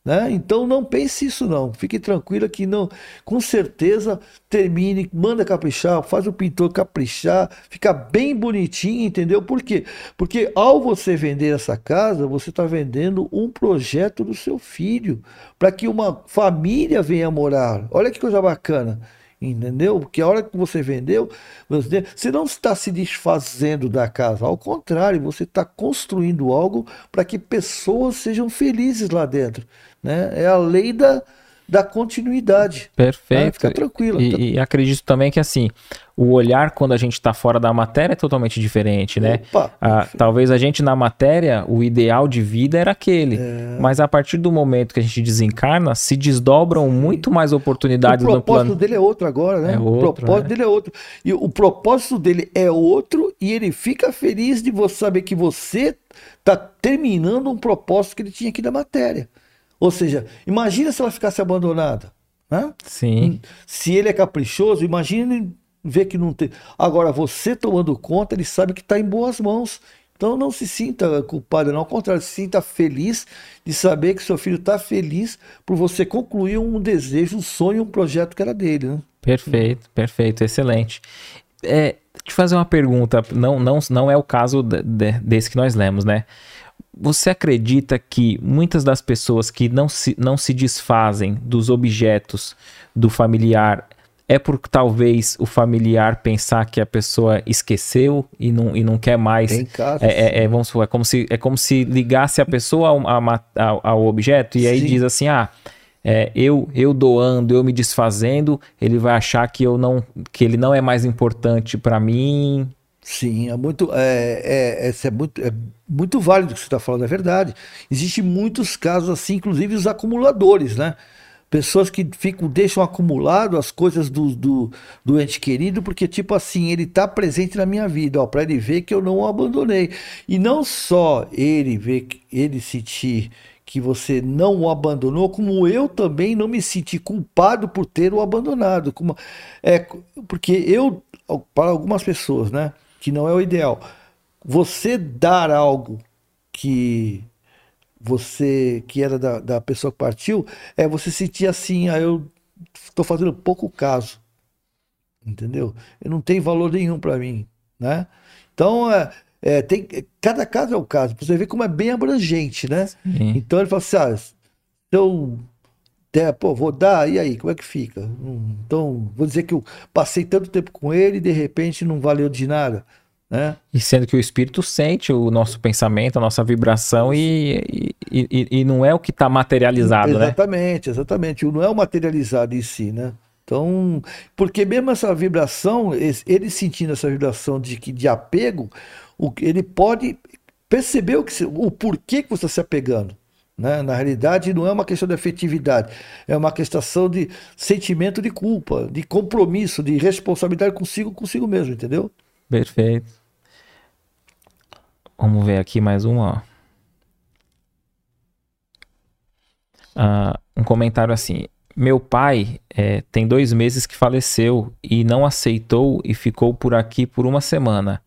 Né? Então não pense isso não. Fique tranquila que não, com certeza termine, manda caprichar, faz o pintor caprichar, fica bem bonitinho, entendeu? Por quê? Porque ao você vender essa casa, você está vendendo um projeto do seu filho, para que uma família venha morar. Olha que coisa bacana. Entendeu? Porque a hora que você vendeu, você não está se desfazendo da casa. Ao contrário, você está construindo algo para que pessoas sejam felizes lá dentro, né? É a lei da continuidade. Perfeito. Tá? Fica tranquilo. E acredito também que assim, o olhar quando a gente está fora da matéria é totalmente diferente, né? Opa, talvez a gente na matéria, o ideal de vida era aquele. É. Mas a partir do momento que a gente desencarna, se desdobram muito mais oportunidades no plano. O propósito dele é outro agora, né? É outro, o propósito dele é outro. E o propósito dele é outro e ele fica feliz de você saber que você está terminando um propósito que ele tinha aqui da matéria. Ou seja, imagina se ela ficasse abandonada, né? Sim. Se ele é caprichoso, imagina ver que não tem. Agora, você tomando conta, ele sabe que está em boas mãos. Então, não se sinta culpado, não. Ao contrário, se sinta feliz de saber que seu filho está feliz por você concluir um desejo, um sonho, um projeto que era dele, né? Perfeito, perfeito, excelente. Te fazer uma pergunta, não é o caso desse que nós lemos, né? Você acredita que muitas das pessoas que não se desfazem dos objetos do familiar é porque talvez o familiar pensar que a pessoa esqueceu e não quer mais? Tem casos. Vamos supor, é como se ligasse a pessoa ao objeto e aí diz assim, eu doando, eu me desfazendo, ele vai achar que ele não é mais importante para mim. Sim, é muito válido o que você está falando, é verdade. Existem muitos casos assim, inclusive os acumuladores, né? Pessoas que deixam acumulado as coisas do ente querido, porque tipo assim, ele está presente na minha vida, para ele ver que eu não o abandonei. E não só ele ver, ele sentir que você não o abandonou, como eu também não me senti culpado por ter o abandonado. Porque eu, para algumas pessoas, né, que não é o ideal, você dar algo que era da pessoa que partiu, você sentir assim, eu estou fazendo pouco caso, entendeu? Eu não tenho valor nenhum para mim, né? Então, cada caso é um caso, você vê como é bem abrangente, né? Sim. Então ele fala assim, então, vou dar, e aí, como é que fica? Então, vou dizer que eu passei tanto tempo com ele e de repente não valeu de nada, né? E sendo que o espírito sente o nosso pensamento, a nossa vibração e não é o que está materializado, exatamente, né? Exatamente, não é o materializado em si, né? Então, porque mesmo essa vibração, ele sentindo essa vibração de apego, ele pode perceber o porquê que você está se apegando, né? Na realidade, não é uma questão de afetividade, é uma questão de sentimento de culpa, de compromisso, de responsabilidade consigo mesmo, entendeu? Perfeito. Vamos ver aqui mais uma. Um comentário assim. Meu pai tem 2 meses que faleceu e não aceitou e ficou por aqui por 1 semana.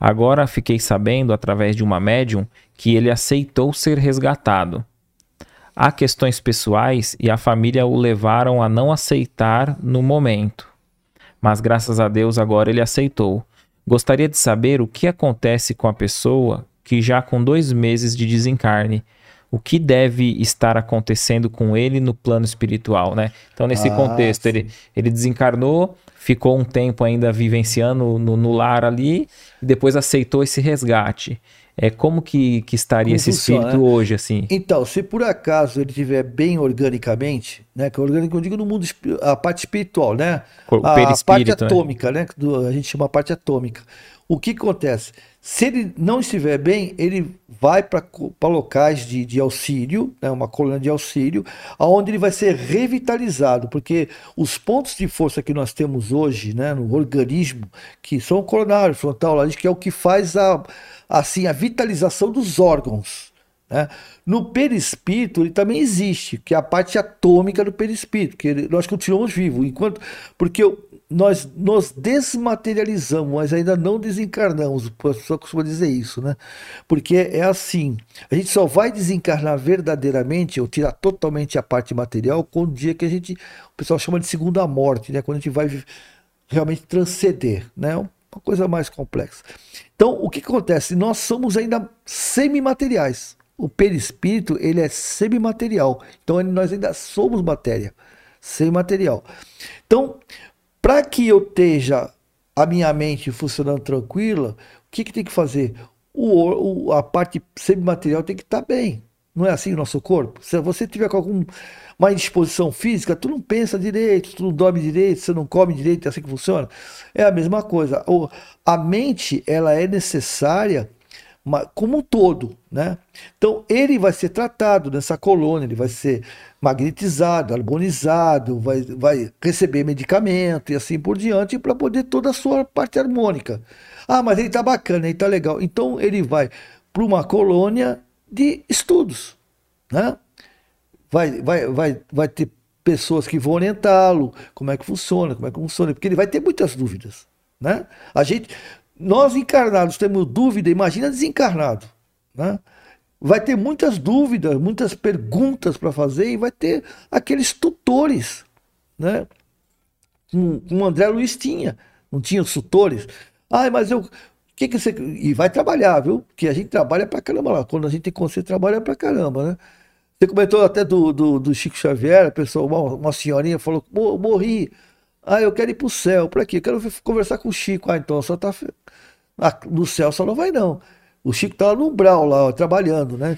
Agora fiquei sabendo, através de uma médium, que ele aceitou ser resgatado. Há questões pessoais e a família o levaram a não aceitar no momento. Mas graças a Deus agora ele aceitou. Gostaria de saber o que acontece com a pessoa que já com 2 meses de desencarne. O que deve estar acontecendo com ele no plano espiritual, né? Então, nesse contexto, ele desencarnou, ficou um tempo ainda vivenciando no lar ali, e depois aceitou esse resgate. Como que estaria esse espírito hoje, assim? Então, se por acaso ele estiver bem organicamente, né? Que orgânico eu digo no mundo, a parte espiritual, né? A parte atômica, né? A gente chama a parte atômica. O que acontece? Se ele não estiver bem, ele vai para locais de auxílio, né, uma coluna de auxílio, onde ele vai ser revitalizado, porque os pontos de força que nós temos hoje, né, no organismo, que são o coronário, frontal, que é o que faz a vitalização dos órgãos, né? No perispírito ele também existe, que é a parte atômica do perispírito, que nós continuamos vivos, porque nós nos desmaterializamos, mas ainda não desencarnamos. A pessoa costuma dizer isso, né? Porque é assim, a gente só vai desencarnar verdadeiramente, ou tirar totalmente a parte material, quando o dia que o pessoal chama de segunda morte, né? Quando a gente vai realmente transcender, né? Uma coisa mais complexa. Então, o que acontece? Nós somos ainda semimateriais. O perispírito, ele é semimaterial. Então, nós ainda somos matéria, semimaterial. Então, Para que eu esteja a minha mente funcionando tranquila, o que, que tem que fazer? A parte semimaterial tem que estar bem. Não é assim o nosso corpo? Se você tiver com alguma indisposição física, tu não pensa direito, tu não dorme direito, você não come direito, é assim que funciona. É a mesma coisa. A mente, ela é necessária como um todo, né? Então, ele vai ser tratado nessa colônia, ele vai ser magnetizado, harmonizado, vai receber medicamento e assim por diante, para poder toda a sua parte harmônica. Ah, mas ele tá bacana, ele tá legal. Então, ele vai para uma colônia de estudos, né? Vai ter pessoas que vão orientá-lo, como é que funciona, porque ele vai ter muitas dúvidas, né? Nós encarnados temos dúvida, imagina desencarnado, né? Vai ter muitas dúvidas, muitas perguntas para fazer, e vai ter aqueles tutores, né? O André Luiz tinha, não tinha os tutores. Ai, mas eu... Que você... E vai trabalhar, viu? Porque a gente trabalha pra caramba lá. Quando a gente tem conceito, trabalha pra caramba, né? Você comentou até do Chico Xavier, a pessoa, uma senhorinha falou: morri. Ah, eu quero ir pro céu. Pra quê? Eu quero conversar com o Chico. Ah, então só tá... No céu só não vai, não. O Chico tá lá no umbral, lá, ó, trabalhando, né?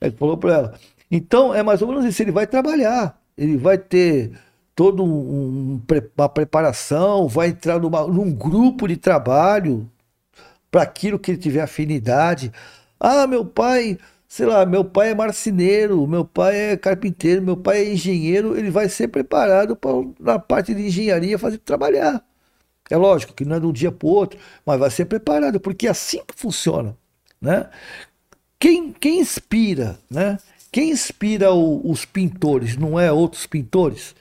Ele falou pra ela. Então, é mais ou menos isso. Ele vai trabalhar. Ele vai ter... toda uma preparação, vai entrar num grupo de trabalho para aquilo que ele tiver afinidade. Ah, meu pai, sei lá, meu pai é marceneiro, meu pai é carpinteiro, meu pai é engenheiro. Ele vai ser preparado para, na parte de engenharia, fazer trabalhar. É lógico que não é de um dia para o outro, mas vai ser preparado, porque é assim que funciona, né? Quem inspira, né? Quem inspira os pintores, não é outros pintores?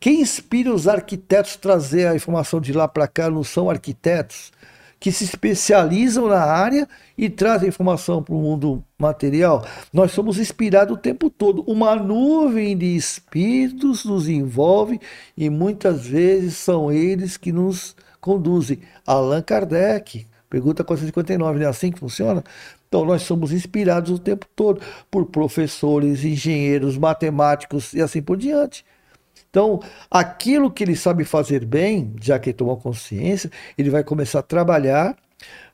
Quem inspira os arquitetos a trazer a informação de lá para cá não são arquitetos que se especializam na área e trazem informação para o mundo material? Nós somos inspirados o tempo todo. Uma nuvem de espíritos nos envolve e muitas vezes são eles que nos conduzem. Allan Kardec, pergunta 459, não é assim que funciona? Então, nós somos inspirados o tempo todo por professores, engenheiros, matemáticos e assim por diante. Então, aquilo que ele sabe fazer bem, já que ele tomou consciência, ele vai começar a trabalhar,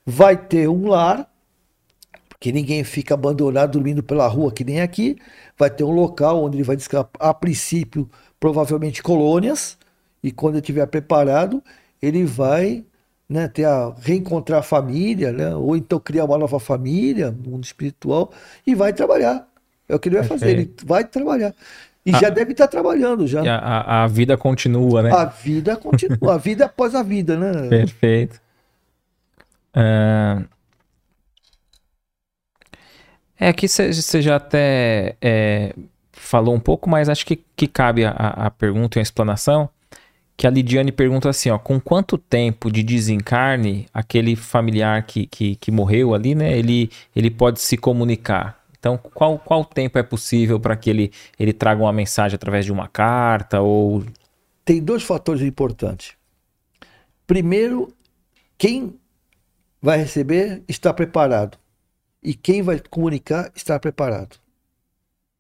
vai ter um lar, porque ninguém fica abandonado dormindo pela rua, que nem aqui, vai ter um local onde ele vai descansar, a princípio, provavelmente colônias, e quando ele estiver preparado, ele vai, né, reencontrar a família, né, ou então criar uma nova família, no mundo espiritual, e vai trabalhar. É o que ele vai fazer, ele vai trabalhar. E já deve estar trabalhando já. A vida continua, né? A vida continua, a vida após a vida, né? Perfeito. É que você já até falou um pouco, mas acho que cabe a pergunta e a explanação, que a Lidiane pergunta assim, ó, com quanto tempo de desencarne aquele familiar que morreu ali, né? Ele pode se comunicar? Então, qual tempo é possível para que ele traga uma mensagem através de uma carta ou... Tem dois fatores importantes. Primeiro, quem vai receber está preparado. E quem vai comunicar está preparado,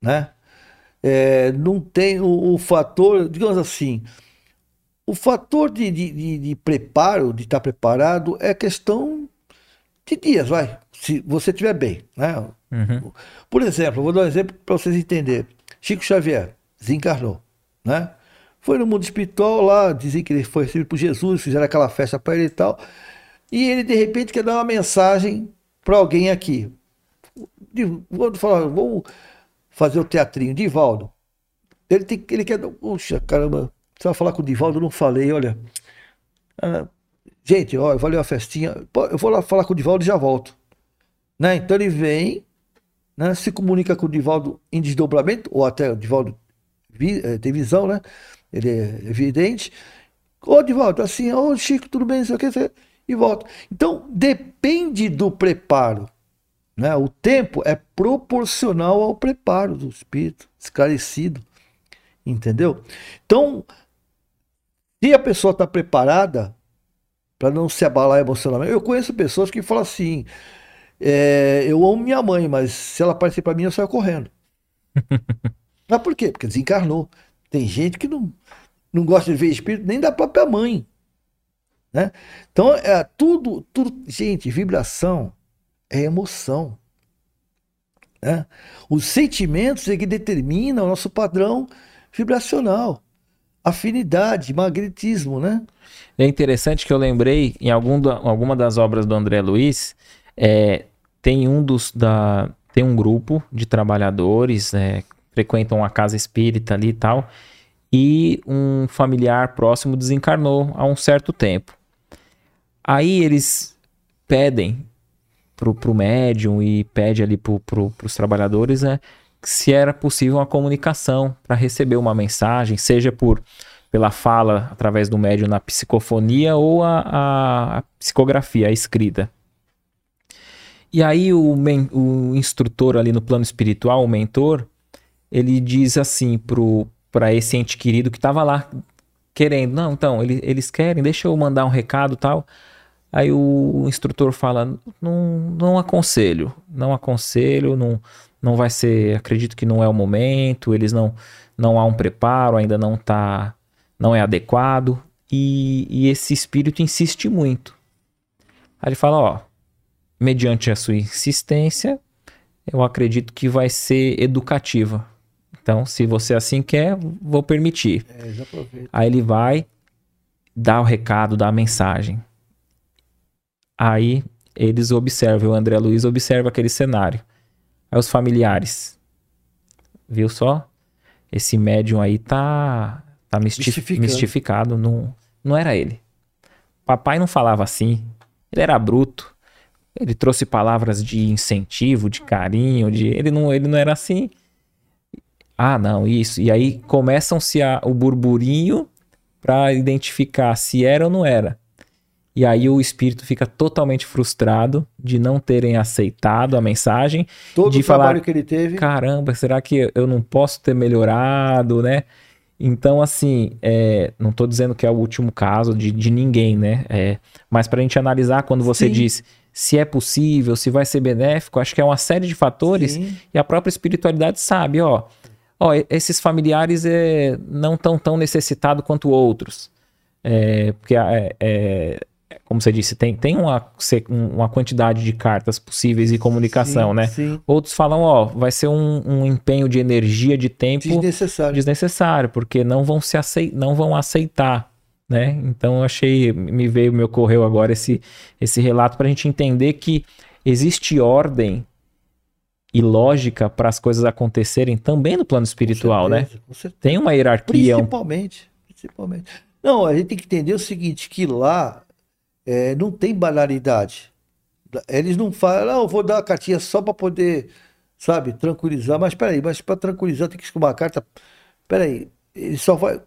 né? Não tem o fator, digamos assim, o fator de preparo, de estar preparado, é questão de dias, vai. Se você estiver bem, né? Uhum. Por exemplo, vou dar um exemplo para vocês entenderem. Chico Xavier desencarnou, né? Foi no mundo espiritual lá, dizem que ele foi recebido por Jesus, fizeram aquela festa para ele e tal. E ele, de repente, quer dar uma mensagem para alguém aqui. Vamos falar, vamos fazer o teatrinho. Divaldo. Ele quer... Puxa, caramba, precisava falar com o Divaldo, eu não falei, olha. Gente, ó, valeu a festinha. Eu vou lá falar com o Divaldo e já volto. Né? Então ele vem, né? Se comunica com o Divaldo em desdobramento, ou até o Divaldo tem visão, né? Ele é vidente. Ô Divaldo, assim, ô Chico, tudo bem, não sei o que, e volta. Então depende do preparo, né? O tempo é proporcional ao preparo do espírito esclarecido, entendeu? Então, se a pessoa está preparada para não se abalar emocionalmente, eu conheço pessoas que falam assim: eu amo minha mãe, mas se ela aparecer pra mim, eu saio correndo. Mas por quê? Porque desencarnou. Tem gente que não, não gosta de ver espírito nem da própria mãe, né? Então é tudo, gente, vibração é emoção, né? Os sentimentos é que determinam o nosso padrão vibracional, afinidade, magnetismo, né? É interessante que eu lembrei em alguma das obras do André Luiz, tem um grupo de trabalhadores, frequentam a casa espírita ali e tal, e um familiar próximo desencarnou há um certo tempo. Aí eles pedem pro médium e pede ali pros trabalhadores, né, se era possível uma comunicação para receber uma mensagem, seja pela fala através do médium na psicofonia ou a psicografia, a escrita. E aí o instrutor ali no plano espiritual, o mentor, ele diz assim para esse ente querido que estava lá querendo, não, então, eles querem, deixa eu mandar um recado e tal. Aí o instrutor fala, não aconselho, não vai ser, acredito que não é o momento, eles não há um preparo, ainda não é adequado, e esse espírito insiste muito. Aí ele fala, ó, mediante a sua insistência, eu acredito que vai ser educativa. Então, se você assim quer, vou permitir. Já aproveito. Aí ele vai dar o recado, dar a mensagem. Aí eles observam, o André Luiz observa aquele cenário. Aí os familiares, viu só? Esse médium aí tá mistificado, não era ele. Papai não falava assim, ele era bruto. Ele trouxe palavras de incentivo, de carinho, ele não era assim. Ah, não, isso. E aí começam-se o burburinho para identificar se era ou não era. E aí o espírito fica totalmente frustrado de não terem aceitado a mensagem. Todo o trabalho que ele teve. Caramba, será que eu não posso ter melhorado, né? Então, assim, não estou dizendo que é o último caso de ninguém, né? Mas para a gente analisar, quando você diz se é possível, se vai ser benéfico, acho que é uma série de fatores. Sim. E a própria espiritualidade sabe, ó esses familiares não estão tão necessitados quanto outros. Porque como você disse, tem uma quantidade de cartas possíveis de comunicação, sim, né? Sim. Outros falam, vai ser um empenho de energia, de tempo desnecessário porque não vão aceitar, né? Então, me ocorreu agora esse relato para a gente entender que existe ordem e lógica para as coisas acontecerem também no plano espiritual, com certeza. Tem uma hierarquia. Principalmente. Não, a gente tem que entender o seguinte, que lá não tem banalidade. Eles não falam, eu vou dar uma cartinha só para poder, sabe, tranquilizar. Mas peraí, para tranquilizar tem que escrever uma carta. Peraí, ele só vai...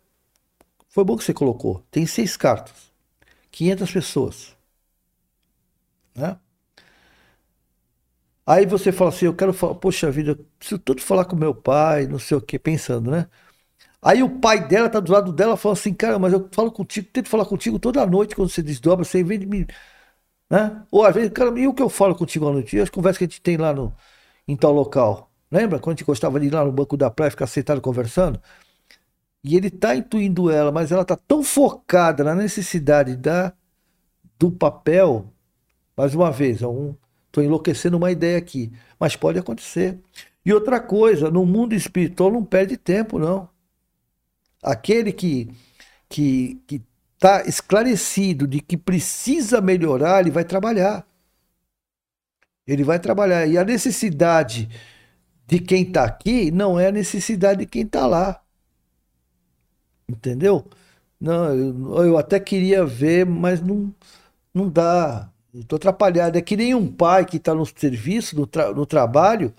Foi bom que você colocou. Tem 6 cartas. 500 pessoas. Né? Aí você fala assim, eu quero falar, poxa vida, eu preciso tanto falar com meu pai, não sei o que, pensando, né? Aí o pai dela tá do lado dela, fala assim, cara, mas eu falo contigo, tento falar contigo toda noite quando você desdobra, você vem de mim, né? Ou às vezes, cara, e o que eu falo contigo à noite? E as conversas que a gente tem lá em tal local, lembra? Quando a gente gostava de ir lá no banco da praia, ficar sentado conversando, e ele tá intuindo ela, mas ela tá tão focada na necessidade do papel, mais uma vez, tô enlouquecendo uma ideia aqui, mas pode acontecer. E outra coisa, no mundo espiritual não perde tempo, não. Aquele que está esclarecido de que precisa melhorar, ele vai trabalhar. Ele vai trabalhar. E a necessidade de quem está aqui não é a necessidade de quem está lá. Entendeu? Não, eu até queria ver, mas não dá. Estou atrapalhado. É que nem um pai que está no serviço, no trabalho...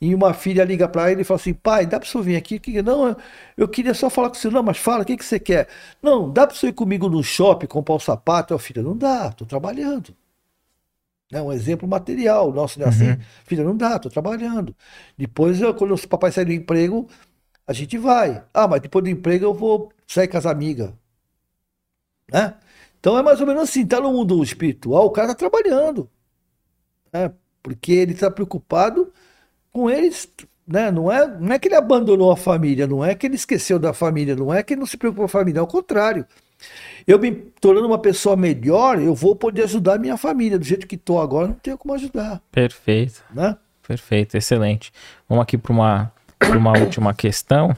E uma filha liga para ele e fala assim, pai, dá para você vir aqui? Não, eu queria só falar com você. Não, mas fala, o que você quer? Não, dá para você ir comigo no shopping, comprar um sapato? Filha, não dá, estou trabalhando. É um exemplo material, nosso, né? Assim, filha, não dá, estou trabalhando. Depois, quando o papai sair do emprego, a gente vai. Ah, mas depois do emprego eu vou sair com as amigas. Né? Então é mais ou menos assim, tá no mundo espiritual, o cara tá trabalhando. Né? Porque ele tá preocupado com eles, né? Não é que ele abandonou a família, não é que ele esqueceu da família, não é que ele não se preocupou com a família, ao contrário. Eu me tornando uma pessoa melhor, eu vou poder ajudar a minha família. Do jeito que estou agora, não tenho como ajudar. Perfeito. Né? Perfeito, excelente. Vamos aqui para uma última questão.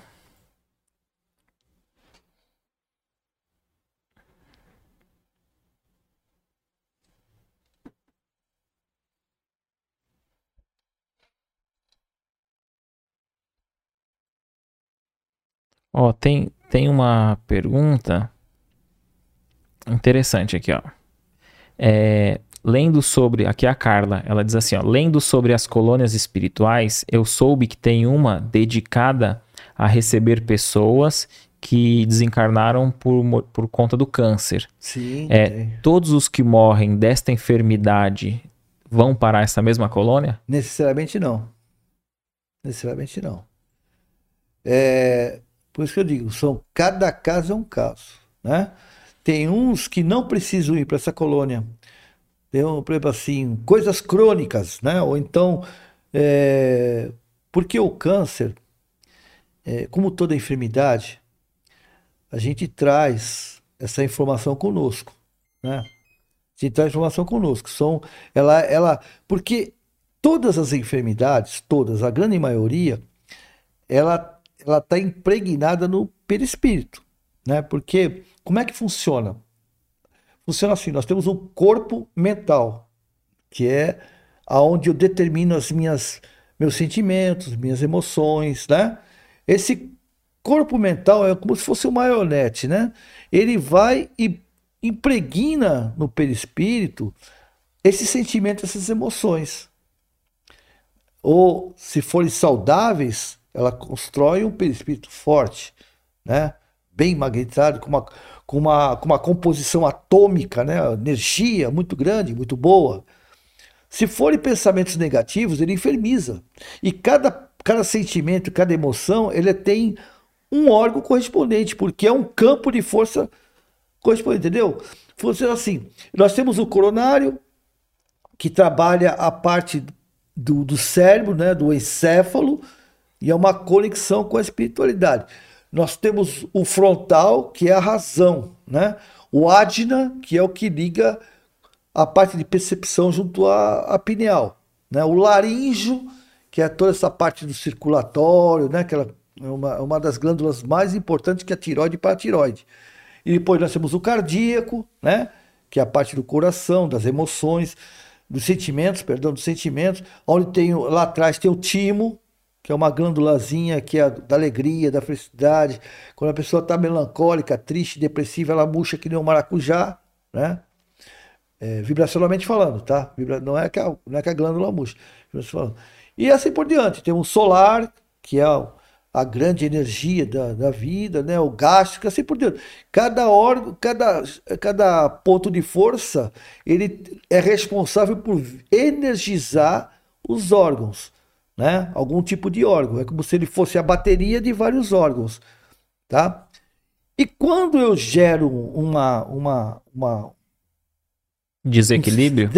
Ó, tem uma pergunta interessante aqui, ó. Lendo sobre... Aqui a Carla, ela diz assim, ó. Lendo sobre as colônias espirituais, eu soube que tem uma dedicada a receber pessoas que desencarnaram por conta do câncer. Sim. Todos os que morrem desta enfermidade vão para essa mesma colônia? Necessariamente não. Necessariamente não. Por isso que eu digo, cada caso é um caso, né? Tem uns que não precisam ir para essa colônia. Tem, por exemplo, assim, coisas crônicas, né? Ou então, porque o câncer, como toda enfermidade, a gente traz essa informação conosco, né? A gente traz informação conosco. Porque todas as enfermidades, todas, a grande maioria, ela está impregnada no perispírito, né? Porque como é que funciona? Funciona assim, nós temos um corpo mental, que é aonde eu determino meus sentimentos, minhas emoções, né? Esse corpo mental é como se fosse um marionete, né? Ele vai e impregna no perispírito esse sentimento, essas emoções. Ou, se forem saudáveis, ela constrói um perispírito forte, né? Bem magnetizado, com uma composição atômica, né? Energia muito grande, muito boa. Se forem pensamentos negativos, ele enfermiza. E cada sentimento, cada emoção, ele tem um órgão correspondente, porque é um campo de força correspondente, entendeu? Funciona assim, nós temos o coronário, que trabalha a parte do cérebro, né? Do encéfalo, e é uma conexão com a espiritualidade. Nós temos o frontal, que é a razão, né? O ádina, que é o que liga a parte de percepção junto à pineal, né? O laríngeo, que é toda essa parte do circulatório, né? Que é uma das glândulas mais importantes, que é a tireoide e paratireoide. E depois nós temos o cardíaco, né? Que é a parte do coração, das emoções, dos sentimentos, onde tem lá atrás tem o timo, que é uma glândulazinha que é da alegria, da felicidade. Quando a pessoa está melancólica, triste, depressiva, ela murcha que nem um maracujá, né? Vibracionalmente falando, tá? Não é que a glândula murcha. E assim por diante. Tem o solar, que é a grande energia da vida, né? O gástrico, assim por diante. Cada órgão, cada ponto de força, ele é responsável por energizar os órgãos, né? Algum tipo de órgão, é como se ele fosse a bateria de vários órgãos, tá? E quando eu gero uma desequilíbrio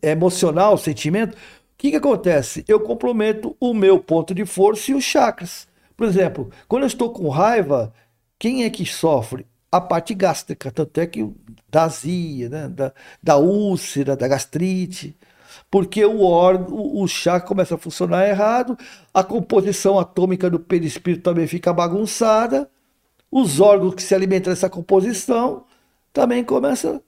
emocional, sentimento, o que acontece? Eu comprometo o meu ponto de força e os chakras. Por exemplo, quando eu estou com raiva, quem é que sofre? A parte gástrica, tanto é que da azia, né? da úlcera, da gastrite... Porque o chakra começa a funcionar errado, a composição atômica do perispírito também fica bagunçada, os órgãos que se alimentam dessa composição também começam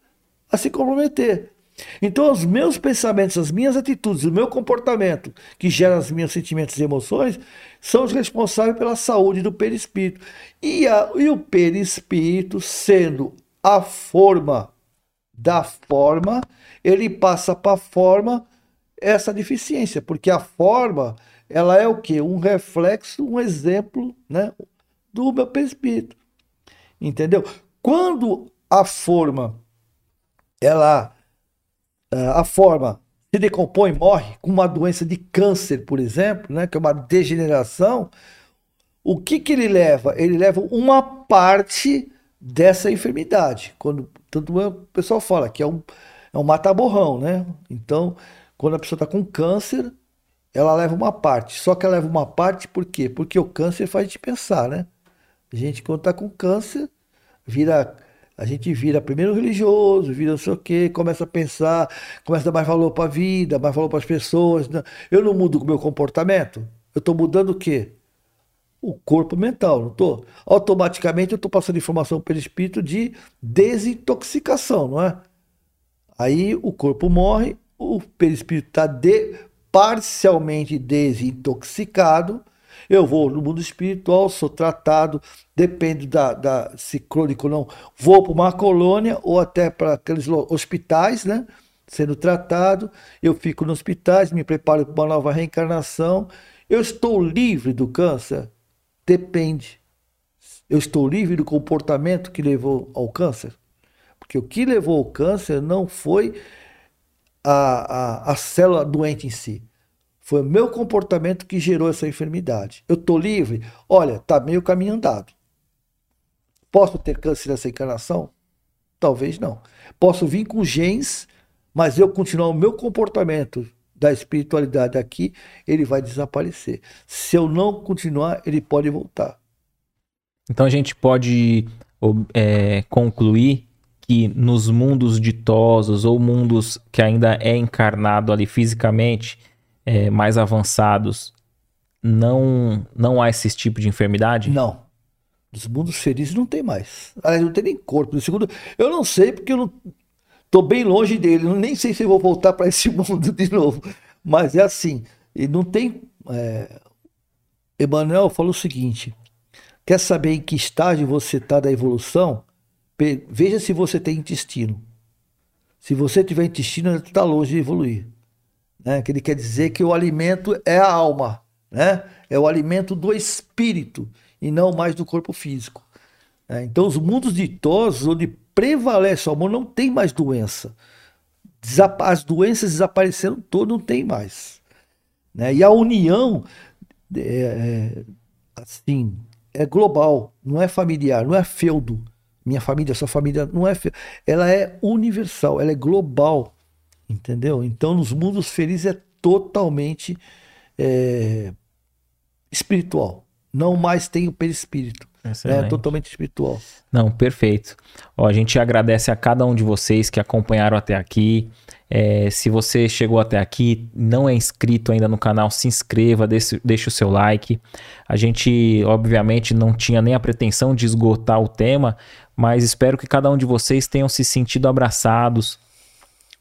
a se comprometer. Então, os meus pensamentos, as minhas atitudes, o meu comportamento, que gera os meus sentimentos e emoções, são os responsáveis pela saúde do perispírito. E o perispírito, sendo a forma da forma, ele passa para a forma essa deficiência, porque a forma, ela é o quê? Um reflexo, um exemplo, né, do meu perispírito, entendeu? Quando a forma se decompõe, morre, com uma doença de câncer, por exemplo, né, que é uma degeneração, o que ele leva? Ele leva uma parte dessa enfermidade. Tanto o pessoal fala que é um mata-borrão, né? Então, quando a pessoa está com câncer, ela leva uma parte. Só que ela leva uma parte por quê? Porque o câncer faz a gente pensar, né? A gente, quando está com câncer, a gente vira primeiro religioso, vira não sei o quê, começa a pensar, começa a dar mais valor para a vida, mais valor para as pessoas. Eu não mudo o meu comportamento? Eu estou mudando o quê? O corpo mental, não estou? Automaticamente eu estou passando informação pelo espírito de desintoxicação, não é? Aí o corpo morre, o perispírito está parcialmente desintoxicado. Eu vou no mundo espiritual, sou tratado, depende se crônico ou não, vou para uma colônia ou até para aqueles hospitais, né? Sendo tratado, eu fico nos hospitais, me preparo para uma nova reencarnação. Eu estou livre do câncer? Depende. Eu estou livre do comportamento que levou ao câncer? Porque o que levou ao câncer não foi a célula doente em si. Foi o meu comportamento que gerou essa enfermidade. Eu estou livre? Olha, está meio caminho andado. Posso ter câncer nessa encarnação? Talvez não. Posso vir com genes, mas eu continuar o meu comportamento da espiritualidade aqui, ele vai desaparecer. Se eu não continuar, ele pode voltar. Então a gente pode concluir que nos mundos ditosos ou mundos que ainda é encarnado ali fisicamente, mais avançados, não há esse tipo de enfermidade? Não. Nos mundos felizes não tem mais. Aliás, não tem nem corpo. No segundo, eu não sei porque eu não estou bem longe dele. Eu nem sei se eu vou voltar para esse mundo de novo. Mas é assim. E não tem... Emmanuel falou o seguinte. Quer saber em que estágio você está da evolução? Veja se você tem intestino. Se você tiver intestino, você está longe de evoluir. Né? Que ele quer dizer que o alimento é a alma, né? É o alimento do espírito e não mais do corpo físico. Né? Então, os mundos ditosos, onde prevalece o amor, não tem mais doença. As doenças desapareceram todas, não tem mais. Né? E a união assim, é global, não é familiar, não é feudo. Minha família, sua família, não é... Ela é universal, ela é global, entendeu? Então, nos mundos felizes é totalmente espiritual. Não mais tem o perispírito. É totalmente espiritual. Não, perfeito. Ó, a gente agradece a cada um de vocês que acompanharam até aqui. Se você chegou até aqui, não é inscrito ainda no canal, se inscreva, deixe o seu like. A gente, obviamente, não tinha nem a pretensão de esgotar o tema, mas espero que cada um de vocês tenham se sentido abraçados,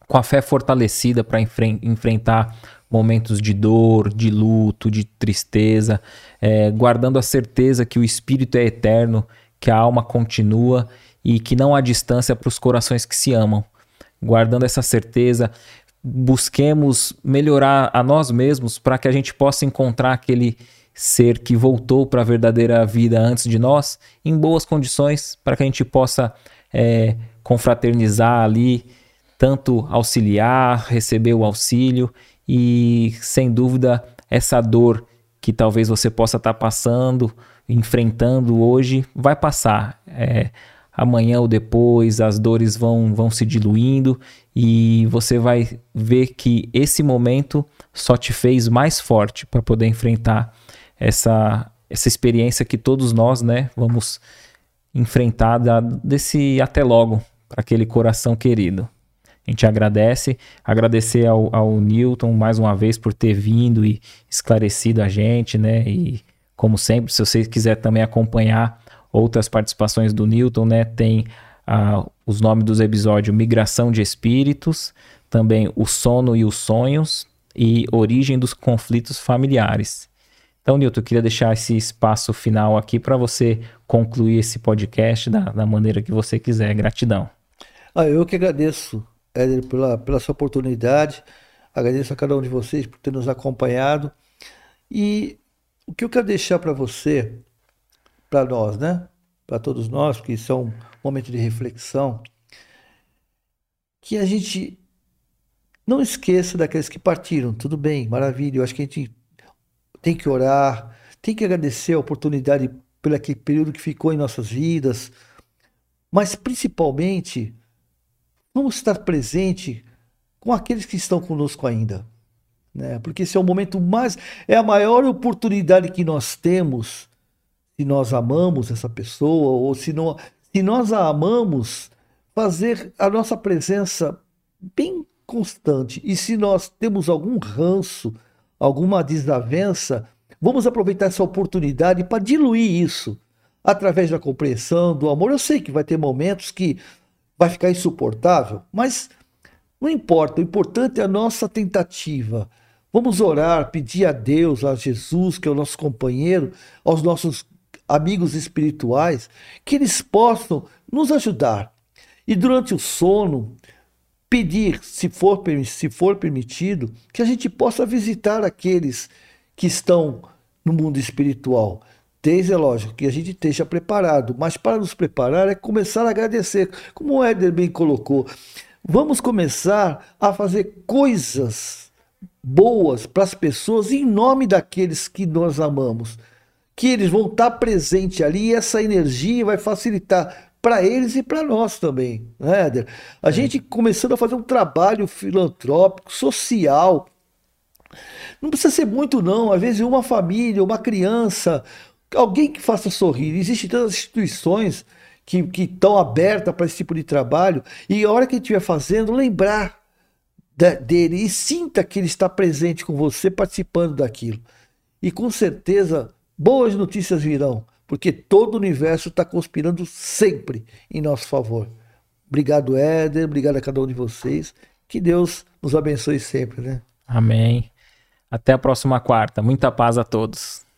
com a fé fortalecida para enfrentar momentos de dor, de luto, de tristeza, guardando a certeza que o espírito é eterno, que a alma continua e que não há distância para os corações que se amam. Guardando essa certeza, busquemos melhorar a nós mesmos para que a gente possa encontrar aquele ser que voltou para a verdadeira vida antes de nós, em boas condições, para que a gente possa confraternizar ali, tanto auxiliar, receber o auxílio e, sem dúvida, essa dor que talvez você possa estar passando, enfrentando hoje, vai passar. Amanhã ou depois as dores vão se diluindo e você vai ver que esse momento só te fez mais forte para poder enfrentar essa experiência que todos nós, né, vamos enfrentar desse até logo para aquele coração querido. A gente agradece, agradecer ao Newton mais uma vez por ter vindo e esclarecido a gente, né? E como sempre, se você quiser também acompanhar outras participações do Newton, né? Tem os nomes dos episódios Migração de Espíritos, também O Sono e os Sonhos e Origem dos Conflitos Familiares. Então, Newton, eu queria deixar esse espaço final aqui para você concluir esse podcast da maneira que você quiser. Gratidão. Eu que agradeço. Éder, pela sua oportunidade, agradeço a cada um de vocês por ter nos acompanhado. E o que eu quero deixar para você, para nós, né? Para todos nós, porque isso é um momento de reflexão, que a gente não esqueça daqueles que partiram. Tudo bem, maravilha, eu acho que a gente tem que orar, tem que agradecer a oportunidade pelo aquele período que ficou em nossas vidas, mas principalmente... Vamos estar presente com aqueles que estão conosco ainda. né? Porque esse é o momento mais... É a maior oportunidade que nós temos, se nós amamos essa pessoa, ou se, não, se nós a amamos, fazer a nossa presença bem constante. E se nós temos algum ranço, alguma desavença, vamos aproveitar essa oportunidade para diluir isso. Através da compreensão, do amor. Eu sei que vai ter momentos que vai ficar insuportável, mas não importa. O importante é a nossa tentativa. Vamos orar, pedir a Deus, a Jesus, que é o nosso companheiro, aos nossos amigos espirituais, que eles possam nos ajudar. E durante o sono, pedir, se for permitido, que a gente possa visitar aqueles que estão no mundo espiritual. Desde, é lógico, que a gente esteja preparado, mas para nos preparar é começar a agradecer, como o Éder bem colocou. Vamos começar a fazer coisas boas para as pessoas em nome daqueles que nós amamos, que eles vão estar presentes ali e essa energia vai facilitar para eles e para nós também, né, Éder? A gente começando a fazer um trabalho filantrópico, social, não precisa ser muito não, às vezes uma família, uma criança... Alguém que faça sorrir. Existem tantas instituições que estão abertas para esse tipo de trabalho. E a hora que ele estiver fazendo, lembrar dele. E sinta que ele está presente com você, participando daquilo. E com certeza, boas notícias virão. Porque todo o universo está conspirando sempre em nosso favor. Obrigado, Éder. Obrigado a cada um de vocês. Que Deus nos abençoe sempre, né? Amém. Até a próxima quarta. Muita paz a todos.